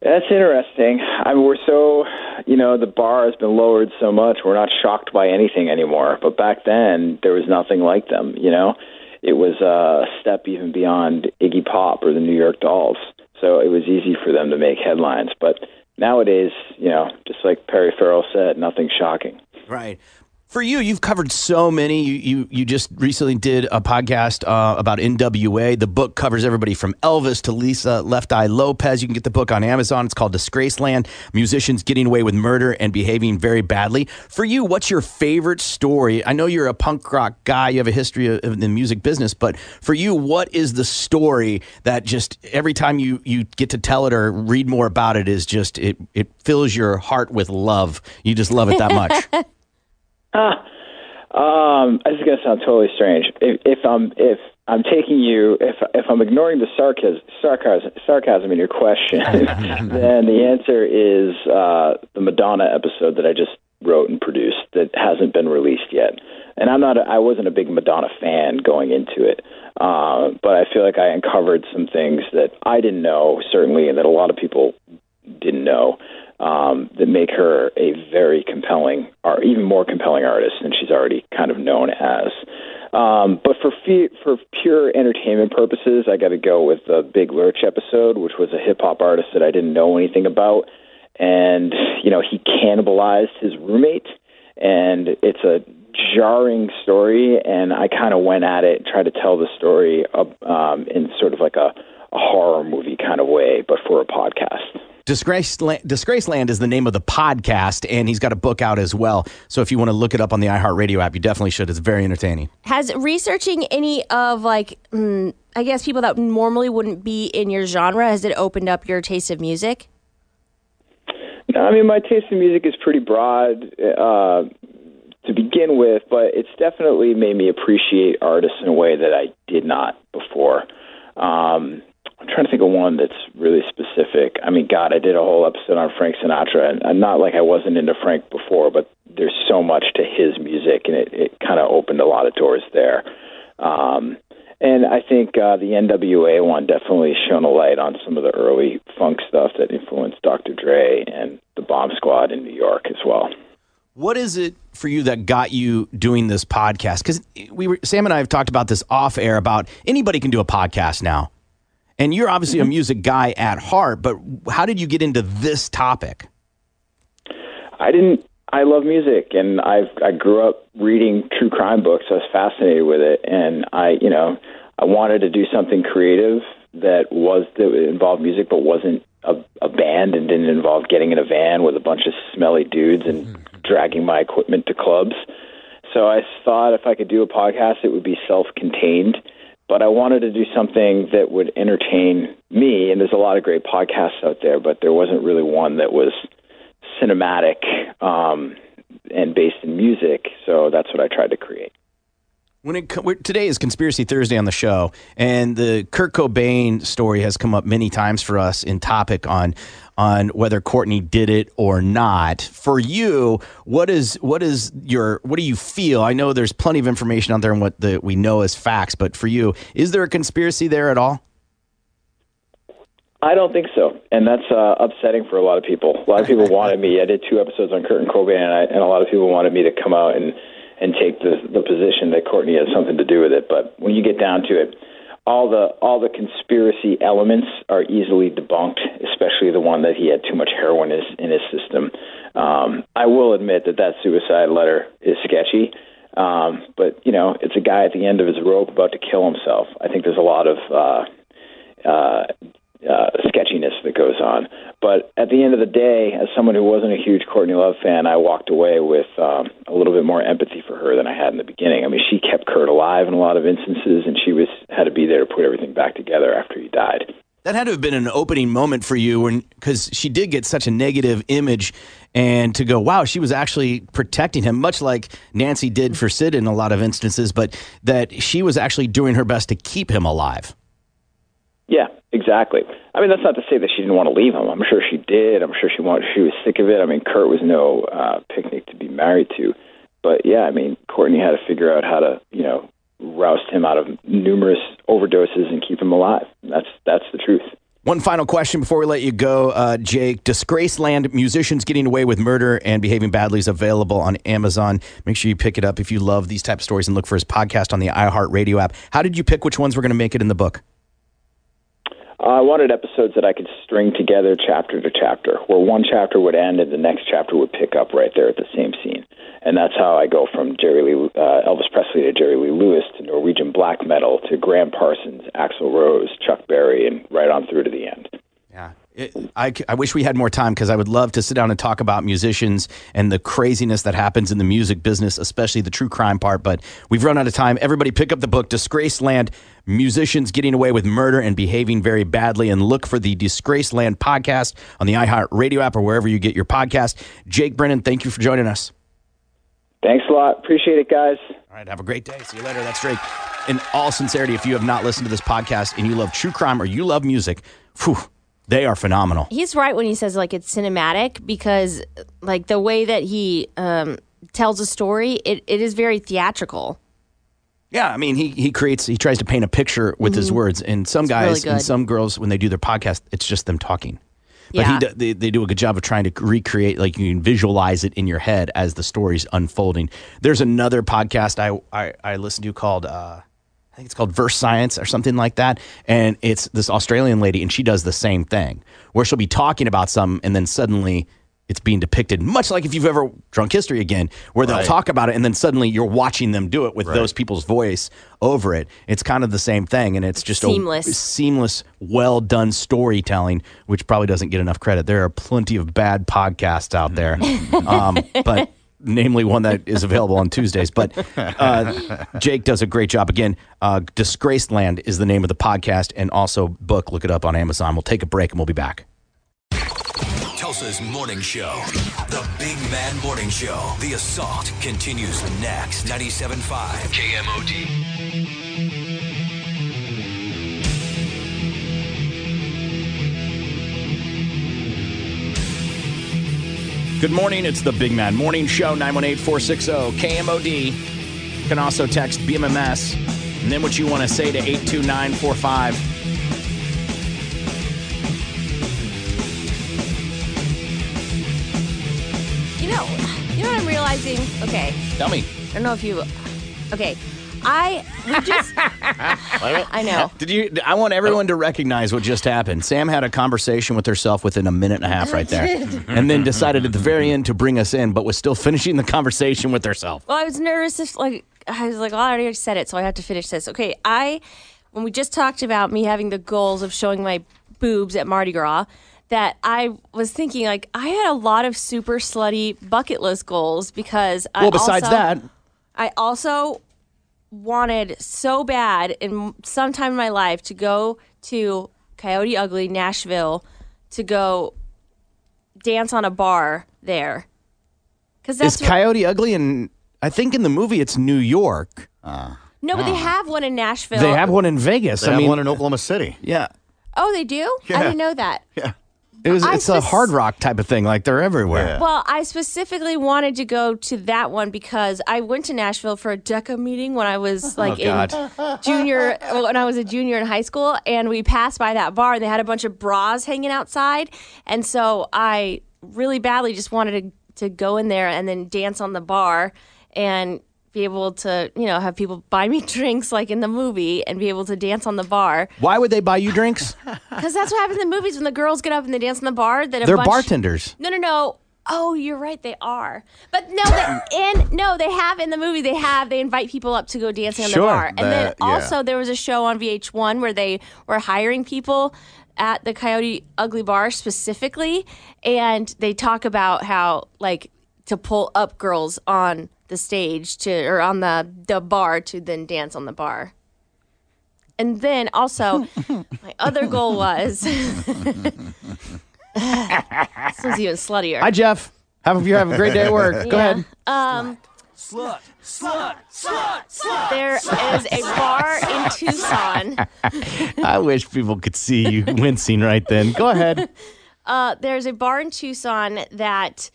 That's interesting. I mean, we're so, the bar has been lowered so much, we're not shocked by anything anymore. But back then, there was nothing like them, It was a step even beyond Iggy Pop or the New York Dolls. So it was easy for them to make headlines. But nowadays, just like Perry Farrell said, nothing shocking. Right. For you, you've covered so many. You just recently did a podcast about NWA. The book covers everybody from Elvis to Lisa Left Eye Lopez. You can get the book on Amazon. It's called Disgraceland, Musicians Getting Away with Murder and Behaving Very Badly. For you, what's your favorite story? I know you're a punk rock guy. You have a history in the music business. But for you, what is the story that just every time you get to tell it or read more about it is just it fills your heart with love? You just love it that much. This is going to sound totally strange. If I'm ignoring the sarcasm in your question, then the answer is the Madonna episode that I just wrote and produced that hasn't been released yet. And I wasn't a big Madonna fan going into it, but I feel like I uncovered some things that I didn't know, certainly, and that a lot of people didn't know, that make her a very compelling, or even more compelling artist than she's already kind of known as. But for pure entertainment purposes, I got to go with the Big Lurch episode, which was a hip-hop artist that I didn't know anything about. And, you know, he cannibalized his roommate, and it's a jarring story, and I kind of went at it, tried to tell the story in sort of like a horror movie kind of way, but for a podcast. Disgraceland is the name of the podcast, and he's got a book out as well. So if you want to look it up on the iHeartRadio app, you definitely should. It's very entertaining. Has researching any of, like, I guess people that normally wouldn't be in your genre, has it opened up your taste of music? No, I mean, my taste in music is pretty broad to begin with, but it's definitely made me appreciate artists in a way that I did not before. I'm trying to think of one that's really specific. I mean, God, I did a whole episode on Frank Sinatra, and not like I wasn't into Frank before, but there's so much to his music, and it kind of opened a lot of doors there. And I think the NWA one definitely shone a light on some of the early funk stuff that influenced Dr. Dre and the Bomb Squad in New York as well. What is it for you that got you doing this podcast? Because Sam and I have talked about this off air, about anybody can do a podcast now. And you're obviously a music guy at heart, but how did you get into this topic? I love music, and I grew up reading true crime books. I was fascinated with it, and I wanted to do something creative that involved music, but wasn't a band, and didn't involve getting in a van with a bunch of smelly dudes and dragging my equipment to clubs. So I thought if I could do a podcast, it would be self-contained. But I wanted to do something that would entertain me, and there's a lot of great podcasts out there, but there wasn't really one that was cinematic and based in music, so that's what I tried to create. Today is Conspiracy Thursday on the show, and the Kurt Cobain story has come up many times for us in topic on whether Courtney did it or not. For you, what do you feel? I know there's plenty of information out there on what we know as facts, but for you, is there a conspiracy there at all? I don't think so, and that's upsetting for a lot of people. A lot of people wanted me. I did 2 episodes on Kurt and Cobain, and a lot of people wanted me to come out and take the position that Courtney has something to do with it. But when you get down to it, all the conspiracy elements are easily debunked, especially the one that he had too much heroin in his system. I will admit that suicide letter is sketchy, but it's a guy at the end of his rope about to kill himself. I think there's a lot of sketchiness that goes on. But at the end of the day, as someone who wasn't a huge Courtney Love fan, I walked away with a little bit more empathy for her than I had in the beginning. I mean, she kept Kurt alive in a lot of instances, and she had to be there to put everything back together after he died. That had to have been an opening moment for you, because she did get such a negative image, and to go, wow, she was actually protecting him, much like Nancy did for Sid in a lot of instances, but that she was actually doing her best to keep him alive. Yeah, exactly. I mean, that's not to say that she didn't want to leave him. I'm sure she did. I'm sure she was sick of it. I mean, Kurt was no picnic to be married to. But, yeah, I mean, Courtney had to figure out how to, roust him out of numerous overdoses and keep him alive. That's the truth. One final question before we let you go, Jake. Disgraceland, Musicians Getting Away with Murder and Behaving Badly is available on Amazon. Make sure you pick it up if you love these type of stories, and look for his podcast on the iHeartRadio app. How did you pick which ones were going to make it in the book? I wanted episodes that I could string together chapter to chapter, where one chapter would end and the next chapter would pick up right there at the same scene. And that's how I go from Elvis Presley to Jerry Lee Lewis to Norwegian black metal to Graham Parsons, Axl Rose, Chuck Berry, and right on through to the end. Yeah. I wish we had more time, because I would love to sit down and talk about musicians and the craziness that happens in the music business, especially the true crime part. But we've run out of time. Everybody pick up the book, Disgraceland, Musicians Getting Away with Murder and Behaving Very Badly, and look for the Disgraceland podcast on the iHeartRadio app or wherever you get your podcast. Jake Brennan, thank you for joining us. Thanks a lot. Appreciate it, guys. All right. Have a great day. See you later. That's Jake. In all sincerity, if you have not listened to this podcast and you love true crime or you love music, They are phenomenal. He's right when he says, like, it's cinematic because, like, the way that he tells a story, it is very theatrical. Yeah, I mean, he tries to paint a picture with his words. And some guys and some girls, when they do their podcast, it's just them talking. But they do a good job of trying to recreate, like, you can visualize it in your head as the story's unfolding. There's another podcast I listen to called... I think it's called Verse Science or something like that. And it's this Australian lady, and she does the same thing where she'll be talking about something, and then suddenly it's being depicted, much like if you've ever Drunk History again, where they'll talk about it, and then suddenly you're watching them do it with those people's voice over it. It's kind of the same thing, and it's just seamless, well-done storytelling, which probably doesn't get enough credit. There are plenty of bad podcasts out there, but... Namely, one that is available on Tuesdays. But Jake does a great job. Again, Disgraceland is the name of the podcast and also book. Look it up on Amazon. We'll take a break and we'll be back. Tulsa's morning show, the Big Man Morning Show. The assault continues next. 97.5 KMOD. Good morning. It's the Big Man Morning Show, 918-460-KMOD. You can also text BMMS and then what you want to say to 82945. You know what I'm realizing? Okay. Tell me. I don't know if you... Okay. I know. I want everyone to recognize what just happened. Sam had a conversation with herself within a minute and a half right there. And then decided at the very end to bring us in, but was still finishing the conversation with herself. Well, I was nervous. I already said it, so I have to finish this. Okay, when we just talked about me having the goals of showing my boobs at Mardi Gras, that I was thinking, like, I had a lot of super slutty bucket list goals because I also wanted so bad in some time in my life to go to Coyote Ugly, Nashville, to go dance on a bar there. Is Coyote Ugly in, I think in the movie it's New York. No, but they have one in Nashville. They have one in Vegas. They have one in Oklahoma City. Yeah. Oh, they do? Yeah. I didn't know that. Yeah. It's a hard rock type of thing. Like, they're everywhere. Yeah. Well, I specifically wanted to go to that one because I went to Nashville for a DECA meeting when I was a junior in high school, and we passed by that bar, and they had a bunch of bras hanging outside, and so I really badly just wanted to go in there and then dance on the bar and be able to, have people buy me drinks like in the movie and be able to dance on the bar. Why would they buy you drinks? Because that's what happens in the movies when the girls get up and they dance on the bar. They're bartenders. No. Oh, you're right. They are. But no, they have in the movie. They invite people up to go dancing on the bar. And then also there was a show on VH1 where they were hiring people at the Coyote Ugly Bar specifically. And they talk about how, like, to pull up girls on the stage on the bar to then dance on the bar. And then also my other goal was this is even sluttier. Hi, Jeff. Have a great day at work. Yeah. Go ahead. Slut. There is a bar in Tucson. I wish people could see you wincing right then. Go ahead. There's a bar in Tucson that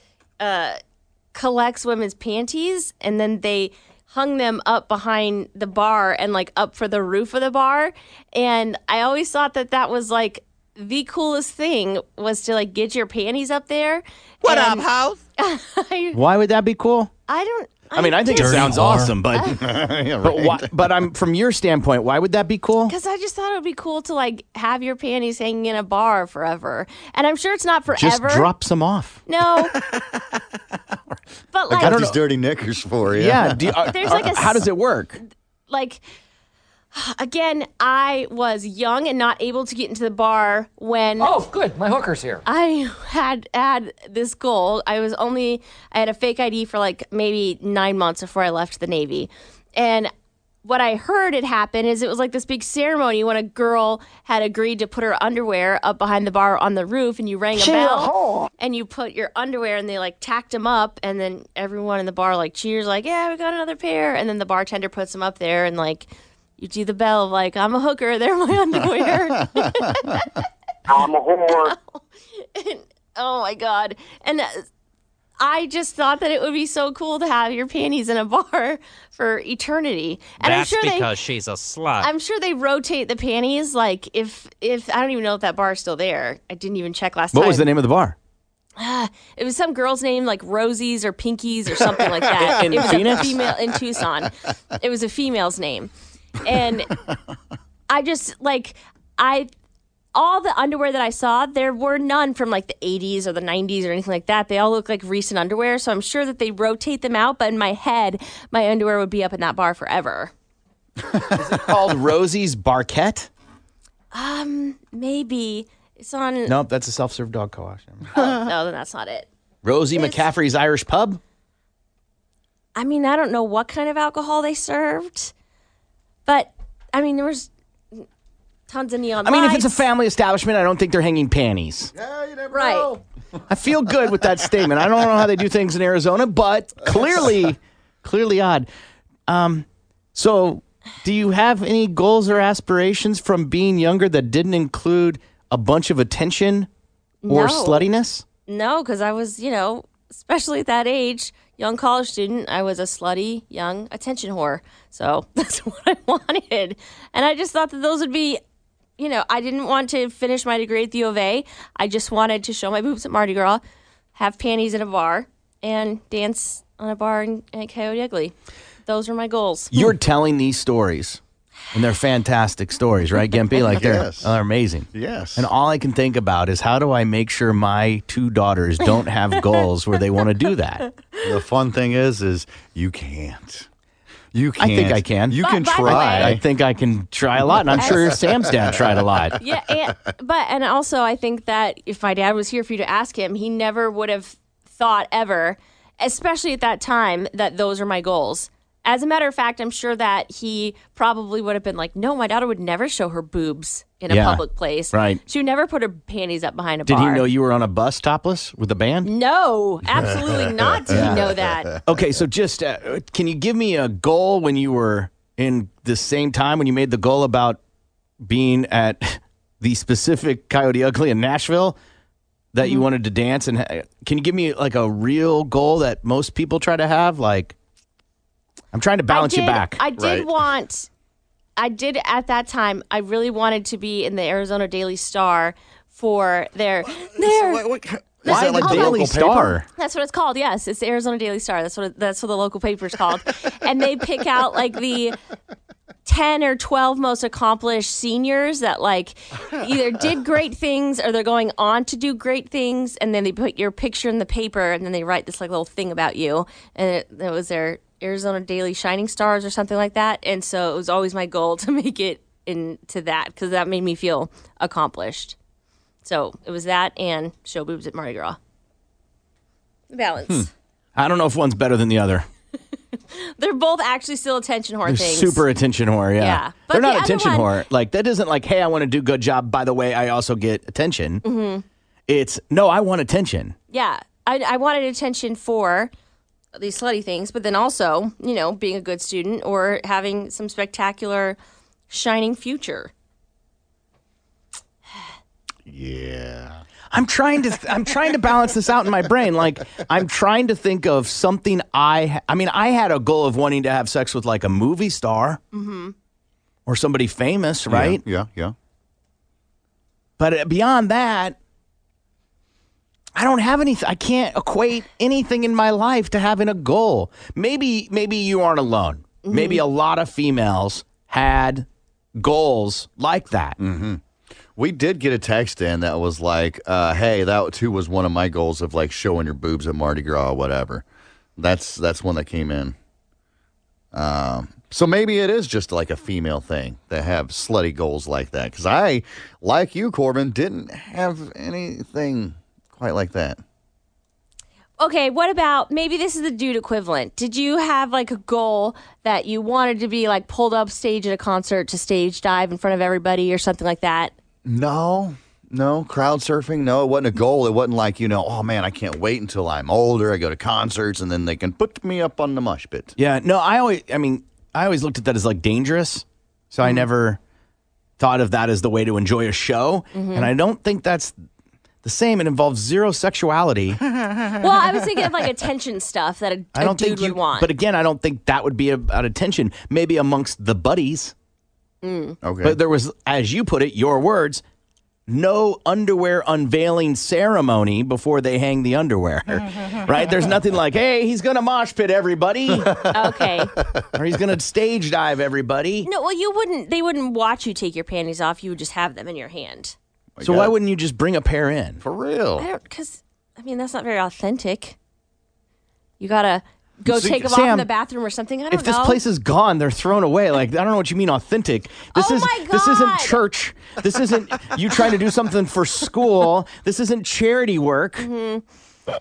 collects women's panties, and then they hung them up behind the bar and, like, up for the roof of the bar. And I always thought that was, like, the coolest thing was to, like, get your panties up there. What up, house? Why would that be cool? I think it sounds awesome, but yeah, right. From your standpoint, why would that be cool? Because I just thought it would be cool to, like, have your panties hanging in a bar forever, and I'm sure it's not forever. Just drop some off. No, but like I got these dirty knickers for you. Yeah, how does it work? Like, again, I was young and not able to get into the bar when. Oh, good, my hooker's here. I had this goal. I had a fake ID for like maybe 9 months before I left the Navy, and what I heard had happened is it was like this big ceremony when a girl had agreed to put her underwear up behind the bar on the roof, and you rang a bell and you put your underwear, and they like tacked them up, and then everyone in the bar like cheers, like, yeah, we got another pair, and then the bartender puts them up there and like. You do the bell of like, I'm a hooker, they're my underwear. I'm a whore. Oh, my God. And I just thought that it would be so cool to have your panties in a bar for eternity. And that's because she's a slut. I'm sure they rotate the panties. Like, if I don't even know if that bar is still there. I didn't even check last time. What was the name of the bar? It was some girl's name, like Rosie's or Pinky's or something like that. It was Phoenix? A female in Tucson. It was a female's name. And I just, like, all the underwear that I saw, there were none from like the 80s or the 90s or anything like that. They all look like recent underwear, so I'm sure that they rotate them out. But in my head, my underwear would be up in that bar forever. Is it called Rosie's Barquette? Maybe it's on. Nope, that's a self-serve dog co-wash. No, then that's not it. Rosie McCaffrey's Irish Pub. I mean, I don't know what kind of alcohol they served, but I mean, there was. Tons of neon lights. I mean, if it's a family establishment, I don't think they're hanging panties. Yeah, you never know. I feel good with that statement. I don't know how they do things in Arizona, but clearly odd. So do you have any goals or aspirations from being younger that didn't include a bunch of attention or sluttiness? No, because I was, especially at that age, young college student, I was a slutty, young attention whore. So that's what I wanted. And I just thought that those would be... I didn't want to finish my degree at the U of A. I just wanted to show my boobs at Mardi Gras, have panties in a bar, and dance on a bar in Coyote Ugly. Those were my goals. You're telling these stories, and they're fantastic stories, right, Gimpy? Like they're amazing. Yes. And all I can think about is how do I make sure my two daughters don't have goals where they want to do that? The fun thing is you can't. You can't. I think I can. You can try. I think I can try a lot, and I'm sure Sam's dad tried a lot. Yeah, and also I think that if my dad was here for you to ask him, he never would have thought ever, especially at that time, that those are my goals. As a matter of fact, I'm sure that he probably would have been like, no, my daughter would never show her boobs in a public place. Right. She would never put her panties up behind a bar. Did he know you were on a bus topless with a band? No, absolutely not did he know that. Okay, so just can you give me a goal when you were in the same time when you made the goal about being at the specific Coyote Ugly in Nashville that you wanted to dance? And can you give me like a real goal that most people try to have, like... I'm trying to balance you back. I did at that time, I really wanted to be in the Arizona Daily Star for their why the Daily Star? Paper? That's what it's called, yes. It's the Arizona Daily Star. That's what the local paper is called. And they pick out like the 10 or 12 most accomplished seniors that like either did great things or they're going on to do great things. And then they put your picture in the paper and then they write this like little thing about you. And it was their... Arizona Daily Shining Stars or something like that. And so it was always my goal to make it into that because that made me feel accomplished. So it was that and show boobs at Mardi Gras. Balance. I don't know if one's better than the other. They're both actually still attention whore things. Super attention whore, yeah. But they're not attention whore. Like that isn't like, hey, I want to do good job. By the way, I also get attention. Mm-hmm. It's, no, I want attention. Yeah. I wanted attention for... these slutty things, but then also, being a good student or having some spectacular, shining future. Yeah. I'm trying to balance this out in my brain. Like, I'm trying to think of something I had a goal of wanting to have sex with, like, a movie star or somebody famous, right? Yeah. But beyond that, I don't have anything. I can't equate anything in my life to having a goal. Maybe you aren't alone. Mm-hmm. Maybe a lot of females had goals like that. Mm-hmm. We did get a text in that was like, hey, that too was one of my goals of like showing your boobs at Mardi Gras or whatever. That's one that came in. So maybe it is just like a female thing to have slutty goals like that. Because I, like you, Corbin, didn't have anything... quite like that. Okay, what about maybe this is the dude equivalent? Did you have like a goal that you wanted to be like pulled up stage at a concert to stage dive in front of everybody or something like that? No, crowd surfing. No, it wasn't a goal. It wasn't like, oh man, I can't wait until I'm older. I go to concerts and then they can put me up on the mosh pit. Yeah, no, I always looked at that as like dangerous. So I never thought of that as the way to enjoy a show. Mm-hmm. And I don't think that's the same. It involves zero sexuality. Well, I was thinking of like attention stuff that a dude would want. But again, I don't think that would be about attention. Maybe amongst the buddies. Mm. Okay. But there was, as you put it, your words, no underwear unveiling ceremony before they hang the underwear, right? There's nothing like, hey, he's going to mosh pit everybody. Okay. Or he's going to stage dive everybody. No, well, they wouldn't watch you take your panties off. You would just have them in your hand. So why wouldn't you just bring a pair in? For real. Because that's not very authentic. You got to go take them off in the bathroom or something. I don't know. If this place is gone, they're thrown away. Like, I don't know what you mean authentic. This isn't church. This isn't you trying to do something for school. This isn't charity work. Mm-hmm.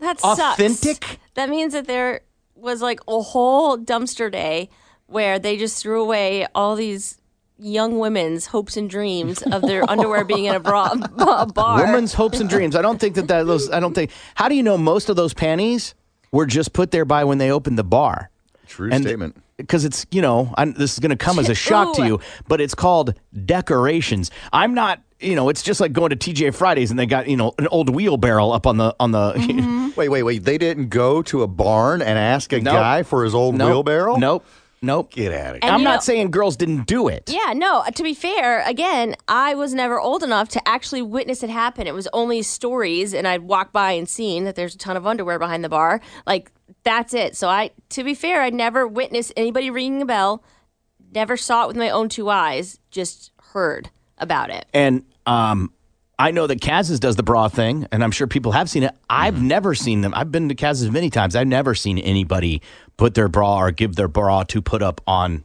That sucks. Authentic? That means that there was like a whole dumpster day where they just threw away all these young women's hopes and dreams of their underwear being in a bar. Women's hopes and dreams. I don't think that how do you know most of those panties were just put there by when they opened the bar? True statement. Because it's, this is going to come as a shock to you, but it's called decorations. I'm not, it's just like going to TJ Fridays and they got, an old wheelbarrow up on the. Mm-hmm. Wait. They didn't go to a barn and ask a guy for his old wheelbarrow? Nope. Get out of here. And I'm not saying girls didn't do it. Yeah, no. To be fair, again, I was never old enough to actually witness it happen. It was only stories, and I'd walk by and seen that there's a ton of underwear behind the bar. Like, that's it. So to be fair, I never witnessed anybody ringing a bell, never saw it with my own two eyes, just heard about it. And I know that Kaz's does the bra thing, and I'm sure people have seen it. I've never seen them. I've been to Kaz's many times. I've never seen anybody put their bra or give their bra to put up on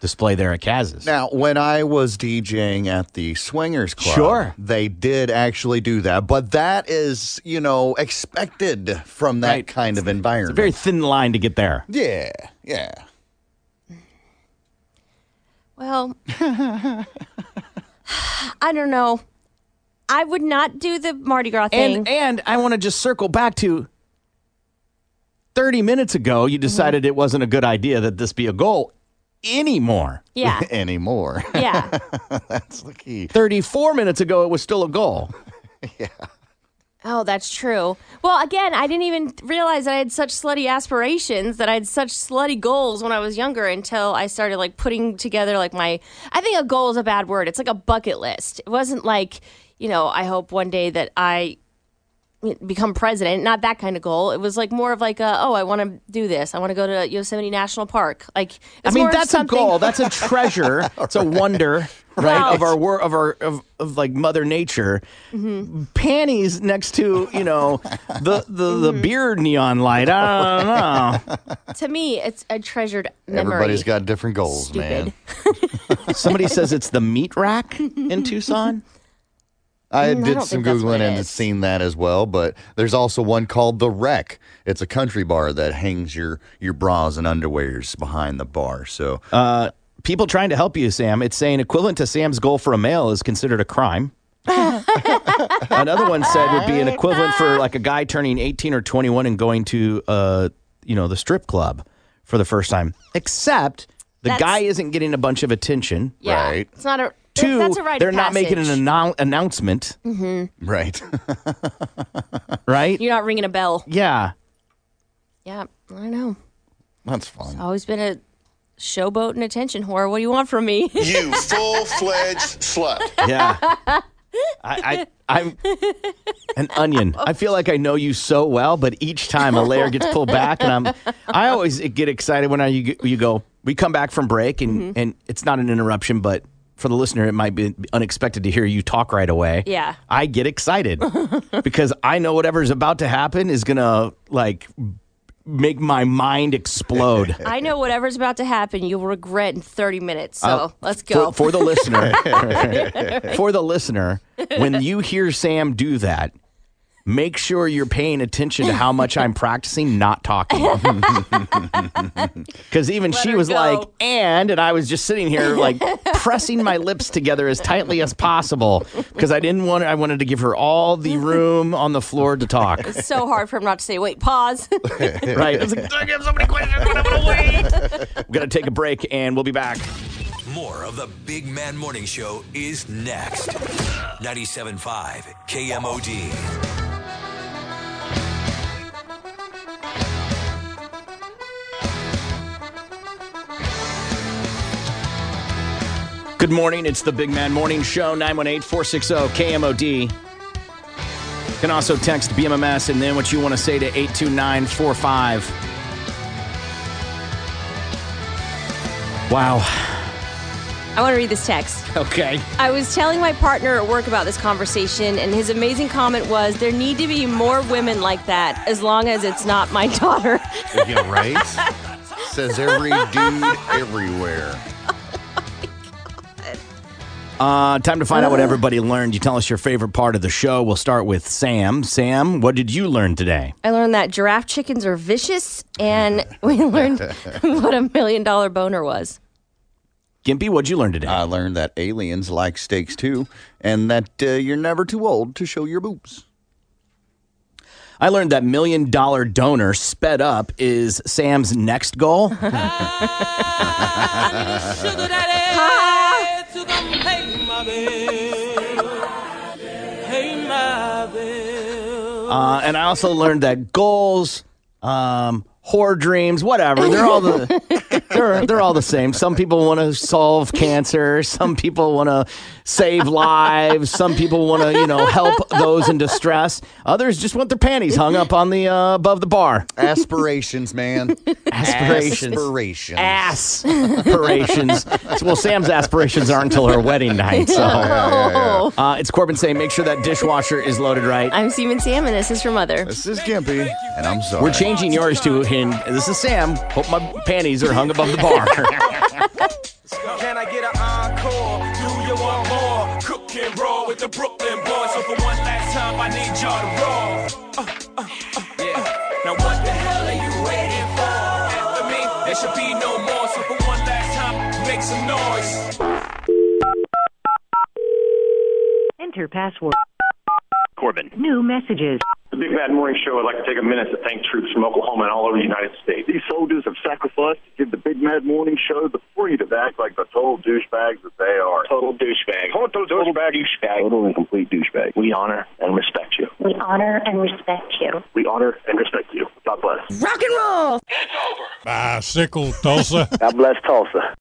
display there at Kaz's. Now, when I was DJing at the Swingers Club, they did actually do that. But that is, expected from that kind of environment. It's a very thin line to get there. Yeah. Well, I don't know. I would not do the Mardi Gras thing. And I want to just circle back to 30 minutes ago, you decided it wasn't a good idea that this be a goal anymore. Yeah. Anymore. Yeah. That's the key. 34 minutes ago, it was still a goal. Yeah. Oh, that's true. Well, again, I didn't even realize that I had such slutty aspirations, that I had such slutty goals when I was younger until I started like putting together like my, I think a goal is a bad word. It's like a bucket list. It wasn't like, I hope one day that I become president, not that kind of goal. It was like more of like, I want to do this. I want to go to Yosemite National Park. Like, that's a goal. That's a treasure. It's a wonder, right? Wow. Of like Mother Nature. Mm-hmm. Panties next to, the beard neon light. I don't know. To me, it's a treasured memory. Everybody's got different goals, man. Somebody says it's the meat rack in Tucson. I did some Googling and seen that as well, but there's also one called The Wreck. It's a country bar that hangs your bras and underwears behind the bar. So, people trying to help you, Sam, it's saying equivalent to Sam's goal for a male is considered a crime. Another one said would be an equivalent for like a guy turning 18 or 21 and going to, the strip club for the first time. Except the guy isn't getting a bunch of attention. Yeah, right. It's not a... Two, that's a rite they're not making an announcement. Mm-hmm. Right. Right? You're not ringing a bell. Yeah. Yeah, I know. That's fun. It's always been a showboat and attention whore. What do you want from me? You full-fledged slut. Yeah. I'm an onion. I feel like I know you so well, but each time a layer gets pulled back, and I always get excited when you go, we come back from break, and it's not an interruption, but... For the listener, it might be unexpected to hear you talk right away. Yeah. I get excited because I know whatever's about to happen is going to, like, make my mind explode. I know whatever's about to happen you'll regret in 30 minutes, so let's go. For the listener, when you hear Sam do that, make sure you're paying attention to how much I'm practicing not talking. Because even she was like, and I was just sitting here like pressing my lips together as tightly as possible because I wanted to give her all the room on the floor to talk. It's so hard for him not to say, wait, pause. Right. It's like, I have so many questions, but I'm going to wait. We're going to take a break and we'll be back. More of the Big Man Morning Show is next. 97.5 KMOD. Good morning. It's the Big Man Morning Show, 918-460-KMOD. You can also text BMMS and then what you want to say to 82945. Wow. I want to read this text. Okay. I was telling my partner at work about this conversation, and his amazing comment was, there need to be more women like that, as long as it's not my daughter. Yeah, right? Says every dude everywhere. Time to find out what everybody learned. You tell us your favorite part of the show. We'll start with Sam. Sam, what did you learn today? I learned that giraffe chickens are vicious, and we learned what a $1 million boner was. Gimpy, what'd you learn today? I learned that aliens like steaks, too, and that you're never too old to show your boobs. I learned that $1 million donor sped up is Sam's next goal. And I also learned that goals, whore dreams, whatever, they're all the same. Some people want to solve cancer. Some people want to save lives. Some people want to, you know, help those in distress. Others just want their panties hung up on the above the bar. Aspirations, man. Aspirations. Well, Sam's aspirations aren't until her wedding night. So yeah. It's Corbin saying, make sure that dishwasher is loaded right. I'm Seaman Sam, and this is your mother. This is Gimpy, and I'm sorry. We're changing yours to, and this is Sam. Hope my panties are hung above the bar. Can I get an encore? Do you want more? Cook and roll with the Brooklyn boys. So for one last time, I need y'all to roll. Now what the hell are you waiting for? After me, there should be no more. So for one last time, make some noise. Enter password. Corbin. New messages. The Big Bad Morning Show would like to take a minute to thank troops from Oklahoma and all over the United States. These soldiers have sacrificed to give the Big Bad Morning Show the freedom to act like the total douchebags that they are. Total douchebag. Total douchebag. Total and complete douchebag. We honor and respect you. We honor and respect you. We honor and respect you. God bless. Rock and roll. It's over. Bicycle, Tulsa. God bless Tulsa.